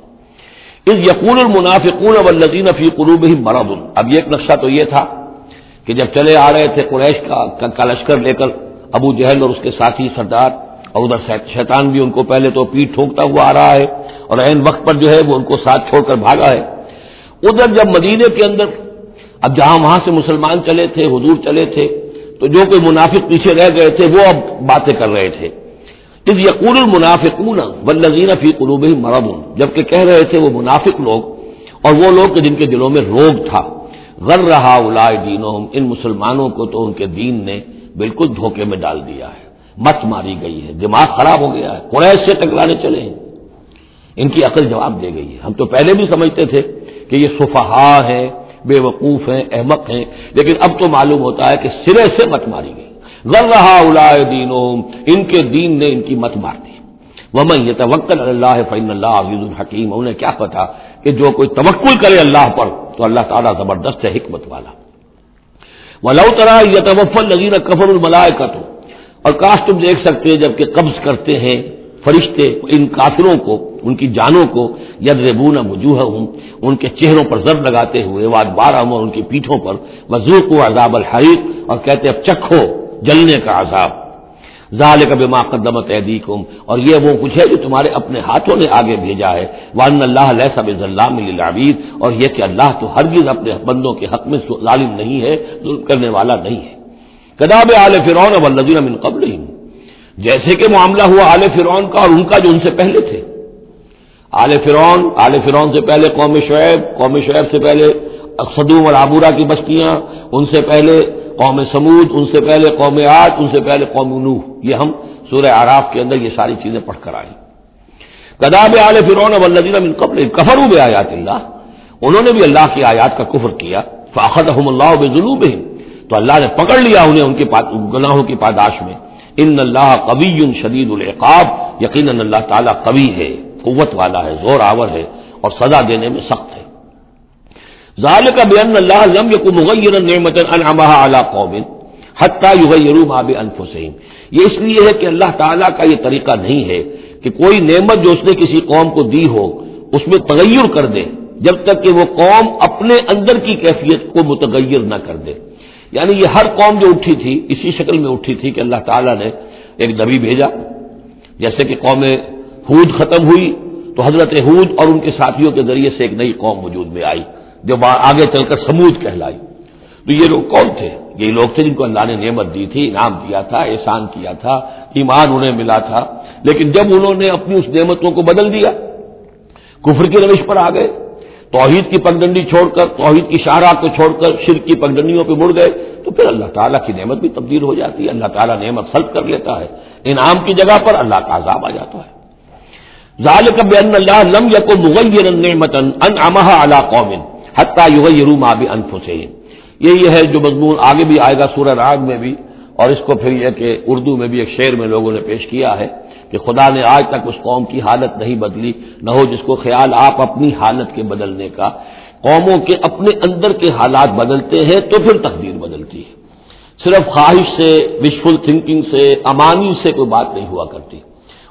اذ یقول المنافقون والذین فی قلوبہم مرض، اب ایک نقشہ تو یہ تھا کہ جب چلے آ رہے تھے قریش کا لشکر لے کر، ابو جہل اور اس کے ساتھی سردار، اور ادھر شیطان بھی ان کو پہلے تو پیٹ ٹھونکتا ہوا آ رہا ہے اور عین وقت پر جو ہے وہ ان کو ساتھ چھوڑ کر بھاگا ہے۔ ادھر جب مدینے کے اندر، اب جہاں وہاں سے مسلمان چلے تھے، حضور چلے تھے، تو جو کوئی منافق پیچھے رہ گئے تھے وہ اب باتیں کر رہے تھے۔ اذ یقول المنافقون والذین فی قلوبہم مرض، جبکہ کہہ رہے تھے وہ منافق لوگ اور وہ لوگ جن کے دلوں میں روگ تھا، غر ہؤلاء دینہم، ان مسلمانوں کو تو ان کے دین نے بالکل دھوکے میں ڈال دیا ہے، مت ماری گئی ہے، دماغ خراب ہو گیا ہے، قریش سے ٹکرانے چلے ہیں، ان کی عقل جواب دے گئی ہے۔ ہم تو پہلے بھی سمجھتے تھے کہ یہ سفہا ہیں، بے وقوف ہیں، احمق ہیں، لیکن اب تو معلوم ہوتا ہے کہ سرے سے مت ماری گئی۔ غر ہؤلاء دینہم، ان کے دین نے ان کی مت مار دی۔ ومن یتوکل علی اللہ فإن اللہ عزیز الحکیم، انہیں کیا پتا کہ جو کوئی توکل کرے اللہ پر تو اللہ تعالیٰ زبردست ہے، حکمت والا۔ وَلَوْ تَرَىٰ إِذْ يَتَوَفَّى الَّذِينَ كَفَرُوا الْمَلَائِكَةُ، اور کاش تم دیکھ سکتے جب کہ قبض کرتے ہیں فرشتے ان کافروں کو، ان کی جانوں کو، يَضْرِبُونَ وُجُوهَهُمْ، ان کے چہروں پر ضرب لگاتے ہوئے، وَأَدْبَارَهُمْ، اور ان کی پیٹھوں پر، وَذُوقُوا عَذَابَ الْحَرِيقِ، اور کہتے اب چکھو جلنے کا عذاب۔ ذَٰلِكَ بِمَا قَدَّمَتْ أَيْدِيكُمْ، اور یہ وہ کچھ ہے جو تمہارے اپنے ہاتھوں نے آگے بھیجا ہے۔ وَأَنَّ اللَّهَ لَيْسَ بِظَلَّامٍ لِّلْعَبِيدِ، اور یہ کہ اللہ تو ہرگز اپنے بندوں کے حق میں ظالم نہیں ہے، ظلم کرنے والا نہیں ہے۔ کداب آل فرعون والذین من قبلہم، جیسے کہ معاملہ ہوا آل فرعون کا اور ان کا جو ان سے پہلے تھے۔ آل فرعون سے پہلے قوم شعیب سے پہلے سدوم اور عبورہ کی بستیاں، ان سے پہلے قوم سمود، ان سے پہلے قوم عاد، ان سے پہلے قوم نوح، یہ ہم سورہ اعراف کے اندر یہ ساری چیزیں پڑھ کر آئیں۔ کداب آل فرعون والذین من قبلہم کفروا بآیات اللہ، انہوں نے بھی اللہ کی آیات کا کفر کیا۔ فأخذهم اللہ بذنوبہم، تو اللہ نے پکڑ لیا انہیں ان کے گناہوں کی پاداش میں۔ ان اللہ قوی شدید العقاب، یقیناً اللہ تعالیٰ قوی ہے، قوت والا ہے، زور آور ہے، اور سزا دینے میں سخت ہے۔ ذالک بان اللہ لم یکن مغیرا نعمۃ انعمھا علی قوم حتی یغیروا ما بانفسہم، یہ اس لیے ہے کہ اللہ تعالیٰ کا یہ طریقہ نہیں ہے کہ کوئی نعمت جو اس نے کسی قوم کو دی ہو اس میں تغیر کر دے جب تک کہ وہ قوم اپنے اندر کی کیفیت کو متغیر نہ کر دے۔ یعنی یہ ہر قوم جو اٹھی تھی اسی شکل میں اٹھی تھی کہ اللہ تعالیٰ نے ایک نبی بھیجا. جیسے کہ قوم ہود ختم ہوئی تو حضرت ہود اور ان کے ساتھیوں کے ذریعے سے ایک نئی قوم وجود میں آئی جو آگے چل کر سمود کہلائی. تو یہ لوگ کون تھے؟ یہ لوگ تھے جن کو اللہ نے نعمت دی تھی، انعام دیا تھا، احسان کیا تھا، ایمان انہیں ملا تھا. لیکن جب انہوں نے اپنی اس نعمتوں کو بدل دیا، کفر کی روش پر آ گئے، توحید کی پگڈنڈی چھوڑ کر، توحید کی شعارات کو چھوڑ کر شرک کی پگڈنڈیوں پہ مڑ گئے، تو پھر اللہ تعالیٰ کی نعمت بھی تبدیل ہو جاتی ہے. اللہ تعالیٰ نعمت سلب کر لیتا ہے، انعام کی جگہ پر اللہ کا عذاب آ جاتا ہے. ذالک بأن اللہ لم یکن مغیرا نعمۃ انعمھا علی قوم حتی یغیروا ما بانفسہم. یہ ہے جو مضمون آگے بھی آئے گا سورہ رعد میں بھی، اور اس کو پھر یہ کہ اردو میں بھی ایک شعر میں لوگوں نے پیش کیا ہے کہ خدا نے آج تک اس قوم کی حالت نہیں بدلی، نہ ہو جس کو خیال آپ اپنی حالت کے بدلنے کا. قوموں کے اپنے اندر کے حالات بدلتے ہیں تو پھر تقدیر بدلتی ہے. صرف خواہش سے، وشفل تھنکنگ سے، امانی سے کوئی بات نہیں ہوا کرتی.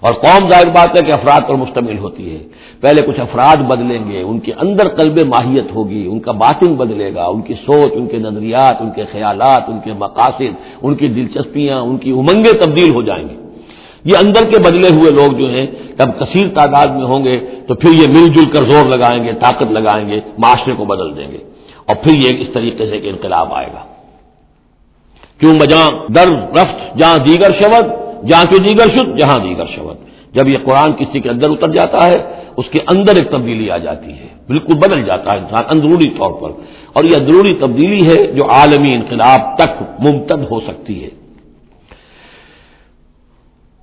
اور قوم ظاہر بات ہے کہ افراد پر مشتمل ہوتی ہے. پہلے کچھ افراد بدلیں گے، ان کے اندر قلب ماہیت ہوگی، ان کا باطن بدلے گا، ان کی سوچ، ان کے نظریات، ان کے خیالات، ان کے مقاصد، ان کی دلچسپیاں، ان کی امنگیں تبدیل ہو جائیں گی. یہ اندر کے بدلے ہوئے لوگ جو ہیں جب کثیر تعداد میں ہوں گے تو پھر یہ مل جل کر زور لگائیں گے، طاقت لگائیں گے، معاشرے کو بدل دیں گے، اور پھر یہ اس طریقے سے کہ انقلاب آئے گا. کیوں بجاں در رفت جہاں دیگر شود، جہاں کے دیگر شد جہاں دیگر شود. جب یہ قرآن کسی کے اندر اتر جاتا ہے، اس کے اندر ایک تبدیلی آ جاتی ہے، بالکل بدل جاتا ہے انسان اندرونی طور پر. اور یہ اندرونی تبدیلی ہے جو عالمی انقلاب تک ممتد ہو سکتی ہے.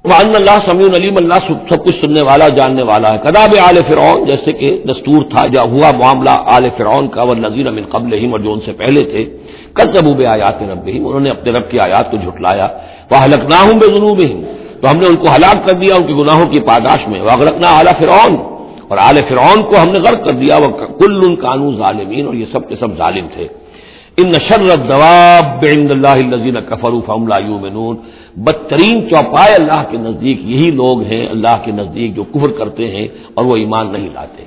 وَأَنَّ اللَّهَ سَمِيعٌ عَلِيمٌ، اللہ سب کچھ سننے والا جاننے والا ہے. کداب آل فرعون، جیسے کہ دستور تھا، جا ہوا معاملہ آل فرعون کا، وَالَّذِينَ مِن قَبْلِهِمْ، اور جو ان سے پہلے تھے، کذبوا بآیات ربہم، انہوں نے اپنے رب کی آیات کو جھٹلایا. وَأَهْلَكْنَاهُمْ بِذُنُوبِهِمْ، تو ہم نے ان کو ہلاک کر دیا ان کے گناہوں کی پاداش میں. وَأَغْرَقْنَا آلَ فِرْعَوْنَ، اور آل فرعون کو ہم نے غرق کر دیا. وَكُلٌّ كَانُوا ظَالِمِينَ، اور یہ سب کے سب ظالم تھے. اِنَّ شَرَّ الدَّوَابِّ عِندَ اللَّهِ الَّذِينَ كَفَرُوا فَهُمْ لَا يُؤْمِنُونَ، بدترین چوپائے اللہ کے نزدیک یہی لوگ ہیں، اللہ کے نزدیک جو کفر کرتے ہیں اور وہ ایمان نہیں لاتے.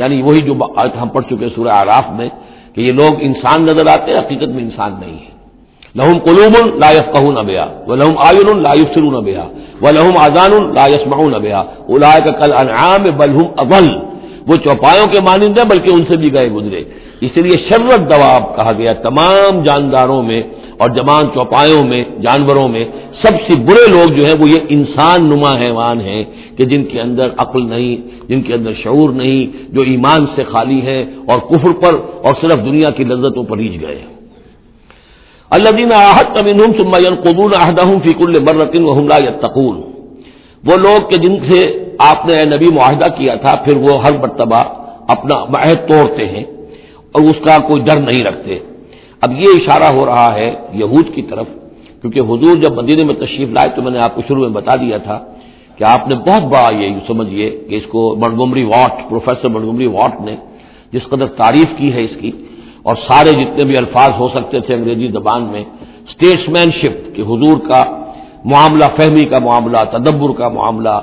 یعنی وہی جو ہم پڑھ چکے سورہ اعراف میں کہ یہ لوگ انسان نظر آتے ہیں، حقیقت میں انسان نہیں ہے. لَهُمْ قُلُوبٌ لَا يَفْقَهُونَ بِهَا وَلَهُمْ أَعْيُنٌ لَا يُبْصِرُونَ بِهَا وَلَهُمْ آذَانٌ لَا يَسْمَعُونَ بِهَا أُولَٰئِكَ كَالْأَنْعَامِ بَلْ هُمْ أَضَلُّ، وہ چوپایوں کے مانند ہیں بلکہ ان سے بھی گئے گزرے. اس لیے شرت دواب کہا گیا. تمام جانداروں میں اور جمان چوپایوں میں، جانوروں میں سب سے برے لوگ جو ہیں وہ یہ انسان نما حیوان ہیں کہ جن کے اندر عقل نہیں، جن کے اندر شعور نہیں، جو ایمان سے خالی ہیں اور کفر پر اور صرف دنیا کی لذتوں پر ریجھ گئے ہیں. الذین عاہدت منہم ثم ینقضون عہدہم فی کل مرۃ وہم لا یتقون، وہ لوگ کہ جن سے آپ نے اے نبی معاہدہ کیا تھا، پھر وہ ہر مرتبہ اپنا عہد توڑتے ہیں اور اس کا کوئی ڈر نہیں رکھتے. اب یہ اشارہ ہو رہا ہے یہود کی طرف، کیونکہ حضور جب مدینے میں تشریف لائے تو میں نے آپ کو شروع میں بتا دیا تھا کہ آپ نے بہت بڑا یہ سمجھیے کہ اس کو Montgomery Watt, professor Montgomery Watt نے جس قدر تعریف کی ہے اس کی، اور سارے جتنے بھی الفاظ ہو سکتے تھے انگریزی زبان میں، اسٹیٹسمین شپ کہ حضور کا معاملہ فہمی کا معاملہ، تدبر کا معاملہ،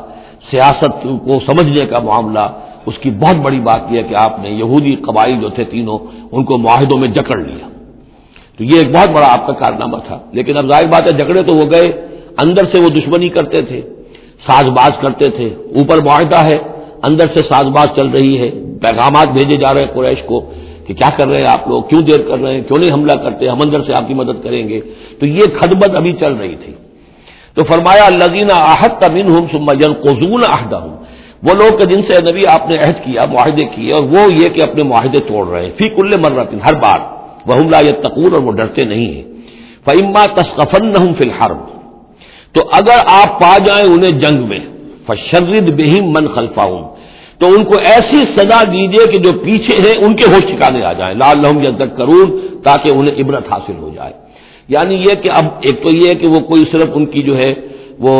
سیاست کو سمجھنے کا معاملہ، اس کی بہت بڑی بات یہ ہے کہ آپ نے یہودی قبائل جو تھے تینوں، ان کو معاہدوں میں جکڑ لیا. تو یہ ایک بہت بڑا آپ کا کارنامہ تھا. لیکن اب ظاہر بات ہے جکڑے تو وہ گئے، اندر سے وہ دشمنی کرتے تھے، ساز باز کرتے تھے. اوپر معاہدہ ہے، اندر سے ساز باز چل رہی ہے، پیغامات بھیجے جا رہے ہیں قریش کو کہ کیا کر رہے ہیں آپ لوگ، کیوں دیر کر رہے ہیں، کیوں نہیں حملہ کرتے، ہم اندر سے آپ کی مدد کریں گے. تو یہ خدمت ابھی چل رہی تھی. تو فرمایا الذین عاہدت منہم ثم ینقضون عہدہم، وہ لوگ کہ جن سے نبی آپ نے عہد کیا، معاہدے کیے، اور وہ یہ کہ اپنے معاہدے توڑ رہے ہیں. فی کل مرۃ، ہر بار. وہم لا یتقون، اور وہ ڈرتے نہیں ہیں. فاما تثقفنہم فی الحرب، تو اگر آپ پا جائیں انہیں جنگ میں، فشرد بہم من خلفہم، تو ان کو ایسی سزا دیجیے کہ جو پیچھے ہیں ان کے ہوش ٹھکانے آ جائیں. لعلہم یذکرون، تاکہ انہیں عبرت حاصل ہو جائے. یعنی یہ کہ اب ایک تو یہ ہے کہ وہ کوئی صرف ان کی جو ہے وہ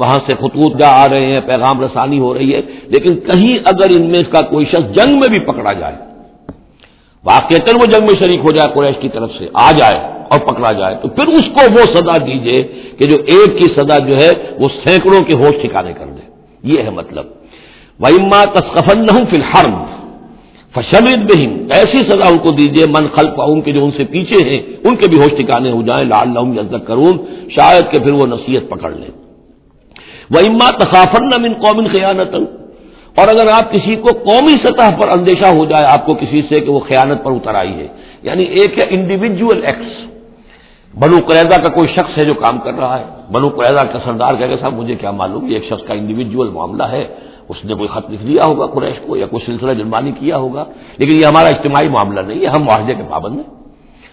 وہاں سے خطوط گاہ آ رہے ہیں، پیغام رسانی ہو رہی ہے، لیکن کہیں اگر ان میں اس کا کوئی شخص جنگ میں بھی پکڑا جائے، واقعتاً وہ جنگ میں شریک ہو جائے، قریش کی طرف سے آ جائے اور پکڑا جائے، تو پھر اس کو وہ سزا دیجیے کہ جو ایک کی سزا جو ہے وہ سینکڑوں کے ہوش ٹھکانے کر دے. یہ ہے مطلب. وَإِمَّا تَسْخَفَنَّهُمْ فِي الْحَرْبِ، فشدد بہم، ایسی سزا ان کو دیجیے من خلفہم کے جو ان سے پیچھے ہیں ان کے بھی ہوش ٹھکانے ہو جائیں، لعلہم یذکرون، شاید کہ پھر وہ نصیحت پکڑ لیں۔ وَإِمَّا تَخَافَنَّ مِنْ قَوْمٍ خِیَانَةً، اور اگر آپ کسی کو قومی سطح پر اندیشہ ہو جائے آپ کو کسی سے کہ وہ خیانت پر اتر آئی ہے، یعنی ایک ہے انڈیویجول ایکٹس، بنو قریظہ کا کوئی شخص ہے جو کام کر رہا ہے، بنو قریظہ کا سردار کہے گا صاحب مجھے کیا معلوم، یہ ایک شخص کا انڈیویجول معاملہ ہے، اس نے کوئی خط لکھ لیا ہوگا قریش کو یا کوئی سلسلہ جنبانی کیا ہوگا، لیکن یہ ہمارا اجتماعی معاملہ نہیں ہے، ہم معاہدے کے پابند ہیں۔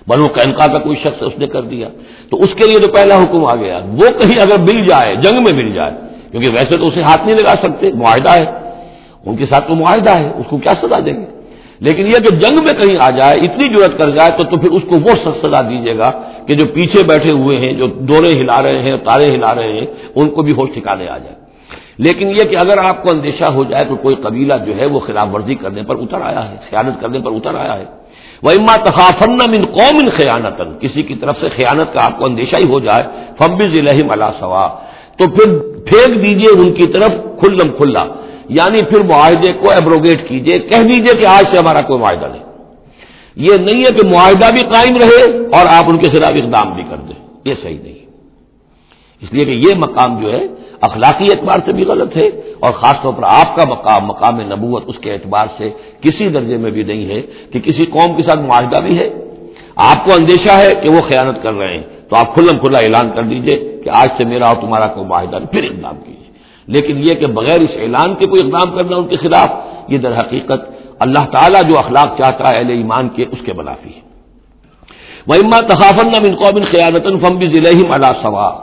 بنو قینقاع کا کوئی شخص ہے اس نے کر دیا، تو اس کے لیے جو پہلا حکم آ گیا وہ کہیں اگر مل جائے، جنگ میں مل جائے، کیونکہ ویسے تو اسے ہاتھ نہیں لگا سکتے، معاہدہ ہے ان کے ساتھ، تو معاہدہ ہے اس کو کیا سزا دیں گے، لیکن یہ جو جنگ میں کہیں آ جائے، اتنی جرأت کر جائے تو پھر اس کو وہ سخت سزا دیجیے گا کہ جو پیچھے بیٹھے ہوئے ہیں، جو ڈورے ہلا رہے ہیں، تارے ہلا رہے ہیں، ان کو بھی ہوش ٹھکانے آ جائے۔ لیکن یہ کہ اگر آپ کو اندیشہ ہو جائے تو کوئی قبیلہ جو ہے وہ خلاف ورزی کرنے پر اتر آیا ہے، خیانت کرنے پر اتر آیا ہے۔ وَإِمَّا تَخَافَنَّ مِنْ قَوْمٍ خِیَانَةً، کسی کی طرف سے خیانت کا آپ کو اندیشہ ہی ہو جائے، فَبِّزْ إِلَيْهِمْ عَلَىٰ سَوَاءٍ، تو پھر پھینک دیجیے ان کی طرف کھلم کھلا، یعنی پھر معاہدے کو ایبروگیٹ کیجیے، کہہ دیجیے کہ آج سے ہمارا کوئی معاہدہ نہیں، یہ نہیں ہے کہ معاہدہ بھی قائم رہے اور آپ ان کے خلاف اقدام بھی کر دیں، یہ صحیح نہیں، اس لیے کہ یہ مقام جو ہے اخلاقی اعتبار سے بھی غلط ہے، اور خاص طور پر آپ کا مقام، مقام نبوت، اس کے اعتبار سے کسی درجے میں بھی نہیں ہے کہ کسی قوم کے ساتھ معاہدہ بھی ہے، آپ کو اندیشہ ہے کہ وہ خیانت کر رہے ہیں تو آپ کھلم کھلا اعلان کر دیجئے کہ آج سے میرا اور تمہارا کوئی معاہدہ نہیں، پھر اقدام کیجیے، لیکن یہ کہ بغیر اس اعلان کے کوئی اقدام کرنا ان کے خلاف، یہ در حقیقت اللہ تعالیٰ جو اخلاق چاہتا ہے اہل ایمان کے، اس کے منافی ہے۔ وَإِمَّا تَخَافَنَّ مِنْ قَوْمٍ خِیَانَةً فَانبِذْ إِلَيْهِمْ عَلَىٰ سَوَاءٍ،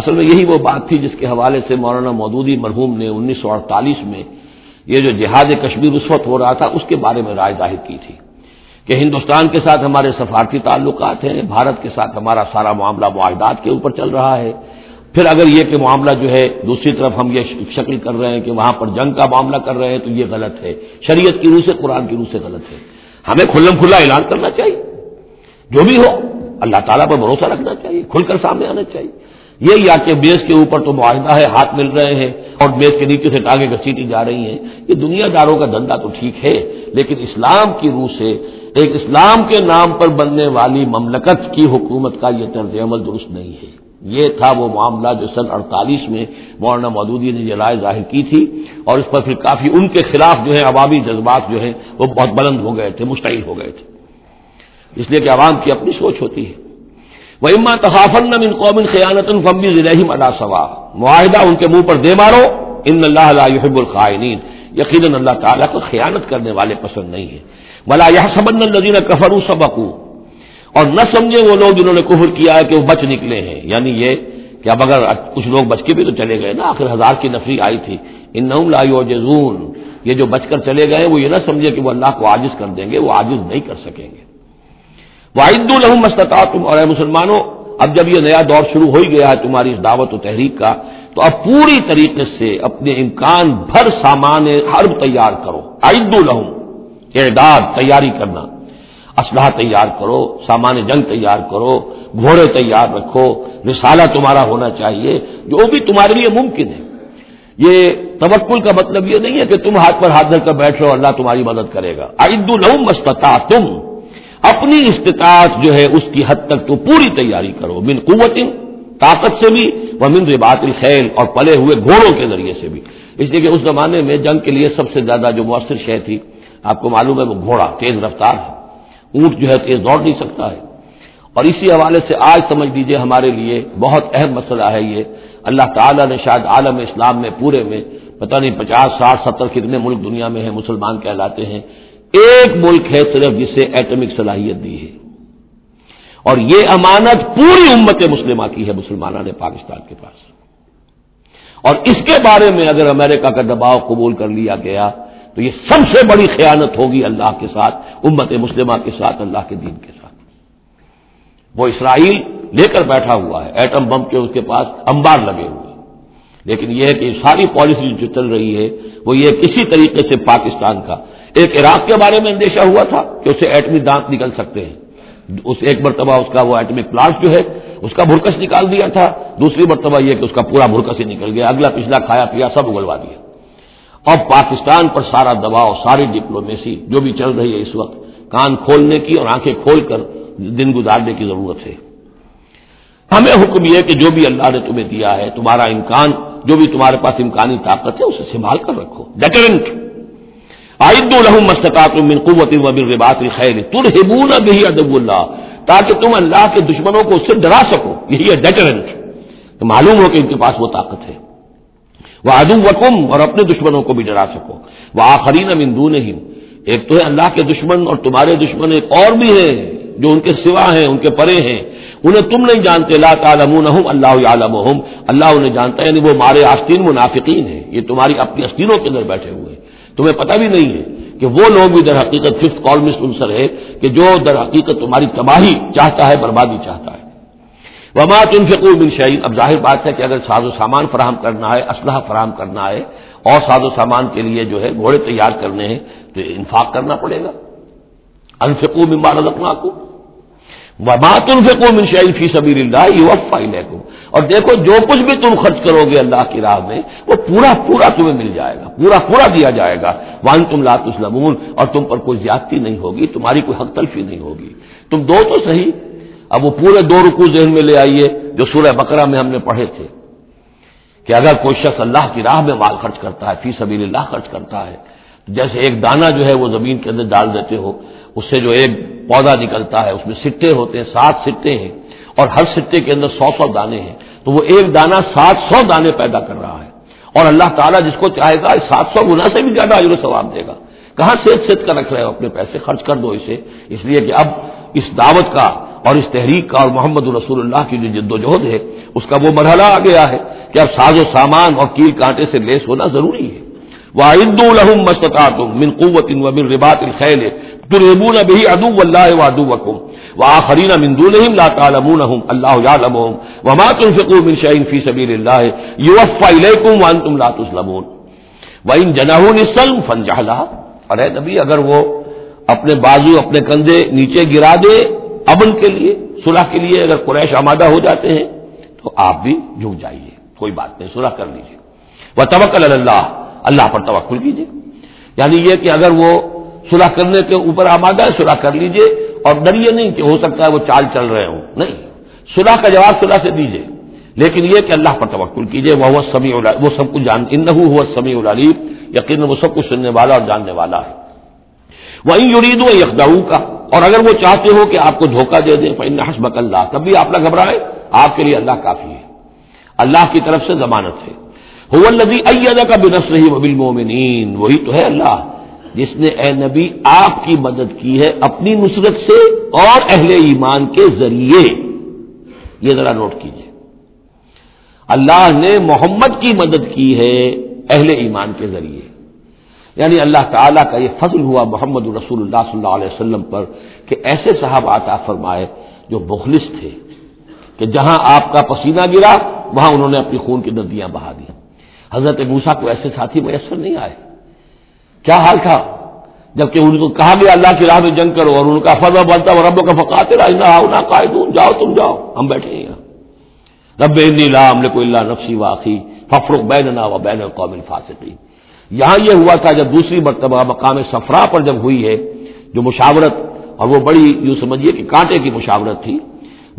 اصل میں یہی وہ بات تھی جس کے حوالے سے مولانا مودودی مرحوم نے 1948 میں یہ جو جہاد کشمیر رسوت ہو رہا تھا اس کے بارے میں رائے ظاہر کی تھی کہ ہندوستان کے ساتھ ہمارے سفارتی تعلقات ہیں، بھارت کے ساتھ ہمارا سارا معاملہ معاہدات کے اوپر چل رہا ہے، پھر اگر یہ کہ معاملہ جو ہے دوسری طرف ہم یہ شکل کر رہے ہیں کہ وہاں پر جنگ کا معاملہ کر رہے ہیں تو یہ غلط ہے، شریعت کی روح سے، قرآن کی روح سے غلط ہے، ہمیں کھلم کھلا اعلان کرنا چاہیے، جو بھی ہو اللہ تعالیٰ پر بھروسہ رکھنا چاہیے، کھل کر سامنے آنا چاہیے، یہ یا کہ میز کے اوپر تو معاہدہ ہے، ہاتھ مل رہے ہیں اور میز کے نیچے سے ٹانگیں گھسیٹی جا رہی ہیں، یہ دنیا داروں کا دھندا تو ٹھیک ہے، لیکن اسلام کی روح سے ایک اسلام کے نام پر بننے والی مملکت کی حکومت کا یہ طرز عمل درست نہیں ہے۔ یہ تھا وہ معاملہ جو سن 48 میں مولانا مودودی نے یہ رائے ظاہر کی تھی، اور اس پر پھر کافی ان کے خلاف جو ہے عوامی جذبات جو ہیں وہ بہت بلند ہو گئے تھے، مشتعل ہو گئے تھے، اس لیے کہ عوام کی اپنی سوچ ہوتی ہے۔ وَإِمَّا تَخَافَنَّ مِنْ قَوْمٍ خِیَانَةً فَانبِذْ إِلَيْهِمْ عَلَىٰ سَوَاءٍ، معاہدہ ان کے منہ پر دے مارو، اِنَّ اللَّهَ لَا يُحِبُّ الْخَائِنِينَ، یقیناً اللہ تعالیٰ کو خیانت کرنے والے پسند نہیں ہے۔ وَلَا يَحْسَبَنَّ الَّذِينَ كَفَرُوا سَبَقُوا، اور نہ سمجھے وہ لوگ جنہوں نے کفر کیا ہے کہ وہ بچ نکلے ہیں، یعنی یہ کہ اب اگر کچھ لوگ بچ کے بھی تو چلے گئے نا، آخر 1000 کی نفری آئی تھی، انہم لا یعجزون، یہ جو بچ کر چلے گئے وہ یہ نہ سمجھے کہ وہ اللہ کو عاجز کر دیں گے، وہ عاجز نہیں کر سکیں گے۔ وَأَعِدُّوا لَهُمْ مَا اسْتَطَعْتُمْ، اور اے مسلمانوں اب جب یہ نیا دور شروع ہو ہی گیا ہے تمہاری اس دعوت و تحریک کا، تو اب پوری طریقے سے اپنے امکان بھر سامان حرب تیار کرو، اَعِدُّوا لَهُمْ، اعداد، تیاری کرنا، اسلحہ تیار کرو، سامان جنگ تیار کرو، گھوڑے تیار رکھو، رسالہ تمہارا ہونا چاہیے، جو بھی تمہارے لیے ممکن ہے۔ یہ توکل کا مطلب یہ نہیں ہے کہ تم ہاتھ پر ہاتھ دھر کر بیٹھ رہو اللہ تمہاری مدد کرے گا، اعدوا لہم ما استطعتم، اپنی استطاعت جو ہے اس کی حد تک تو پوری تیاری کرو، من قوت، طاقت سے بھی، ومن رباط الخیل، اور پلے ہوئے گھوڑوں کے ذریعے سے بھی، اس لیے کہ اس زمانے میں جنگ کے لیے سب سے زیادہ جو مؤثر شے تھی آپ کو معلوم ہے وہ گھوڑا، تیز رفتار ہے، اونٹ جو ہے تیز دوڑ نہیں سکتا ہے، اور اسی حوالے سے آج سمجھ لیجیے ہمارے لیے بہت اہم مسئلہ ہے یہ، اللہ تعالیٰ نے شاید عالم اسلام میں پورے میں پتہ نہیں 50 60 70 کتنے ملک دنیا میں ہیں مسلمان کہلاتے ہیں، ایک ملک ہے صرف جسے ایٹمک صلاحیت دی ہے، اور یہ امانت پوری امت مسلمہ کی ہے، مسلمانہ نے پاکستان کے پاس، اور اس کے بارے میں اگر امریکہ کا دباؤ قبول کر لیا گیا تو یہ سب سے بڑی خیانت ہوگی اللہ کے ساتھ، امت مسلمہ کے ساتھ، اللہ کے دین کے ساتھ۔ وہ اسرائیل لے کر بیٹھا ہوا ہے ایٹم بم کے، اس کے پاس انبار لگے ہوئے، لیکن یہ ہے کہ ساری پالیسی جو چل رہی ہے وہ یہ کسی طریقے سے پاکستان کا، ایک عراق کے بارے میں اندیشہ ہوا تھا کہ اسے ایٹمی دانت نکل سکتے ہیں، اس ایک مرتبہ اس کا وہ ایٹمک پلانٹ جو ہے اس کا بھرکس نکال دیا تھا، دوسری مرتبہ یہ کہ اس کا پورا بھرکس ہی نکل گیا، اگلا پچھلا کھایا پیا سب اگلوا دیا۔ اور پاکستان پر سارا دباؤ، ساری ڈپلومیسی جو بھی چل رہی ہے اس وقت، کان کھولنے کی اور آنکھیں کھول کر دن گزارنے کی ضرورت ہے۔ ہمیں حکم یہ کہ جو بھی اللہ نے تمہیں دیا ہے، تمہارا امکان، جو بھی تمہارے پاس امکانی طاقت ہے، اسے سنبھال کر رکھو۔ ڈٹرنٹ اعدوا لهم ما استطعتم من قوة ومن رباط الخيل ترهبون به عدو اللہ، تاکہ تم اللہ کے دشمنوں کو اس سے ڈرا سکو، یہی ہے ڈٹرنٹ۔ تو معلوم ہو کہ ان کے پاس وہ طاقت ہے۔ وعدوکم، اور اپنے دشمنوں کو بھی ڈرا سکو۔ وآخرین من دونهم، ایک تو ہے اللہ کے دشمن اور تمہارے دشمن ایک اور بھی ہیں جو ان کے سوا ہیں، ان کے پرے ہیں، انہیں تم نہیں جانتے۔ لا تعلمونہم اللہ یعلمہم، اللہ انہیں جانتا ہے، یعنی وہ ہمارے آستین منافقین ہیں، یہ تمہاری اپنی آستینوں کے اندر بیٹھے ہوئے ہیں، تمہیں پتہ بھی نہیں ہے کہ وہ لوگ بھی در حقیقت ففتھ کالمسٹ عنصر ہے کہ جو در حقیقت تمہاری تباہی چاہتا ہے، بربادی چاہتا ہے۔ وما تنفقوا من شیء، اب ظاہر بات ہے کہ اگر ساز و سامان فراہم کرنا ہے، اسلحہ فراہم کرنا ہے، اور ساز و سامان کے لیے جو ہے گھوڑے تیار کرنے ہیں، تو انفاق کرنا پڑے گا۔ انفقوا مما رزقناکم وما تنفقوا من شیء فی سبیل اللہ یوفی الیکم، اور دیکھو جو کچھ بھی تم خرچ کرو گے اللہ کی راہ میں، وہ پورا پورا تمہیں مل جائے گا، پورا پورا دیا جائے گا۔ وانتم لا تظلمون، اور تم پر کوئی زیادتی نہیں ہوگی، تمہاری کوئی حق تلفی نہیں ہوگی۔ تم دو تو صحیح، اب وہ پورے دو رکوع ذہن میں لے آئیے جو سورہ بقرہ میں ہم نے پڑھے تھے، کہ اگر کوئی شخص اللہ کی راہ میں مال خرچ کرتا ہے، فی سبیل اللہ خرچ کرتا ہے، جیسے ایک دانہ جو ہے وہ زمین کے اندر ڈال دیتے ہو، اس سے جو ایک پودا نکلتا ہے، اس میں سٹے ہوتے ہیں، 7 سٹے ہیں، اور ہر سٹے کے اندر 100 دانے ہیں، تو وہ ایک دانہ 700 دانے پیدا کر رہا ہے، اور اللہ تعالیٰ جس کو چاہے گا 700 گنا سے بھی زیادہ اجر و ثواب دے گا۔ کہاں سیت سیت کر رکھ رہے ہو اپنے پیسے، خرچ کر دو اسے، اس لیے کہ اب اس دعوت کا اور اس تحریک کا اور محمد رسول اللہ کی جو جد و جہد ہے، اس کا وہ مرحلہ آ گیا ہے کہ اب ساز و سامان اور کیل کانٹے سے لیس ہونا ضروری ہے۔ وَأَعِدُّوا لَهُم مَّا اسْتَطَعْتُم مِّن قُوَّةٍ وَمِن رِّبَاطِ الْخَيْلِ تُرْهِبُونَ بِهِ عَدُوَّ اللَّهِ وَعَدُوَّكُمْ وَآخَرِينَ مِن دُونِهِمْ لَا تَعْلَمُونَهُمْ اللَّهُ يَعْلَمُهُمْ وَمَا تُنْفِقُوا مِن شَيْءٍ فِي سَبِيلِ اللَّهِ يُوَفَّ إِلَيْكُمْ وَأَنْتُمْ لَا تُظْلَمُونَ وَإِن جَنَحُوا لِلسَّلْمِ فَانجَحْ لَهَا، اور اے نبی اگر وہ اپنے بازو، اپنے کندھے نیچے گرا دے امن کے لیے، صلح کے لیے، اگر قریش آمادہ ہو جاتے ہیں تو آپ بھی جھک جائیے، کوئی بات نہیں، صلح کر لیجیے۔ وَتَوَکَّلْ عَلَى اللَّهِ، اللہ پر توکل کیجیے، یعنی یہ کہ اگر وہ صلح کرنے کے اوپر آمادہ ہے، صلح کر لیجیے، اور ڈریے نہیں کہ ہو سکتا ہے وہ چال چل رہے ہوں، نہیں، صلح کا جواب صلح سے دیجیے، لیکن یہ کہ اللہ پر توکل کیجیے۔ وہو السمیع، وہ سب کچھ جان، انہ هو السمیع العلیم، یقیناً وہ سب کچھ سننے والا اور جاننے والا ہے۔ وَإِن يُرِيدُوا يَخْدَعُوكَ، اور اگر وہ چاہتے ہو کہ آپ کو دھوکہ دے دیں، فَإِنَّ حَسْبَكَ اللَّهُ، تب بھی آپ نہ گھبرائیں، آپ کے لیے اللہ کافی ہے، اللہ کی طرف سے ضمانت ہے۔ هو الذی ایدک بنصرہ وبالمؤمنین، وہی تو ہے اللہ جس نے اے نبی آپ کی مدد کی ہے اپنی نصرت سے اور اہل ایمان کے ذریعے۔ یہ ذرا نوٹ کیجئے، اللہ نے محمد کی مدد کی ہے اہل ایمان کے ذریعے، یعنی اللہ تعالیٰ کا یہ فضل ہوا محمد رسول اللہ صلی اللہ علیہ وسلم پر کہ ایسے صحابہ عطا فرمائے جو مخلص تھے، کہ جہاں آپ کا پسینہ گرا وہاں انہوں نے اپنی خون کی ندیاں بہا دی۔ حضرت موسیٰ کو ایسے ساتھی میسر نہیں آئے، کیا حال تھا جبکہ ان کو کہا گیا اللہ کی راہ میں جنگ کرو، اور ان کا فضل بولتا وہ رب کا فقاتل اننا قاعدون، جاؤ تم جاؤ، ہم بیٹھے ہیں یہاں، رب انی لا املک الا نفسی واخی فافرق بیننا وبین القوم الفاسقین۔ یہاں یہ ہوا تھا جب دوسری مرتبہ مقام صفرا پر جب ہوئی ہے جو مشاورت، اور وہ بڑی یوں سمجھیے کہ کانٹے کی مشاورت تھی،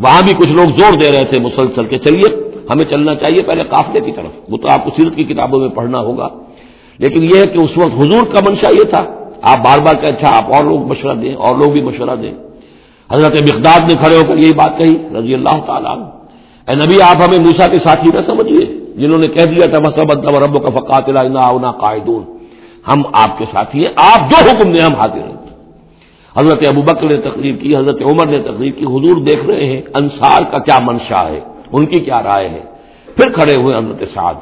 وہاں بھی کچھ لوگ زور دے رہے تھے مسلسل کہ چلیے ہمیں چلنا چاہیے پہلے قافلے کی طرف، وہ تو آپ کو سیرت کی کتابوں میں پڑھنا ہوگا، لیکن یہ ہے کہ اس وقت حضور کا منشا یہ تھا، آپ بار بار کہ اچھا آپ اور لوگ مشورہ دیں، اور لوگ بھی مشورہ دیں۔ حضرت مقداد نے کھڑے ہو کر یہی بات کہی رضی اللہ تعالیٰ عنہ، اے نبی آپ ہمیں موسیٰ کے ساتھی نہ سمجھیے جنہوں نے کہہ دیا تھا فاصبرنا وربک فقاتلا انا هنا قاعدون، ہم آپ کے ساتھی ہیں، آپ جو حکم دیں ہم حاضر ہیں۔ حضرت ابوبکر نے تقریر کی، حضرت عمر نے تقریر کی، حضور دیکھ رہے ہیں انصار کا کیا منشا ہے، ان کی کیا رائے ہے۔ پھر کھڑے ہوئے حضرت سعد،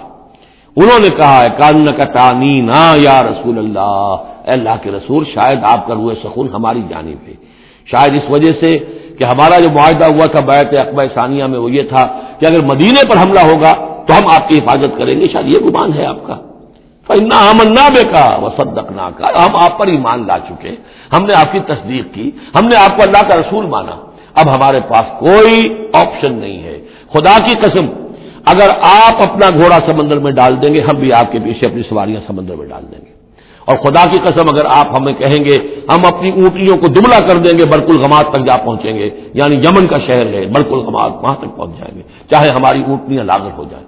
انہوں نے کہا ہے کانک تانینا یا رسول اللہ، اے اللہ کے رسول شاید آپ کا روح سخون ہماری جانب ہے، شاید اس وجہ سے کہ ہمارا جو معاہدہ ہوا تھا بیعت عقبہ ثانیہ میں، وہ یہ تھا کہ اگر مدینے پر حملہ ہوگا تو ہم آپ کی حفاظت کریں گے، شاید یہ گمان ہے آپ کا۔ فإنا آمنا بک وصدقناک، ہم آپ پر ایمان لا چکے، ہم نے آپ کی تصدیق کی، ہم نے آپ کو اللہ کا رسول مانا، اب ہمارے پاس کوئی آپشن نہیں ہے، خدا کی قسم اگر آپ اپنا گھوڑا سمندر میں ڈال دیں گے ہم بھی آپ کے پیچھے اپنی سواریاں سمندر میں ڈال دیں گے, اور خدا کی قسم اگر آپ ہمیں کہیں گے ہم اپنی اونٹنیوں کو دبلا کر دیں گے برق الغمات تک جا پہنچیں گے, یعنی یمن کا شہر ہے برق الغمات, وہاں تک پہنچ جائیں گے چاہے ہماری اونٹنیاں لاغر ہو جائیں.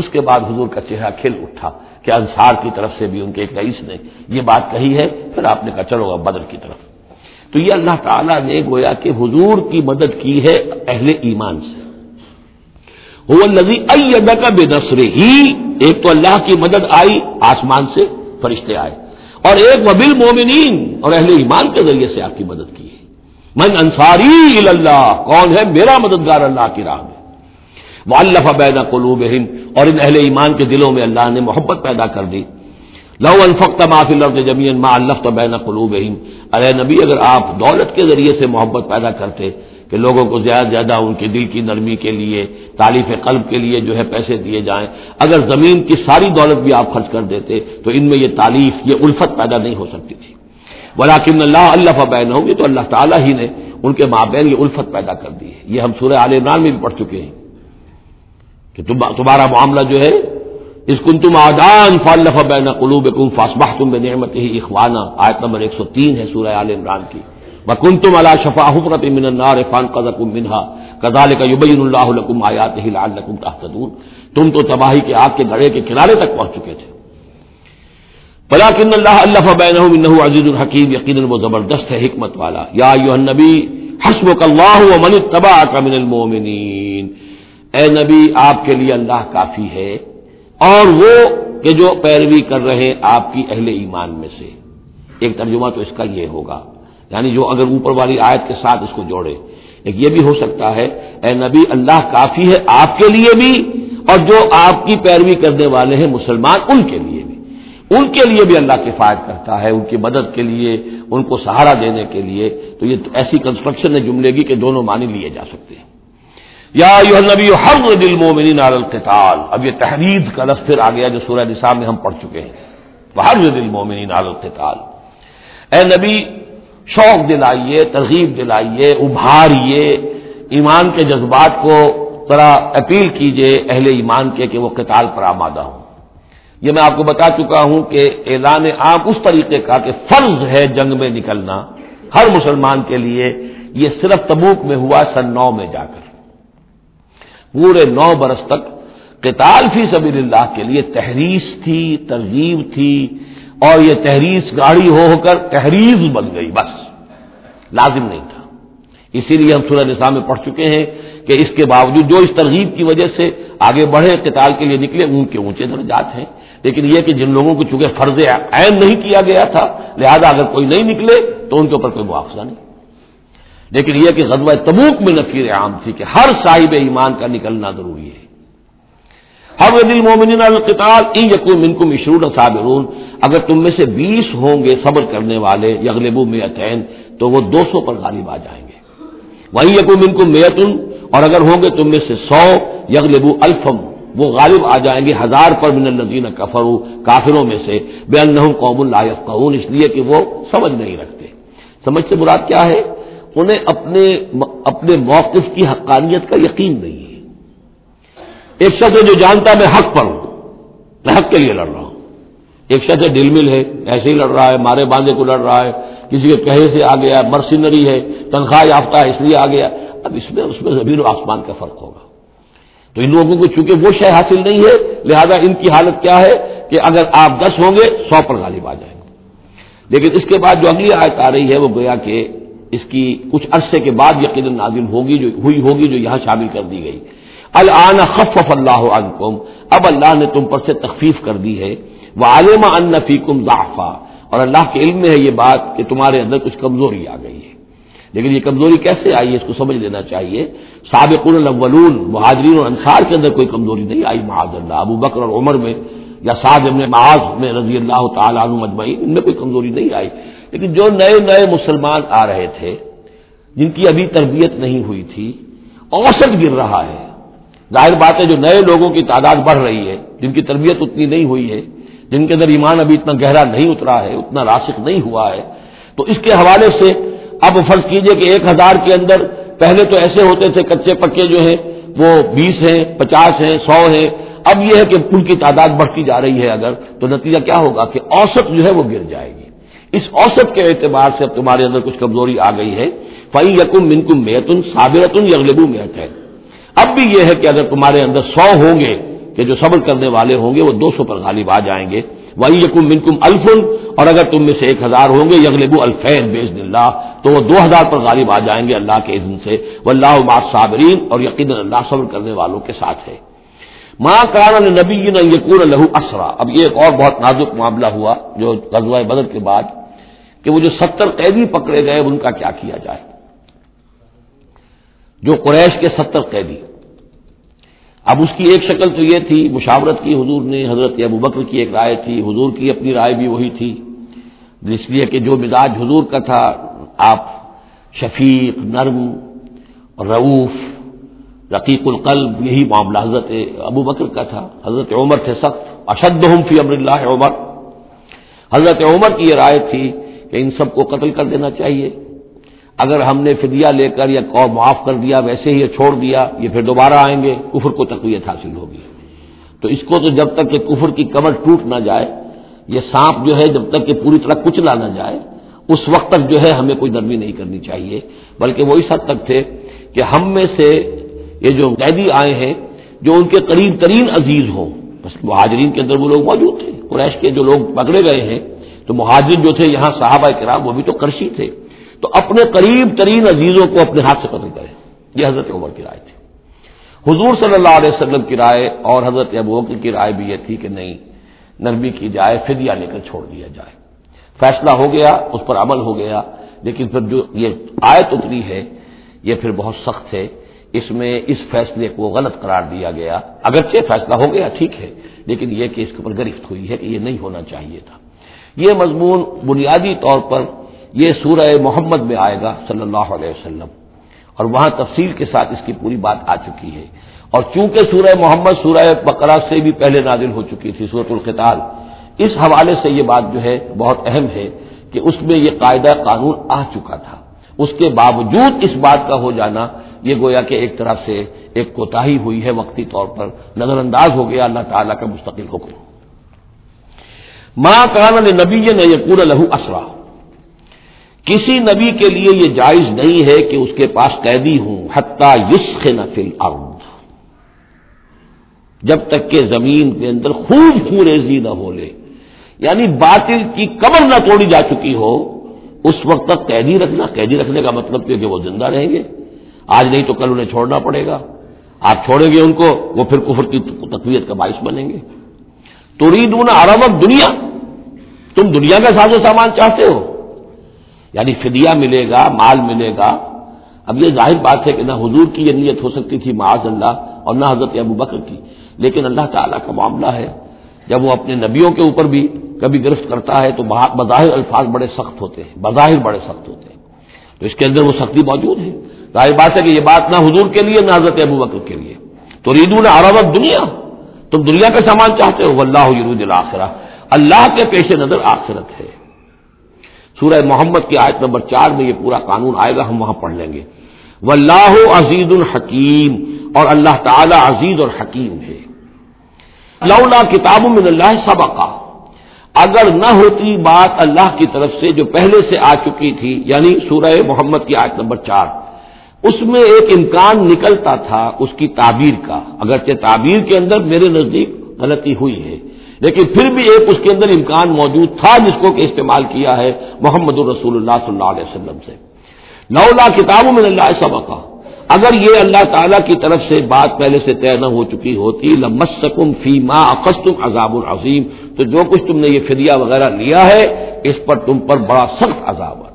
اس کے بعد حضور کا چہرہ کھل اٹھا کہ انصار کی طرف سے بھی ان کے ایک رئیس نے یہ بات کہی ہے, پھر آپ نے کہا چلو اب بدر کی طرف. تو یہ اللہ تعالیٰ نے گویا کہ حضور کی مدد کی ہے اہل ایمان سے. هو الذی ایدک بنصرہ, ایک تو اللہ کی مدد آئی آسمان سے فرشتے آئے, اور ایک وبالمؤمنین, اور اہل ایمان کے ذریعے سے آپ کی مدد کی ہے. من انصاری الی اللہ, کون ہے میرا مددگار اللہ کی راہ میں. والف بین قلوبہم, اور ان اہل ایمان کے دلوں میں اللہ نے محبت پیدا کر دی. لو انفقت ما فی الارض جميعا ما الفت بین قلوبہم, ارے نبی اگر آپ دولت کے ذریعے سے محبت پیدا کرتے کہ لوگوں کو زیادہ سے زیادہ ان کے دل کی نرمی کے لیے تالیف قلب کے لیے جو ہے پیسے دیے جائیں, اگر زمین کی ساری دولت بھی آپ خرچ کر دیتے تو ان میں یہ تالیف یہ الفت پیدا نہیں ہو سکتی تھی. ولکن اللہ الف بینہم, یہ تو اللہ تعالیٰ ہی نے ان کے مابین یہ الفت پیدا کر دی ہے. یہ ہم سورہ آل عمران میں بھی پڑھ چکے ہیں کہ تمہارا معاملہ جو ہے اذ کنتم اعداء فالف بین قلوبکم فاصبحتم بنعمتہ اخوانا, آیت نمبر 103 ہے سورہ آل عمران کی. وکنتم علی شفا حفرۃ من النار فانقذکم منها کذالک یبین اللہ لکم آیاتہ لعلکم تہتدون, تم تو تباہی کے آگ کے گڑھے کے کنارے تک پہنچ چکے تھے. ولکن اللہ الف بینہم انہ عزیز الحکیم, یقینا وہ زبردست ہے حکمت والا. یا ایھا النبی حسبک اللہ ومن اتبعک من المؤمنین, اے نبی آپ کے لیے اللہ کافی ہے اور وہ کہ جو پیروی کر رہے آپ کی اہل ایمان میں سے. ایک ترجمہ تو اس کا یہ ہوگا, یعنی جو اگر اوپر والی آیت کے ساتھ اس کو جوڑے, ایک یہ بھی ہو سکتا ہے اے نبی اللہ کافی ہے آپ کے لیے بھی اور جو آپ کی پیروی کرنے والے ہیں مسلمان ان کے لیے بھی. ان کے لیے بھی اللہ کفایت کرتا ہے, ان کی مدد کے لیے, ان کو سہارا دینے کے لیے. تو یہ ایسی کنسٹرکشن ہے جملے کی کہ دونوں معنی لیے جا سکتے ہیں. یا ایھا النبی حرض المؤمنین علی القتال, اب یہ تحرید کا لفظ پھر آ گیا جو سورہ نساء میں ہم پڑھ چکے ہیں. حرض المؤمنین علی القتال, اے نبی شوق دلائیے, ترغیب دلائیے, ابھاریے ایمان کے جذبات کو, ذرا اپیل کیجیے اہل ایمان کے کہ وہ قتال پر آمادہ ہوں. یہ میں آپ کو بتا چکا ہوں کہ اعلان عام اس طریقے کا کہ فرض ہے جنگ میں نکلنا ہر مسلمان کے لیے, یہ صرف تبوک میں ہوا سن 9 میں جا کر. پورے 9 برس تک قتال فی سبیل اللہ کے لیے تحریض تھی, ترغیب تھی, اور یہ تحریض گاڑی ہو کر تحریض بن گئی, بس لازم نہیں تھا. اسی لیے ہم سورہ نساء میں پڑھ چکے ہیں کہ اس کے باوجود جو اس ترغیب کی وجہ سے آگے بڑھے قتال کے لیے نکلے ان کے اونچے درجات ہیں, لیکن یہ کہ جن لوگوں کو چونکہ فرض عین نہیں کیا گیا تھا لہذا اگر کوئی نہیں نکلے تو ان کے اوپر کوئی مواخذہ نہیں. لیکن یہ کہ غزوہ تبوک میں نفیر عام تھی کہ ہر صاحب ایمان کا نکلنا ضروری ہے. حرض المؤمنین علی القتال ان یکن منکم 20 صابرون, اگر تم میں سے 20 ہوں گے صبر کرنے والے یغلبوا 200 تو وہ 200 پر غالب آ جائیں گے. وان یکن منکم 100, اور اگر ہوں گے تم میں سے 100 یغلبوا 1000, وہ غالب آ جائیں گے 1000 پر. من الذین کفروا, کافروں میں سے, بانہم قوم لا یفقہون, اس لیے کہ وہ سمجھ نہیں رکھتے. سمجھ سے مراد کیا ہے؟ انہیں اپنے موقف کی حقانیت کا یقین نہیں ہے. ایک شخص ہے جو جانتا میں حق پر ہوں, میں حق کے لیے لڑ رہا ہوں. ایک شخص ہے ڈل مل ہے, ایسے ہی لڑ رہا ہے, مارے باندھے کو لڑ رہا ہے, کسی کے کہے سے آ گیا, مرسینری ہے, تنخواہ یافتہ ہے اس لیے آ گیا. اب اس میں زمین و آسمان کا فرق ہوگا. تو ان لوگوں کو چونکہ وہ شے حاصل نہیں ہے لہذا ان کی حالت کیا ہے کہ اگر آپ 10 ہوں گے 100 پر غالب آ جائیں گے. لیکن اس کے بعد جو اگلی آیت آ رہی ہے وہ گویا کہ اس کی کچھ عرصے کے بعد یقیناً نازل ہوگی جو ہوئی ہوگی جو یہاں شامل کر دی گئی. الآن خفف اللہ عنکم, اب اللہ نے تم پر سے تخفیف کر دی ہے. وعلم ان فیکم ضعفا, اور اللہ کے علم میں ہے یہ بات کہ تمہارے اندر کچھ کمزوری آ گئی ہے. لیکن یہ کمزوری کیسے آئی ہے اس کو سمجھ لینا چاہیے. سابقون الاولون, مہاجرین اور انصار کے اندر کوئی کمزوری نہیں آئی معاذ اللہ. ابو بکر اور عمر میں یا سعد بن معاذ میں رضی اللہ تعالیٰ عنہ اجمعین, ان میں کوئی کمزوری نہیں آئی. لیکن جو نئے مسلمان آ رہے تھے جن کی ابھی تربیت نہیں ہوئی تھی, اوسط گر رہا ہے. ظاہر بات ہے جو نئے لوگوں کی تعداد بڑھ رہی ہے, جن کی تربیت اتنی نہیں ہوئی ہے, جن کے اندر ایمان ابھی اتنا گہرا نہیں اترا ہے, اتنا راسخ نہیں ہوا ہے, تو اس کے حوالے سے اب فرض کیجئے کہ 1000 کے اندر پہلے تو ایسے ہوتے تھے کچے پکے جو ہیں وہ 20 ہیں, 50 ہیں, 100 ہیں. اب یہ ہے کہ کل کی تعداد بڑھتی جا رہی ہے اگر, تو نتیجہ کیا ہوگا کہ اوسط جو ہے وہ گر جائے گی. اس اوسط کے اعتبار سے اب تمہارے اندر کچھ کمزوری آ گئی ہے. فَإِن يَكُن مِنْكُم مِّئَةٌ صَابِرَةٌ يَغْلِبُوا مِئَتَيْنِ. اب بھی یہ ہے کہ اگر تمہارے اندر 100 ہوں گے کہ جو صبر کرنے والے ہوں گے, وہ 200 پر غالب آ جائیں گے. وَإِن يَكُن مِّنْكُم أَلْفٌ, اور اگر تم میں سے 1000 ہوں گے, يَغْلِبُوا أَلْفَيْنِ بِإِذْنِ اللَّهِ, تو وہ 2000 پر غالب آ جائیں گے اللہ کے اذن سے. وَاللَّهُ مَعَ الصَّابِرِينَ, اور یقیناً اللہ صبر کرنے والوں کے ساتھ ہے. مَا كَانَ لِنَبِيٍّ أَن يَكُونَ لَهُ أَسْرَىٰ. اب یہ ایک اور بہت نازک معاملہ ہوا جو غزوہ بدر کے بعد, کہ وہ جو 70 قیدی پکڑے گئے ان کا کیا کیا جائے, جو قریش کے 70 قیدی. اب اس کی ایک شکل تو یہ تھی, مشاورت کی حضور نے, حضرت ابوبکر کی ایک رائے تھی, حضور کی اپنی رائے بھی وہی تھی, اس لیے کہ جو مزاج حضور کا تھا, آپ شفیق, نرم, رؤوف, رقیق القلب, یہی معاملہ حضرت ابوبکر کا تھا. حضرت عمر تھے سخت, اشدہم فی امر اللہ عمر. حضرت عمر کی یہ رائے تھی کہ ان سب کو قتل کر دینا چاہیے, اگر ہم نے فدیہ لے کر یا قوم معاف کر دیا ویسے ہی چھوڑ دیا, یہ پھر دوبارہ آئیں گے, کفر کو تقویت حاصل ہوگی. تو اس کو تو جب تک کہ کفر کی کمر ٹوٹ نہ جائے, یہ سانپ جو ہے جب تک کہ پوری طرح کچلا نہ جائے, اس وقت تک جو ہے ہمیں کوئی نرمی نہیں کرنی چاہیے. بلکہ وہ اس حد تک تھے کہ ہم میں سے یہ جو قیدی آئے ہیں جو ان کے قریب ترین عزیز ہوں, بس مہاجرین کے اندر وہ لوگ موجود تھے. قریش کے جو لوگ پکڑے گئے ہیں, تو مہاجر جو تھے یہاں صحابہ کرام, وہ بھی تو کرشی تھے, تو اپنے قریب ترین عزیزوں کو اپنے ہاتھ سے قتل کرے, یہ حضرت عمر کی رائے تھی. حضور صلی اللہ علیہ وسلم کی رائے اور حضرت ابوبکر کی رائے بھی یہ تھی کہ نہیں, نرمی کی جائے, فدیہ لے کر چھوڑ دیا جائے. فیصلہ ہو گیا, اس پر عمل ہو گیا. لیکن پھر جو یہ آیت اتری ہے یہ پھر بہت سخت ہے, اس میں اس فیصلے کو غلط قرار دیا گیا. اگرچہ فیصلہ ہو گیا ٹھیک ہے, لیکن یہ کہ اس کے اوپر گرفت ہوئی ہے کہ یہ نہیں ہونا چاہیے تھا. یہ مضمون بنیادی طور پر یہ سورہ محمد میں آئے گا صلی اللہ علیہ وسلم, اور وہاں تفصیل کے ساتھ اس کی پوری بات آ چکی ہے. اور چونکہ سورہ محمد سورہ بقرہ سے بھی پہلے نازل ہو چکی تھی, سورۃ القتال, اس حوالے سے یہ بات جو ہے بہت اہم ہے کہ اس میں یہ قاعدہ قانون آ چکا تھا. اس کے باوجود اس بات کا ہو جانا, یہ گویا کہ ایک طرح سے ایک کوتاہی ہوئی ہے, وقتی طور پر نظر انداز ہو گیا اللہ تعالیٰ کا مستقل حکم. ما کان لنبی ان یکون لہ اسریٰ, کسی نبی کے لیے یہ جائز نہیں ہے کہ اس کے پاس قیدی ہوں. حتی یسخن فی الارض, جب تک کہ زمین کے اندر خوب خوریزی نہ ہو لے, یعنی باطل کی قبر نہ توڑی جا چکی ہو, اس وقت تک قیدی رکھنا. قیدی رکھنے کا مطلب یہ کہ وہ زندہ رہیں گے, آج نہیں تو کل انہیں چھوڑنا پڑے گا. آپ چھوڑیں گے ان کو, وہ پھر کفر کی تقویت کا باعث بنیں گے. تریدون عرض الدنیا, تم دنیا کا ساز و سامان چاہتے ہو, یعنی فدیہ ملے گا, مال ملے گا. اب یہ ظاہر بات ہے کہ نہ حضور کی یہ نیت ہو سکتی تھی معاذ اللہ, اور نہ حضرت ابوبکر کی. لیکن اللہ تعالیٰ کا معاملہ ہے, جب وہ اپنے نبیوں کے اوپر بھی کبھی گرفت کرتا ہے تو بظاہر الفاظ بڑے سخت ہوتے ہیں, بظاہر بڑے سخت ہوتے ہیں, تو اس کے اندر وہ سختی موجود ہے. ظاہر بات ہے کہ یہ بات نہ حضور کے لیے نہ حضرت ابوبکر کے لیے. تریدون عرض الدنیا, تم دنیا کا سامان چاہتے ہو. واللہ یرید الاخرہ, اللہ کے پیش نظر آخرت ہے. سورہ محمد کی آیت نمبر 4 میں یہ پورا قانون آئے گا, ہم وہاں پڑھ لیں گے. واللہ عزیز الحکیم, اور اللہ تعالی عزیز اور حکیم ہے. لولا کتاب من اللہ سبقا, اگر نہ ہوتی بات اللہ کی طرف سے جو پہلے سے آ چکی تھی, یعنی سورہ محمد کی آیت نمبر 4, اس میں ایک امکان نکلتا تھا اس کی تعبیر کا. اگرچہ تعبیر کے اندر میرے نزدیک غلطی ہوئی ہے, لیکن پھر بھی ایک اس کے اندر امکان موجود تھا جس کو کہ استعمال کیا ہے محمد الرسول اللہ صلی اللہ علیہ وسلم سے. لولا کتاب من اللہ سبقا, اگر یہ اللہ تعالیٰ کی طرف سے بات پہلے سے طے نہ ہو چکی ہوتی, لمسکم فیما اخذتم عذاب عظیم, تو جو کچھ تم نے یہ فدیہ وغیرہ لیا ہے اس پر تم پر بڑا سخت عذاب آتا.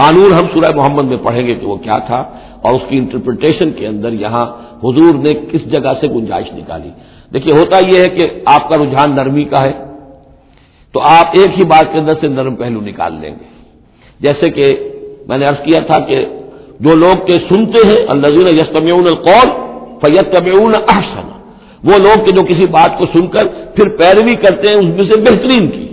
قانون ہم سورہ محمد میں پڑھیں گے کہ وہ کیا تھا, اور اس کی انٹرپریٹیشن کے اندر یہاں حضور نے کس جگہ سے گنجائش نکالی. دیکھیے ہوتا یہ ہے کہ آپ کا رجحان نرمی کا ہے, تو آپ ایک ہی بات کے اندر سے نرم پہلو نکال لیں گے. جیسے کہ میں نے عرض کیا تھا کہ جو لوگ کہ سنتے ہیں, الذین یستمعون القول فیتبعون احسن, وہ لوگ کہ جو کسی بات کو سن کر پھر پیروی کرتے ہیں اس میں سے بہترین کی,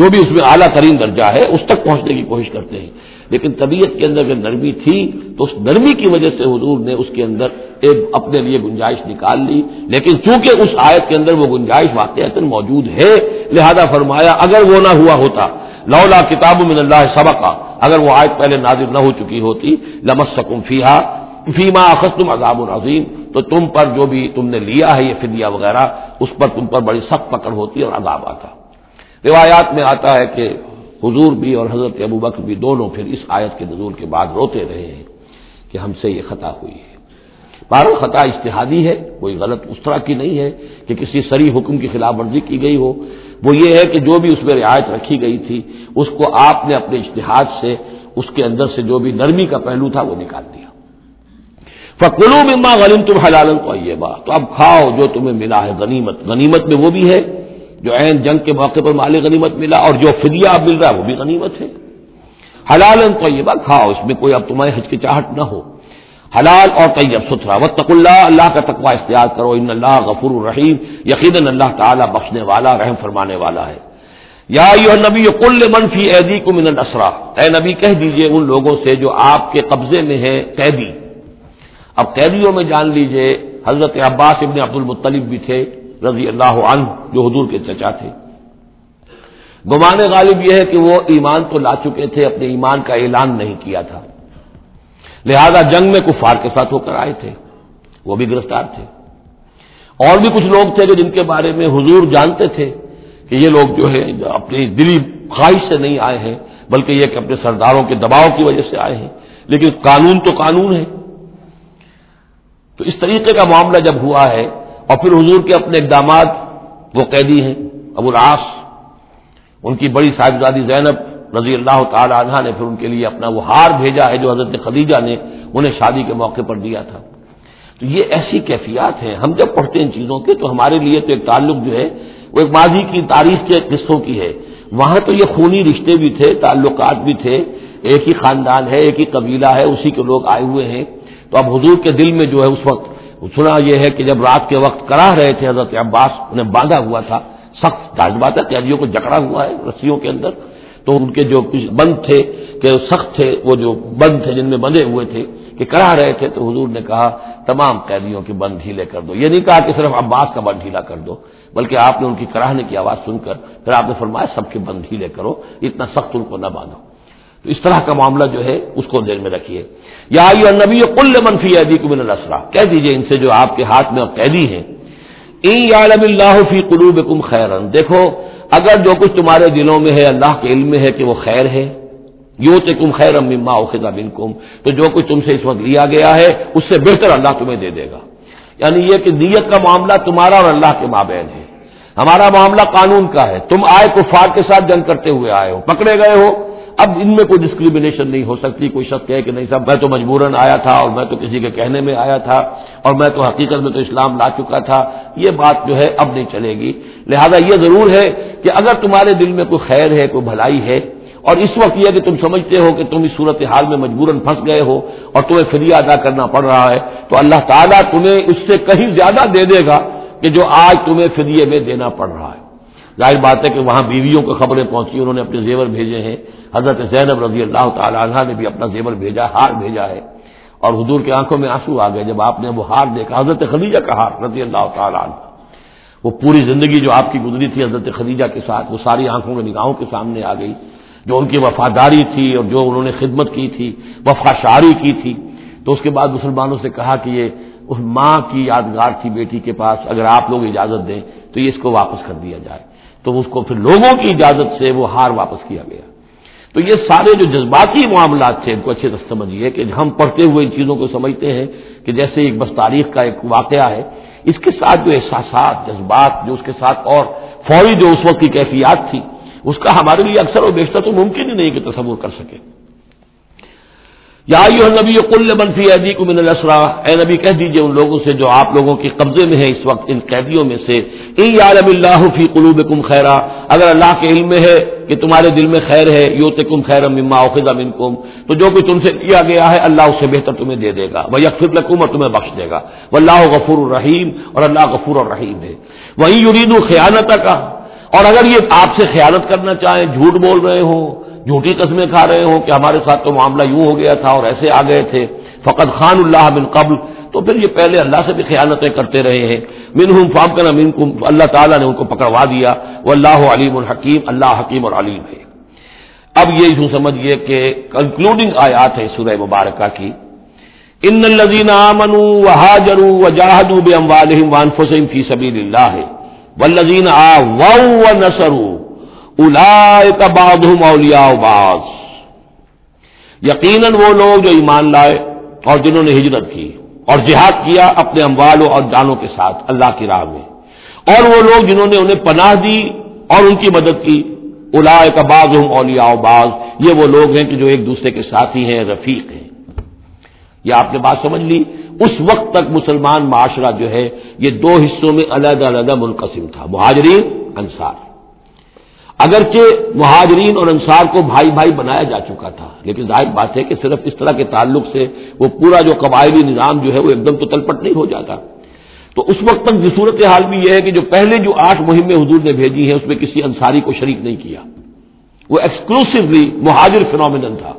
جو بھی اس میں اعلیٰ ترین درجہ ہے اس تک پہنچنے کی کوشش کرتے ہیں. لیکن طبیعت کے اندر جو نرمی تھی تو اس نرمی کی وجہ سے حضور نے اس کے اندر ایک اپنے لیے گنجائش نکال لی، لیکن چونکہ اس آیت کے اندر وہ گنجائش واقعتاً موجود ہے، لہذا فرمایا اگر وہ نہ ہوا ہوتا، لولا کتاب من اللہ سبقا، اگر وہ آیت پہلے نازل نہ ہو چکی ہوتی، لمسکم فیہا فیما اخذتم عذاب عظیم، تو تم پر جو بھی تم نے لیا ہے یہ فدیہ وغیرہ، اس پر تم پر بڑی سخت پکڑ ہوتی اور عذاب آتا۔ روایات میں آتا ہے کہ حضور بھی اور حضرت ابوبکر بھی دونوں پھر اس آیت کے نزول کے بعد روتے رہے ہیں کہ ہم سے یہ خطا ہوئی ہے۔ بہرحال خطا اجتہادی ہے، کوئی غلط اس طرح کی نہیں ہے کہ کسی سری حکم کی خلاف ورزی کی گئی ہو، وہ یہ ہے کہ جو بھی اس میں رعایت رکھی گئی تھی اس کو آپ نے اپنے اجتہاد سے اس کے اندر سے جو بھی نرمی کا پہلو تھا وہ نکال دیا۔ فَكُلُوا مِمَّا غَنِمْتُمْ حَلَالًا طَیِّبًا، تو اب کھاؤ جو تمہیں ملا ہے غنیمت، غنیمت میں وہ بھی ہے جو عین جنگ کے موقع پر مال غنیمت ملا، اور جو فدیہ اب مل رہا ہے وہ بھی غنیمت ہے۔ حلالاً طیبا، کھاؤ، اس میں کوئی اب تمہاری ہچکچاہٹ نہ ہو، حلال اور طیب ستھرا۔ واتقوا اللہ، اللہ کا تقوی اختیار کرو، ان اللہ غفور الرحیم، یقیناً اللہ تعالیٰ بخشنے والا، رحم فرمانے والا ہے۔ یا ایھا النبی قل لمن فی ایدیکم من الاسری، اے نبی کہہ دیجئے ان لوگوں سے جو آپ کے قبضے میں ہیں قیدی۔ اب قیدیوں میں جان لیجئے حضرت عباس ابن عبد المطلب بھی تھے رضی اللہ عنہ، جو حضور کے چچا تھے۔ گمان غالب یہ ہے کہ وہ ایمان تو لا چکے تھے، اپنے ایمان کا اعلان نہیں کیا تھا، لہذا جنگ میں کفار کے ساتھ ہو کر آئے تھے، وہ بھی گرفتار تھے۔ اور بھی کچھ لوگ تھے کہ جن کے بارے میں حضور جانتے تھے کہ یہ لوگ جو ہے اپنی دلی خواہش سے نہیں آئے ہیں، بلکہ یہ کہ اپنے سرداروں کے دباؤ کی وجہ سے آئے ہیں، لیکن قانون تو قانون ہے۔ تو اس طریقے کا معاملہ جب ہوا ہے، اور پھر حضور کے اپنے اقدامات، وہ قیدی ہیں ابو العاص، ان کی بڑی صاحبزادی زینب رضی اللہ تعالی عنہ نے پھر ان کے لیے اپنا وہ ہار بھیجا ہے جو حضرت خدیجہ نے انہیں شادی کے موقع پر دیا تھا۔ تو یہ ایسی کیفیات ہیں، ہم جب پڑھتے ہیں ان چیزوں کے تو ہمارے لیے تو ایک تعلق جو ہے وہ ایک ماضی کی تاریخ کے قصوں کی ہے، وہاں تو یہ خونی رشتے بھی تھے، تعلقات بھی تھے، ایک ہی خاندان ہے، ایک ہی قبیلہ ہے، اسی کے لوگ آئے ہوئے ہیں۔ تو اب حضور کے دل میں جو ہے اس وقت سنا یہ ہے کہ جب رات کے وقت کرا رہے تھے حضرت عباس، انہیں باندھا ہوا تھا، سخت جاذبات ہے، قیدیوں کو جکڑا ہوا ہے رسیوں کے اندر، تو ان کے جو کچھ بند تھے کہ سخت تھے، وہ جو بند تھے جن میں بندھے ہوئے تھے کہ کرا رہے تھے، تو حضور نے کہا تمام قیدیوں کے بند ڈھیلے کر دو۔ یہ نہیں کہا کہ صرف عباس کا بند ڈھیلا کر دو، بلکہ آپ نے ان کی کراہنے کی آواز سن کر پھر آپ نے فرمایا سب کے بند ڈھیلے کرو، اتنا سخت ان کو نہ باندھو۔ تو اس طرح کا معاملہ جو ہے اس کو ذہن میں رکھیے۔ یا ایھا النبی قل لمن فی ایدیکم من الاسری، کہہ دیجئے ان سے جو آپ کے ہاتھ میں اب قیدی ہیں، ان یعلم اللہ فی قلوبکم خیرا، دیکھو اگر جو کچھ تمہارے دلوں میں ہے اللہ کے علم میں ہے کہ وہ خیر ہے، یؤتکم خیرا مما اخذ منکم، تو جو کچھ تم سے اس وقت لیا گیا ہے اس سے بہتر اللہ تمہیں دے دے گا۔ یعنی یہ کہ نیت کا معاملہ تمہارا اور اللہ کے مابین ہے، ہمارا معاملہ قانون کا ہے۔ تم آئے کفار کے ساتھ جنگ کرتے ہوئے آئے ہو، پکڑے گئے ہو، اب ان میں کوئی ڈسکریمنیشن نہیں ہو سکتی۔ کوئی شخص کہے کہ نہیں صاحب میں تو مجبوراً آیا تھا، اور میں تو کسی کے کہنے میں آیا تھا، اور میں تو حقیقت میں تو اسلام لا چکا تھا، یہ بات جو ہے اب نہیں چلے گی۔ لہذا یہ ضرور ہے کہ اگر تمہارے دل میں کوئی خیر ہے، کوئی بھلائی ہے، اور اس وقت یہ کہ تم سمجھتے ہو کہ تم اس صورتحال میں مجبوراً پھنس گئے ہو اور تمہیں فدیہ ادا کرنا پڑ رہا ہے، تو اللہ تعالیٰ تمہیں اس سے کہیں زیادہ دے دے گا کہ جو آج تمہیں فدیے میں دینا پڑ رہا ہے۔ ظاہر بات ہے کہ وہاں بیویوں کو خبریں پہنچی، انہوں نے اپنے زیور بھیجے ہیں، حضرت زینب رضی اللہ تعالی عنہ نے بھی اپنا زیور بھیجا، ہار بھیجا ہے، اور حضور کی آنکھوں میں آنسو آ گئے جب آپ نے وہ ہار دیکھا، حضرت خدیجہ کا ہار رضی اللہ تعالی عنہ۔ وہ پوری زندگی جو آپ کی گزری تھی حضرت خدیجہ کے ساتھ، وہ ساری آنکھوں کی نگاہوں کے سامنے آ گئی، جو ان کی وفاداری تھی اور جو انہوں نے خدمت کی تھی، وفاشاری کی تھی۔ تو اس کے بعد مسلمانوں سے کہا کہ یہ اس ماں کی یادگار تھی بیٹی کے پاس، اگر آپ لوگ اجازت دیں تو یہ اس کو واپس کر دیا جائے۔ تو اس کو پھر لوگوں کی اجازت سے وہ ہار واپس کیا گیا۔ تو یہ سارے جو جذباتی معاملات تھے ان کو اچھے سے سمجھیے کہ ہم پڑھتے ہوئے ان چیزوں کو سمجھتے ہیں کہ جیسے ایک بس تاریخ کا ایک واقعہ ہے، اس کے ساتھ جو احساسات، جذبات جو اس کے ساتھ اور فوری جو اس وقت کی کیفیات تھی، اس کا ہمارے لیے اکثر و بیشتر تو ممکن ہی نہیں کہ تصور کر سکے۔ یا ایھا النبی قل لمن فی ایدیکم من الاسری، اے نبی کہہ دیجئے ان لوگوں سے جو آپ لوگوں کے قبضے میں ہیں اس وقت، ان قیدیوں میں سے، ان یعلم اللہ فی قلوبکم خیرا، اگر اللہ کے علم میں ہے کہ تمہارے دل میں خیر ہے، یؤتکم خیرا مما اخذ منکم، تو جو کچھ تم سے لیا گیا ہے اللہ اس سے بہتر تمہیں دے دے گا، ویغفر لکم، اور تمہیں بخش دے گا، واللہ غفور الرحیم، اور اللہ غفور الرحیم ہے۔ وان یریدوا خیانتک، اور اگر یہ آپ سے خیانت کرنا چاہیں، جھوٹ بول رہے ہوں، جھوٹی قسمیں کھا رہے ہوں کہ ہمارے ساتھ تو معاملہ یوں ہو گیا تھا اور ایسے آ گئے تھے. فقد خان اللہ من قبل, تو پھر یہ پہلے اللہ سے بھی خیانتیں کرتے رہے ہیں. منہم فامکن منکم, اللہ تعالیٰ نے ان کو پکڑوا دیا. واللہ علیم الحکیم, اللہ حکیم اور علیم ہے. اب یہ یوں سمجھیے کہ کنکلوڈنگ آیات ہے سورہ مبارکہ کی. ان الذین آمنوا وہاجروا وجاہدوا باموالہم وانفسہم فی سبیل اللہ والذین آووا ونصروا اولئک بعضہم اولیاء بعض, یقیناً وہ لوگ جو ایمان لائے اور جنہوں نے ہجرت کی اور جہاد کیا اپنے اموالوں اور جانوں کے ساتھ اللہ کی راہ میں, اور وہ لوگ جنہوں نے انہیں پناہ دی اور ان کی مدد کی, اولئک بعضہم اولیاء بعض, یہ وہ لوگ ہیں کہ جو ایک دوسرے کے ساتھی ہیں, رفیق ہیں. یہ آپ نے بات سمجھ لی. اس وقت تک مسلمان معاشرہ جو ہے یہ دو حصوں میں علیحدہ علیحدہ منقسم تھا, مہاجرین انصار. اگرچہ مہاجرین اور انصار کو بھائی بھائی بنایا جا چکا تھا, لیکن ظاہر بات ہے کہ صرف اس طرح کے تعلق سے وہ پورا جو قبائلی نظام جو ہے وہ ایک دم تو تلپٹ نہیں ہو جاتا. تو اس وقت تک جو صورت حال بھی یہ ہے کہ جو پہلے جو 8 مہمیں حضور نے بھیجی ہیں اس میں کسی انصاری کو شریک نہیں کیا, وہ ایکسکلوسولی مہاجر فینومینن تھا.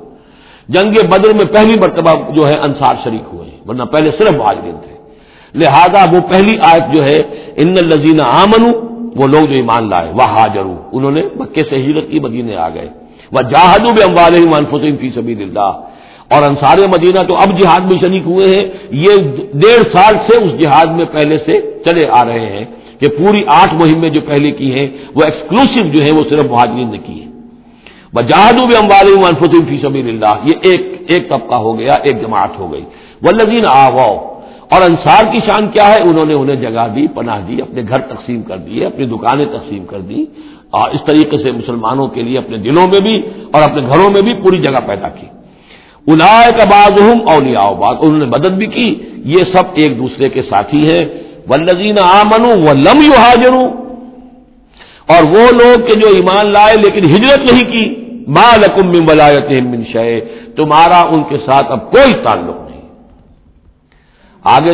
جنگ بدر میں پہلی مرتبہ جو ہے انصار شریک ہوئے, ورنہ پہلے صرف مہاجرین تھے. لہذا وہ پہلی آیت جو ہے ان الذین آمنوا, وہ لوگ جو ایمان لائے, وہاجروا, انہوں نے مکے سے ہجرت کی مدینے آ گئے, وجاہدوا باموالہم وانفسہم فی سبیل اللہ, اور انصار مدینہ تو اب جہاد میں شریک ہوئے ہیں. یہ 1.5 سال سے اس جہاد میں پہلے سے چلے آ رہے ہیں کہ پوری 8 مہمیں جو پہلے کی ہیں وہ ایکسکلوسو جو ہیں وہ صرف مہاجرین نے کی ہیں. وجاہدوا باموالہم وانفسہم فی سبیل اللہ, یہ ایک طبقہ ہو گیا, ایک جماعت ہو گئی. والذین آووا, اور انصار کی شان کیا ہے, انہوں نے انہیں جگہ دی, پناہ دی, اپنے گھر تقسیم کر دیے, اپنی دکانیں تقسیم کر دی, اور اس طریقے سے مسلمانوں کے لیے اپنے دلوں میں بھی اور اپنے گھروں میں بھی پوری جگہ پیدا کی. اولئک بعضہم اولیاء بعض, انہوں نے مدد بھی کی, یہ سب ایک دوسرے کے ساتھی ہیں. والذین آمنوا ولم یہاجروا, اور وہ لوگ کہ جو ایمان لائے لیکن ہجرت نہیں کی, ما لکم من ولایتہم من شیء, تمہارا ان کے ساتھ اب کوئی تعلق نہیں. آگے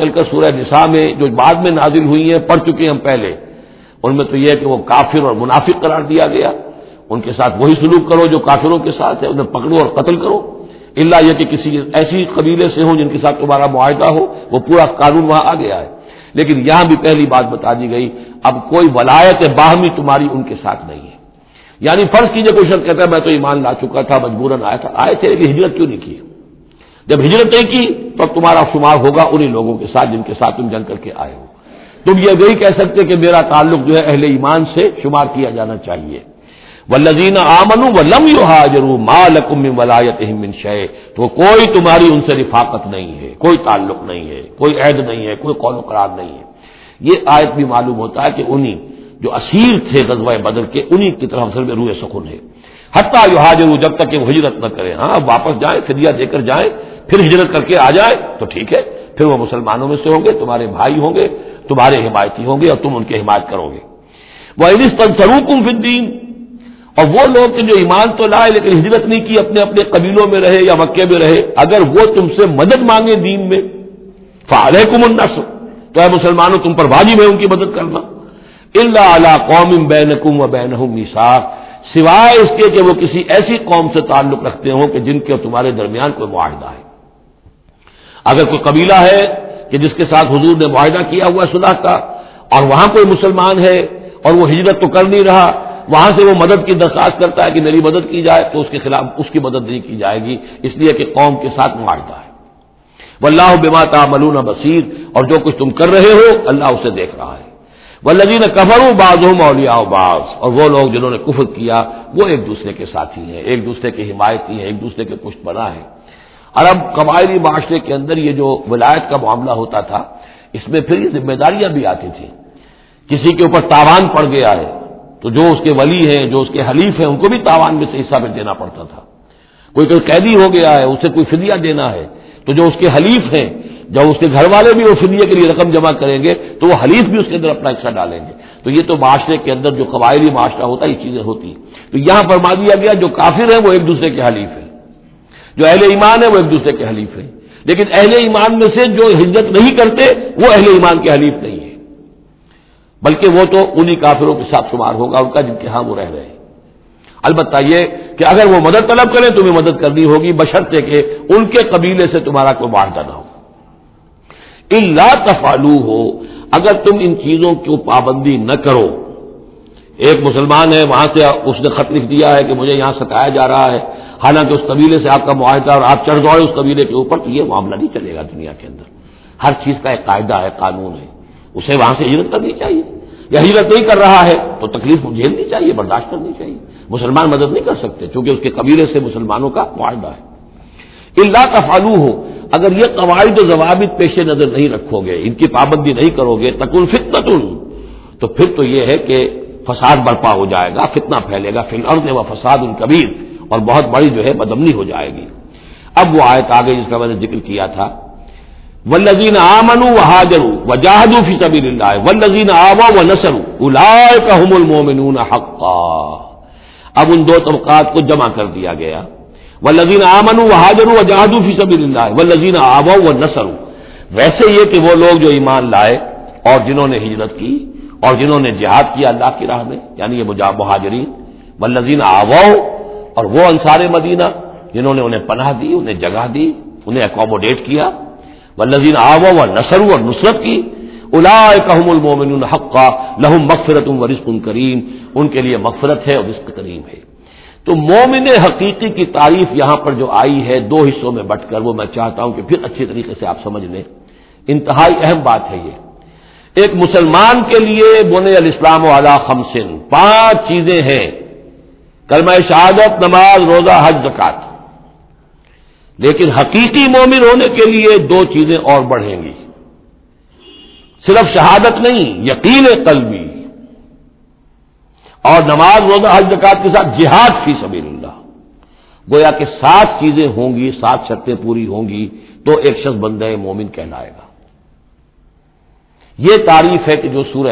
چل کر سورہ نساء میں جو بعد میں نازل ہوئی ہیں پڑھ چکے ہیں ہم پہلے, ان میں تو یہ ہے کہ وہ کافر اور منافق قرار دیا گیا, ان کے ساتھ وہی سلوک کرو جو کافروں کے ساتھ ہے, انہیں پکڑو اور قتل کرو, الا یہ کہ کسی ایسی قبیلے سے ہوں جن کے ساتھ تمہارا معاہدہ ہو. وہ پورا قانون وہاں آ گیا ہے. لیکن یہاں بھی پہلی بات بتا دی گئی, اب کوئی ولایت باہمی تمہاری ان کے ساتھ نہیں ہے. یعنی فرض کیجئے کوئی شخص کہتا ہے میں تو ایمان لا چکا تھا, مجبوراً آیا تھا, آئے تھے, لیکن ہجرت کیوں نہیں کی؟ جب ہجرت نہیں کی تو اب تمہارا شمار ہوگا انہی لوگوں کے ساتھ جن کے ساتھ تم جنگ کر کے آئے ہو. تم یہ نہیں کہہ سکتے کہ میرا تعلق جو ہے اہل ایمان سے شمار کیا جانا چاہیے. والذین آمنوا ولم یہاجروا ما لکم من ولایتہم من شیء, تو کوئی تمہاری ان سے رفاقت نہیں ہے, کوئی تعلق نہیں ہے, کوئی عہد نہیں ہے, کوئی قول و قرار نہیں ہے. یہ آیت بھی معلوم ہوتا ہے کہ انہی جو اسیر تھے غزوہ بدر کے, انہی کی طرف اصل میں روح سکون ہے. حتی یہاجروا, جب تک کہ وہ ہجرت نہ کریں, ہاں واپس جائیں, فدیہ دے کر جائیں, پھر ہجرت کر کے آ جائیں تو ٹھیک ہے, پھر وہ مسلمانوں میں سے ہوں گے, تمہارے بھائی ہوں گے, تمہارے حمایتی ہوں گے اور تم ان کی حمایت کرو گے. وَإِنِ اسْتَنصَرُوكُمْ فِی الدِّینِ, اور وہ لوگ کہ جو ایمان تو لائے لیکن ہجرت نہیں کی, اپنے اپنے قبیلوں میں رہے یا مکے میں رہے, اگر وہ تم سے مدد مانگے دین میں, فَعَلَيْكُمُ النَّصْرُ, تو اے مسلمانوں تم پر واجب ہے ان کی مدد کرنا. إِلَّا عَلَىٰ قَوْمٍ بَيْنَكُمْ وَبَيْنَهُمْ مِيثَاقٌ, سوائے اس کے کہ وہ کسی ایسی قوم سے تعلق رکھتے ہوں کہ جن کے تمہارے درمیان کوئی معاہدہ ہے. اگر کوئی قبیلہ ہے کہ جس کے ساتھ حضور نے معاہدہ کیا ہوا صلح کا, اور وہاں کوئی مسلمان ہے اور وہ ہجرت تو کر نہیں رہا, وہاں سے وہ مدد کی درخواست کرتا ہے کہ میری مدد کی جائے, تو اس کے خلاف اس کی مدد نہیں کی جائے گی, اس لیے کہ قوم کے ساتھ معاہدہ ہے. واللہ بما تعملون بصیر, اور جو کچھ تم کر رہے ہو اللہ اسے دیکھ رہا ہے. والذین کفروا بعضہم اولیاء بعض, اور وہ لوگ جنہوں نے کفر کیا وہ ایک دوسرے کے ساتھی ہیں, ایک دوسرے کے حمایتی ہیں, ایک دوسرے کے پشت پناہ ہیں. عرب قبائلی معاشرے کے اندر یہ جو ولایت کا معاملہ ہوتا تھا, اس میں پھر یہ ذمہ داریاں بھی آتی تھیں. کسی کے اوپر تاوان پڑ گیا ہے تو جو اس کے ولی ہیں, جو اس کے حلیف ہیں, ان کو بھی تاوان میں سے حصہ پھر دینا پڑتا تھا. کوئی قیدی ہو گیا ہے, اسے کوئی فدیہ دینا ہے, تو جو اس کے حلیف ہیں, جب اس کے گھر والے بھی وہ فدیہ کے لیے رقم جمع کریں گے تو وہ حلیف بھی اس کے اندر اپنا حصہ ڈالیں گے. تو یہ تو معاشرے کے اندر جو قبائلی معاشرہ ہوتا ہے یہ چیزیں ہوتی. تو یہاں فرما دیا گیا جو کافر ہیں وہ ایک دوسرے کے حلیف ہیں, جو اہل ایمان ہیں وہ ایک دوسرے کے حلیف ہیں. لیکن اہل ایمان میں سے جو ہجرت نہیں کرتے وہ اہل ایمان کے حلیف نہیں ہیں, بلکہ وہ تو انہی کافروں کے ساتھ شمار ہوگا ان کا جن کے ہاں وہ رہ رہے ہیں. البتہ یہ کہ اگر وہ مدد طلب کریں تمہیں مدد کرنی ہوگی بشرطے کہ ان کے قبیلے سے تمہارا کوئی معاہدہ نہ ہو. الا تفعلوہ، اگر تم ان چیزوں کی پابندی نہ کرو. ایک مسلمان ہے، وہاں سے اس نے خط لکھ دیا ہے کہ مجھے یہاں ستایا جا رہا ہے، حالانکہ اس قبیلے سے آپ کا معاہدہ اور آپ چڑھ دوڑے اس قبیلے کے اوپر، تو یہ معاملہ نہیں چلے گا. دنیا کے اندر ہر چیز کا ایک قاعدہ ہے، قانون ہے، اسے وہاں سے ہجرت کرنی چاہیے. یا ہجرت نہیں کر رہا ہے تو تکلیف جھیلنی چاہیے، برداشت کرنی چاہیے. مسلمان مدد نہیں کر سکتے چونکہ اس کے قبیلے سے مسلمانوں کا معاہدہ ہے. الا تفعلوہ، اگر یہ قواعد و ضوابط پیش نظر نہیں رکھو گے، ان کی پابندی نہیں کرو گے، تکن فتنۃ، تو پھر تو یہ ہے کہ فساد برپا ہو جائے گا، فتنہ پھیلے گا، فی الارض و فساد کبیر، اور بہت بڑی جو ہے بدامنی ہو جائے گی. اب وہ آیت آ گئی جس کا میں نے ذکر کیا تھا، والذین آمنوا وہاجروا وجاہدوا فی سبیل اللہ والذین آووا ونصروا اولئک ھم المؤمنون حقا. اب ان دو طبقات کو جمع کر دیا گیا، والذین آمنوا وہاجروا وجاہدوا فی سبیل اللہ والذین آووا ونصروا. ویسے یہ کہ وہ لوگ جو ایمان لائے اور جنہوں نے ہجرت کی اور جنہوں نے جہاد کیا اللہ کی راہ میں، یعنی یہ مہاجرین، والذین آووا، اور وہ انصار مدینہ جنہوں نے انہیں پناہ دی، انہیں جگہ دی، انہیں اکوموڈیٹ کیا، والذین آووا ونصروا، اور نصرت کی، اولئک ھم المؤمنون حقا لہم مغفرۃ ورزق کریم، ان کے لیے مغفرت ہے اور رزق کریم ہے. تو مومن حقیقی کی تعریف یہاں پر جو آئی ہے دو حصوں میں بٹ کر، وہ میں چاہتا ہوں کہ پھر اچھی طریقے سے آپ سمجھ لیں، انتہائی اہم بات ہے یہ. ایک مسلمان کے لیے بنی الاسلام علی خمس، 5 چیزیں ہیں: کلمہ شہادت، نماز، روزہ، حج، زکات. لیکن حقیقی مومن ہونے کے لیے 2 چیزیں اور بڑھیں گی. صرف شہادت نہیں، یقین قلبی، اور نماز، روزہ، حج، زکات کے ساتھ جہاد فی سبیل اللہ. گویا کہ 7 چیزیں ہوں گی، 7 شرطیں پوری ہوں گی تو ایک شخص بندہ مومن کہلائے گا. یہ تعریف ہے کہ جو سورہ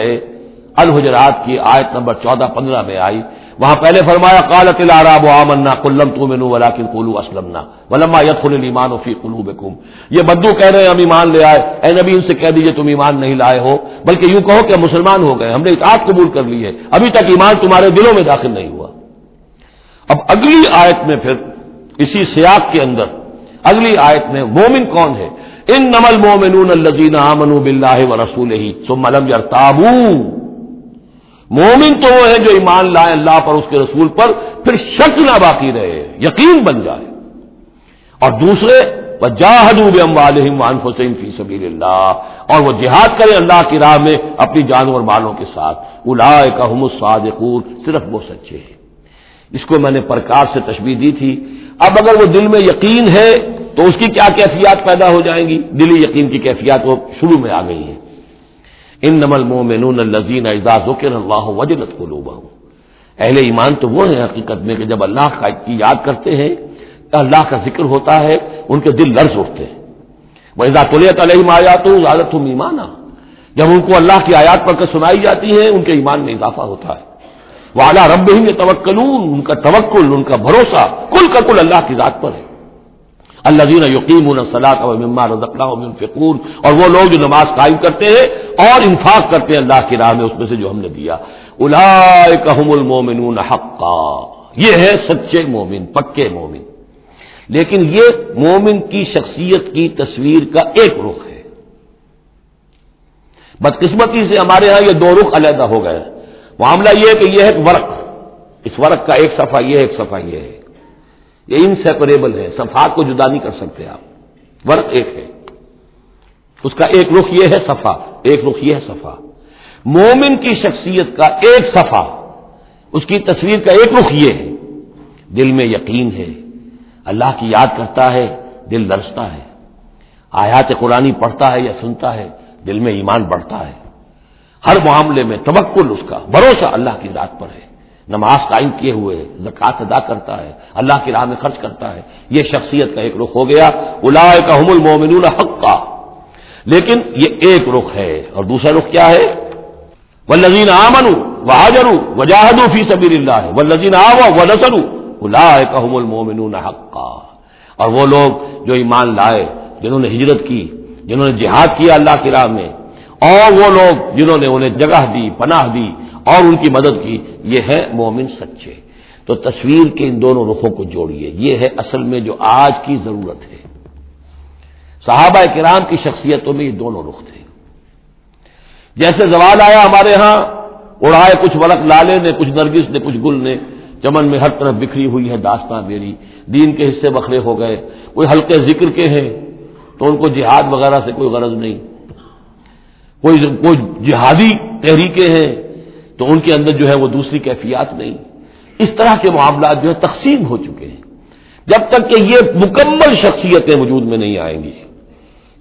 الحجرات کی آیت نمبر 14-15 میں آئی. وہاں پہلے فرمایا قالت الاعراب آمنا قل لم تؤمنوا ولکن قولوا اسلمنا ولما يدخل الايمان في قلوبكم. یہ بدو کہہ رہے ہیں ہم ایمان لے آئے، اے نبی ان سے کہہ دیجئے تم ایمان نہیں لائے ہو، بلکہ یوں کہو کہ مسلمان ہو گئے، ہم نے اطاعت قبول کر لی ہے، ابھی تک ایمان تمہارے دلوں میں داخل نہیں ہوا. اب اگلی آیت میں پھر اسی سیاق کے اندر اگلی آیت میں مومن کون ہے؟ انما المؤمنون الذين آمنوا بالله ورسوله ثم لم يرتابوا. مومن تو وہ ہے جو ایمان لائے اللہ پر، اس کے رسول پر، پھر شک نہ باقی رہے، یقین بن جائے. اور دوسرے وجاہدوا باموالہم وانفسہم فی سبیل اللہ، اور وہ جہاد کرے اللہ کی راہ میں اپنی جانوں اور مالوں کے ساتھ. اولئک ھم الصادقون، صرف وہ سچے ہیں. اس کو میں نے پرکار سے تشبیہ دی تھی. اب اگر وہ دل میں یقین ہے تو اس کی کیا کیفیات پیدا ہو جائیں گی؟ دلی یقین کی کیفیات وہ شروع میں آ گئی ہیں. انما المؤمنون الذین اذا ذکر اللہ وجلت قلوبہم. اہل ایمان تو وہ ہیں حقیقت میں کہ جب اللہ کی یاد کرتے ہیں، اللہ کا ذکر ہوتا ہے، ان کے دل لرز اٹھتے ہیں. وَإِذَا تُلِيَتْ عَلَيْهِمْ آیَاتُهُ زَادَتْهُمْ ایمَانًا، جب ان کو اللہ کی آیات پڑھ کر سنائی جاتی ہیں ان کے ایمان میں اضافہ ہوتا ہے. وَعَلَىٰ رَبِّهِمْ يَتَوَكَّلُونَ، ان کا توکل، ان کا بھروسہ کل کا کل اللہ کی ذات پر ہے. الذین یقیمون الصلاۃ ومما رزقناهم ينفقون، اور وہ لوگ جو نماز قائم کرتے ہیں اور انفاق کرتے ہیں اللہ کی راہ میں اس میں سے جو ہم نے دیا. اولئک ھم المؤمنون حقا، یہ ہے سچے مومن، پکے مومن. لیکن یہ مومن کی شخصیت کی تصویر کا ایک رخ ہے. بدقسمتی سے ہمارے ہاں یہ 2 رخ علیحدہ ہو گئے. معاملہ یہ ہے کہ یہ ہے ایک ورق، اس ورق کا ایک صفحہ یہ ہے، ایک صفحہ یہ ہے. یہ انسیپریبل ہے، صفحات کو جدا نہیں کر سکتے آپ. ورق ایک ہے، اس کا ایک رخ یہ ہے صفحہ، ایک رخ یہ ہے صفحہ. مومن کی شخصیت کا ایک صفحہ، اس کی تصویر کا ایک رخ یہ ہے. دل میں یقین ہے، اللہ کی یاد کرتا ہے، دل لرزتا ہے، آیات قرآنی پڑھتا ہے یا سنتا ہے، دل میں ایمان بڑھتا ہے. ہر معاملے میں توکل، اس کا بھروسہ اللہ کی ذات پر ہے. نماز قائم کیے ہوئے، زکوٰۃ ادا کرتا ہے، اللہ کی راہ میں خرچ کرتا ہے. یہ شخصیت کا ایک رخ ہو گیا اولئک ھم المؤمنون حقا. لیکن یہ ایک رخ ہے، اور دوسرا رخ کیا ہے؟ والذین آمنوا وہاجروا وجاہدوا فی سبیل اللہ والذین آووا ونصروا اولئک ھم المؤمنون حقا. اور وہ لوگ جو ایمان لائے، جنہوں نے ہجرت کی، جنہوں نے جہاد کیا اللہ کی راہ میں، اور وہ لوگ جنہوں نے انہیں جگہ دی، پناہ دی اور ان کی مدد کی، یہ ہے مومن سچے. تو تصویر کے ان دونوں رخوں کو جوڑیے، یہ ہے اصل میں جو آج کی ضرورت ہے۔ صحابہ کرام کی شخصیتوں میں یہ دونوں رخ تھے۔ جیسے زوال آیا ہمارے ہاں، اڑائے کچھ ورق لالے نے، کچھ نرگس نے، کچھ گل نے، چمن میں ہر طرف بکھری ہوئی ہے داستان میری۔ دین کے حصے بکھرے ہو گئے، کوئی ہلکے ذکر کے ہیں تو ان کو جہاد وغیرہ سے کوئی غرض نہیں، کوئی جہادی تحریکیں ہیں تو ان کے اندر جو ہے وہ دوسری کیفیات نہیں۔ اس طرح کے معاملات جو ہے تقسیم ہو چکے ہیں۔ جب تک کہ یہ مکمل شخصیتیں وجود میں نہیں آئیں گی،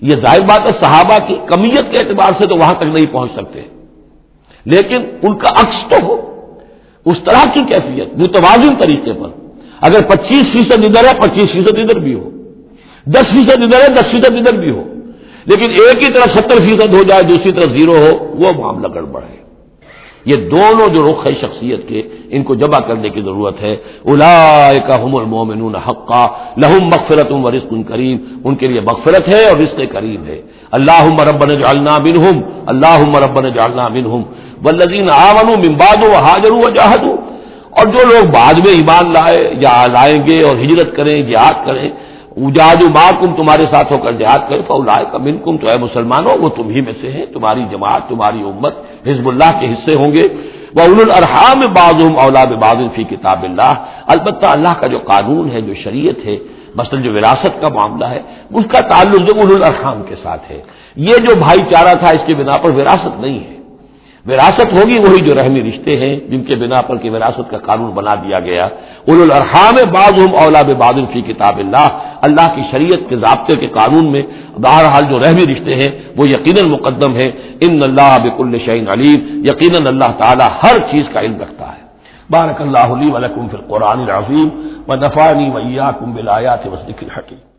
یہ ظاہر بات ہے صحابہ کی کمیت کے اعتبار سے تو وہاں تک نہیں پہنچ سکتے، لیکن ان کا عکس تو ہو، اس طرح کی کیفیت متوازن طریقے پر۔ اگر 25% ادھر ہے 25% ادھر بھی ہو، 10% ادھر ہے 10% ادھر بھی ہو، لیکن ایک ہی طرف 70% ہو جائے، دوسری طرف 0 ہو، وہ معاملہ گڑبڑ ہے۔ یہ دونوں جو رخ ہے شخصیت کے، ان کو جمع کرنے کی ضرورت ہے۔ اولئک ھم المؤمنون حقا لہم مغفرۃ ورزق کریم، ان کے لیے مغفرت ہے اور رزق کریم ہے۔ اللہم ربنا اجعلنا منہم، اللہم ربنا اجعلنا منہم والذین آمنوا من بعد وہاجروا وجاہدوا، اور جو لوگ بعد میں ایمان لائے یا لائیں گے اور ہجرت کریں، جہاد کریں، جہادوا معکم، تمہارے ساتھ ہو کر جہاد کریں، فاولئک منکم، تو اے مسلمانوں وہ تم ہی میں سے ہیں، تمہاری جماعت، تمہاری امت حزب اللہ کے حصے ہوں گے۔ واولی الارحام بعضهم اولی ببعض فی کتاب اللہ، البتہ اللہ کا جو قانون ہے، جو شریعت ہے، مثلا جو وراثت کا معاملہ ہے، اس کا تعلق جو اولی الارحام کے ساتھ ہے۔ یہ جو بھائی چارہ تھا اس کے بنا پر وراثت نہیں ہے، وراثت ہوگی وہی جو رحمی رشتے ہیں جن کے بنا پر کہ وراثت کا قانون بنا دیا گیا۔ اولو الارحام بعضهم اولی ببعض فی کتاب اللہ، اللہ کی شریعت کے ضابطے کے قانون میں بہرحال جو رحمی رشتے ہیں وہ یقیناً مقدم ہیں۔ ان اللہ بکل شیء علیم، یقیناً اللہ تعالی ہر چیز کا علم رکھتا ہے۔ بارک اللہ لی و لکم فی القرآن العظیم ونفعنی وإیاکم بالآیات والذکر الحکیم۔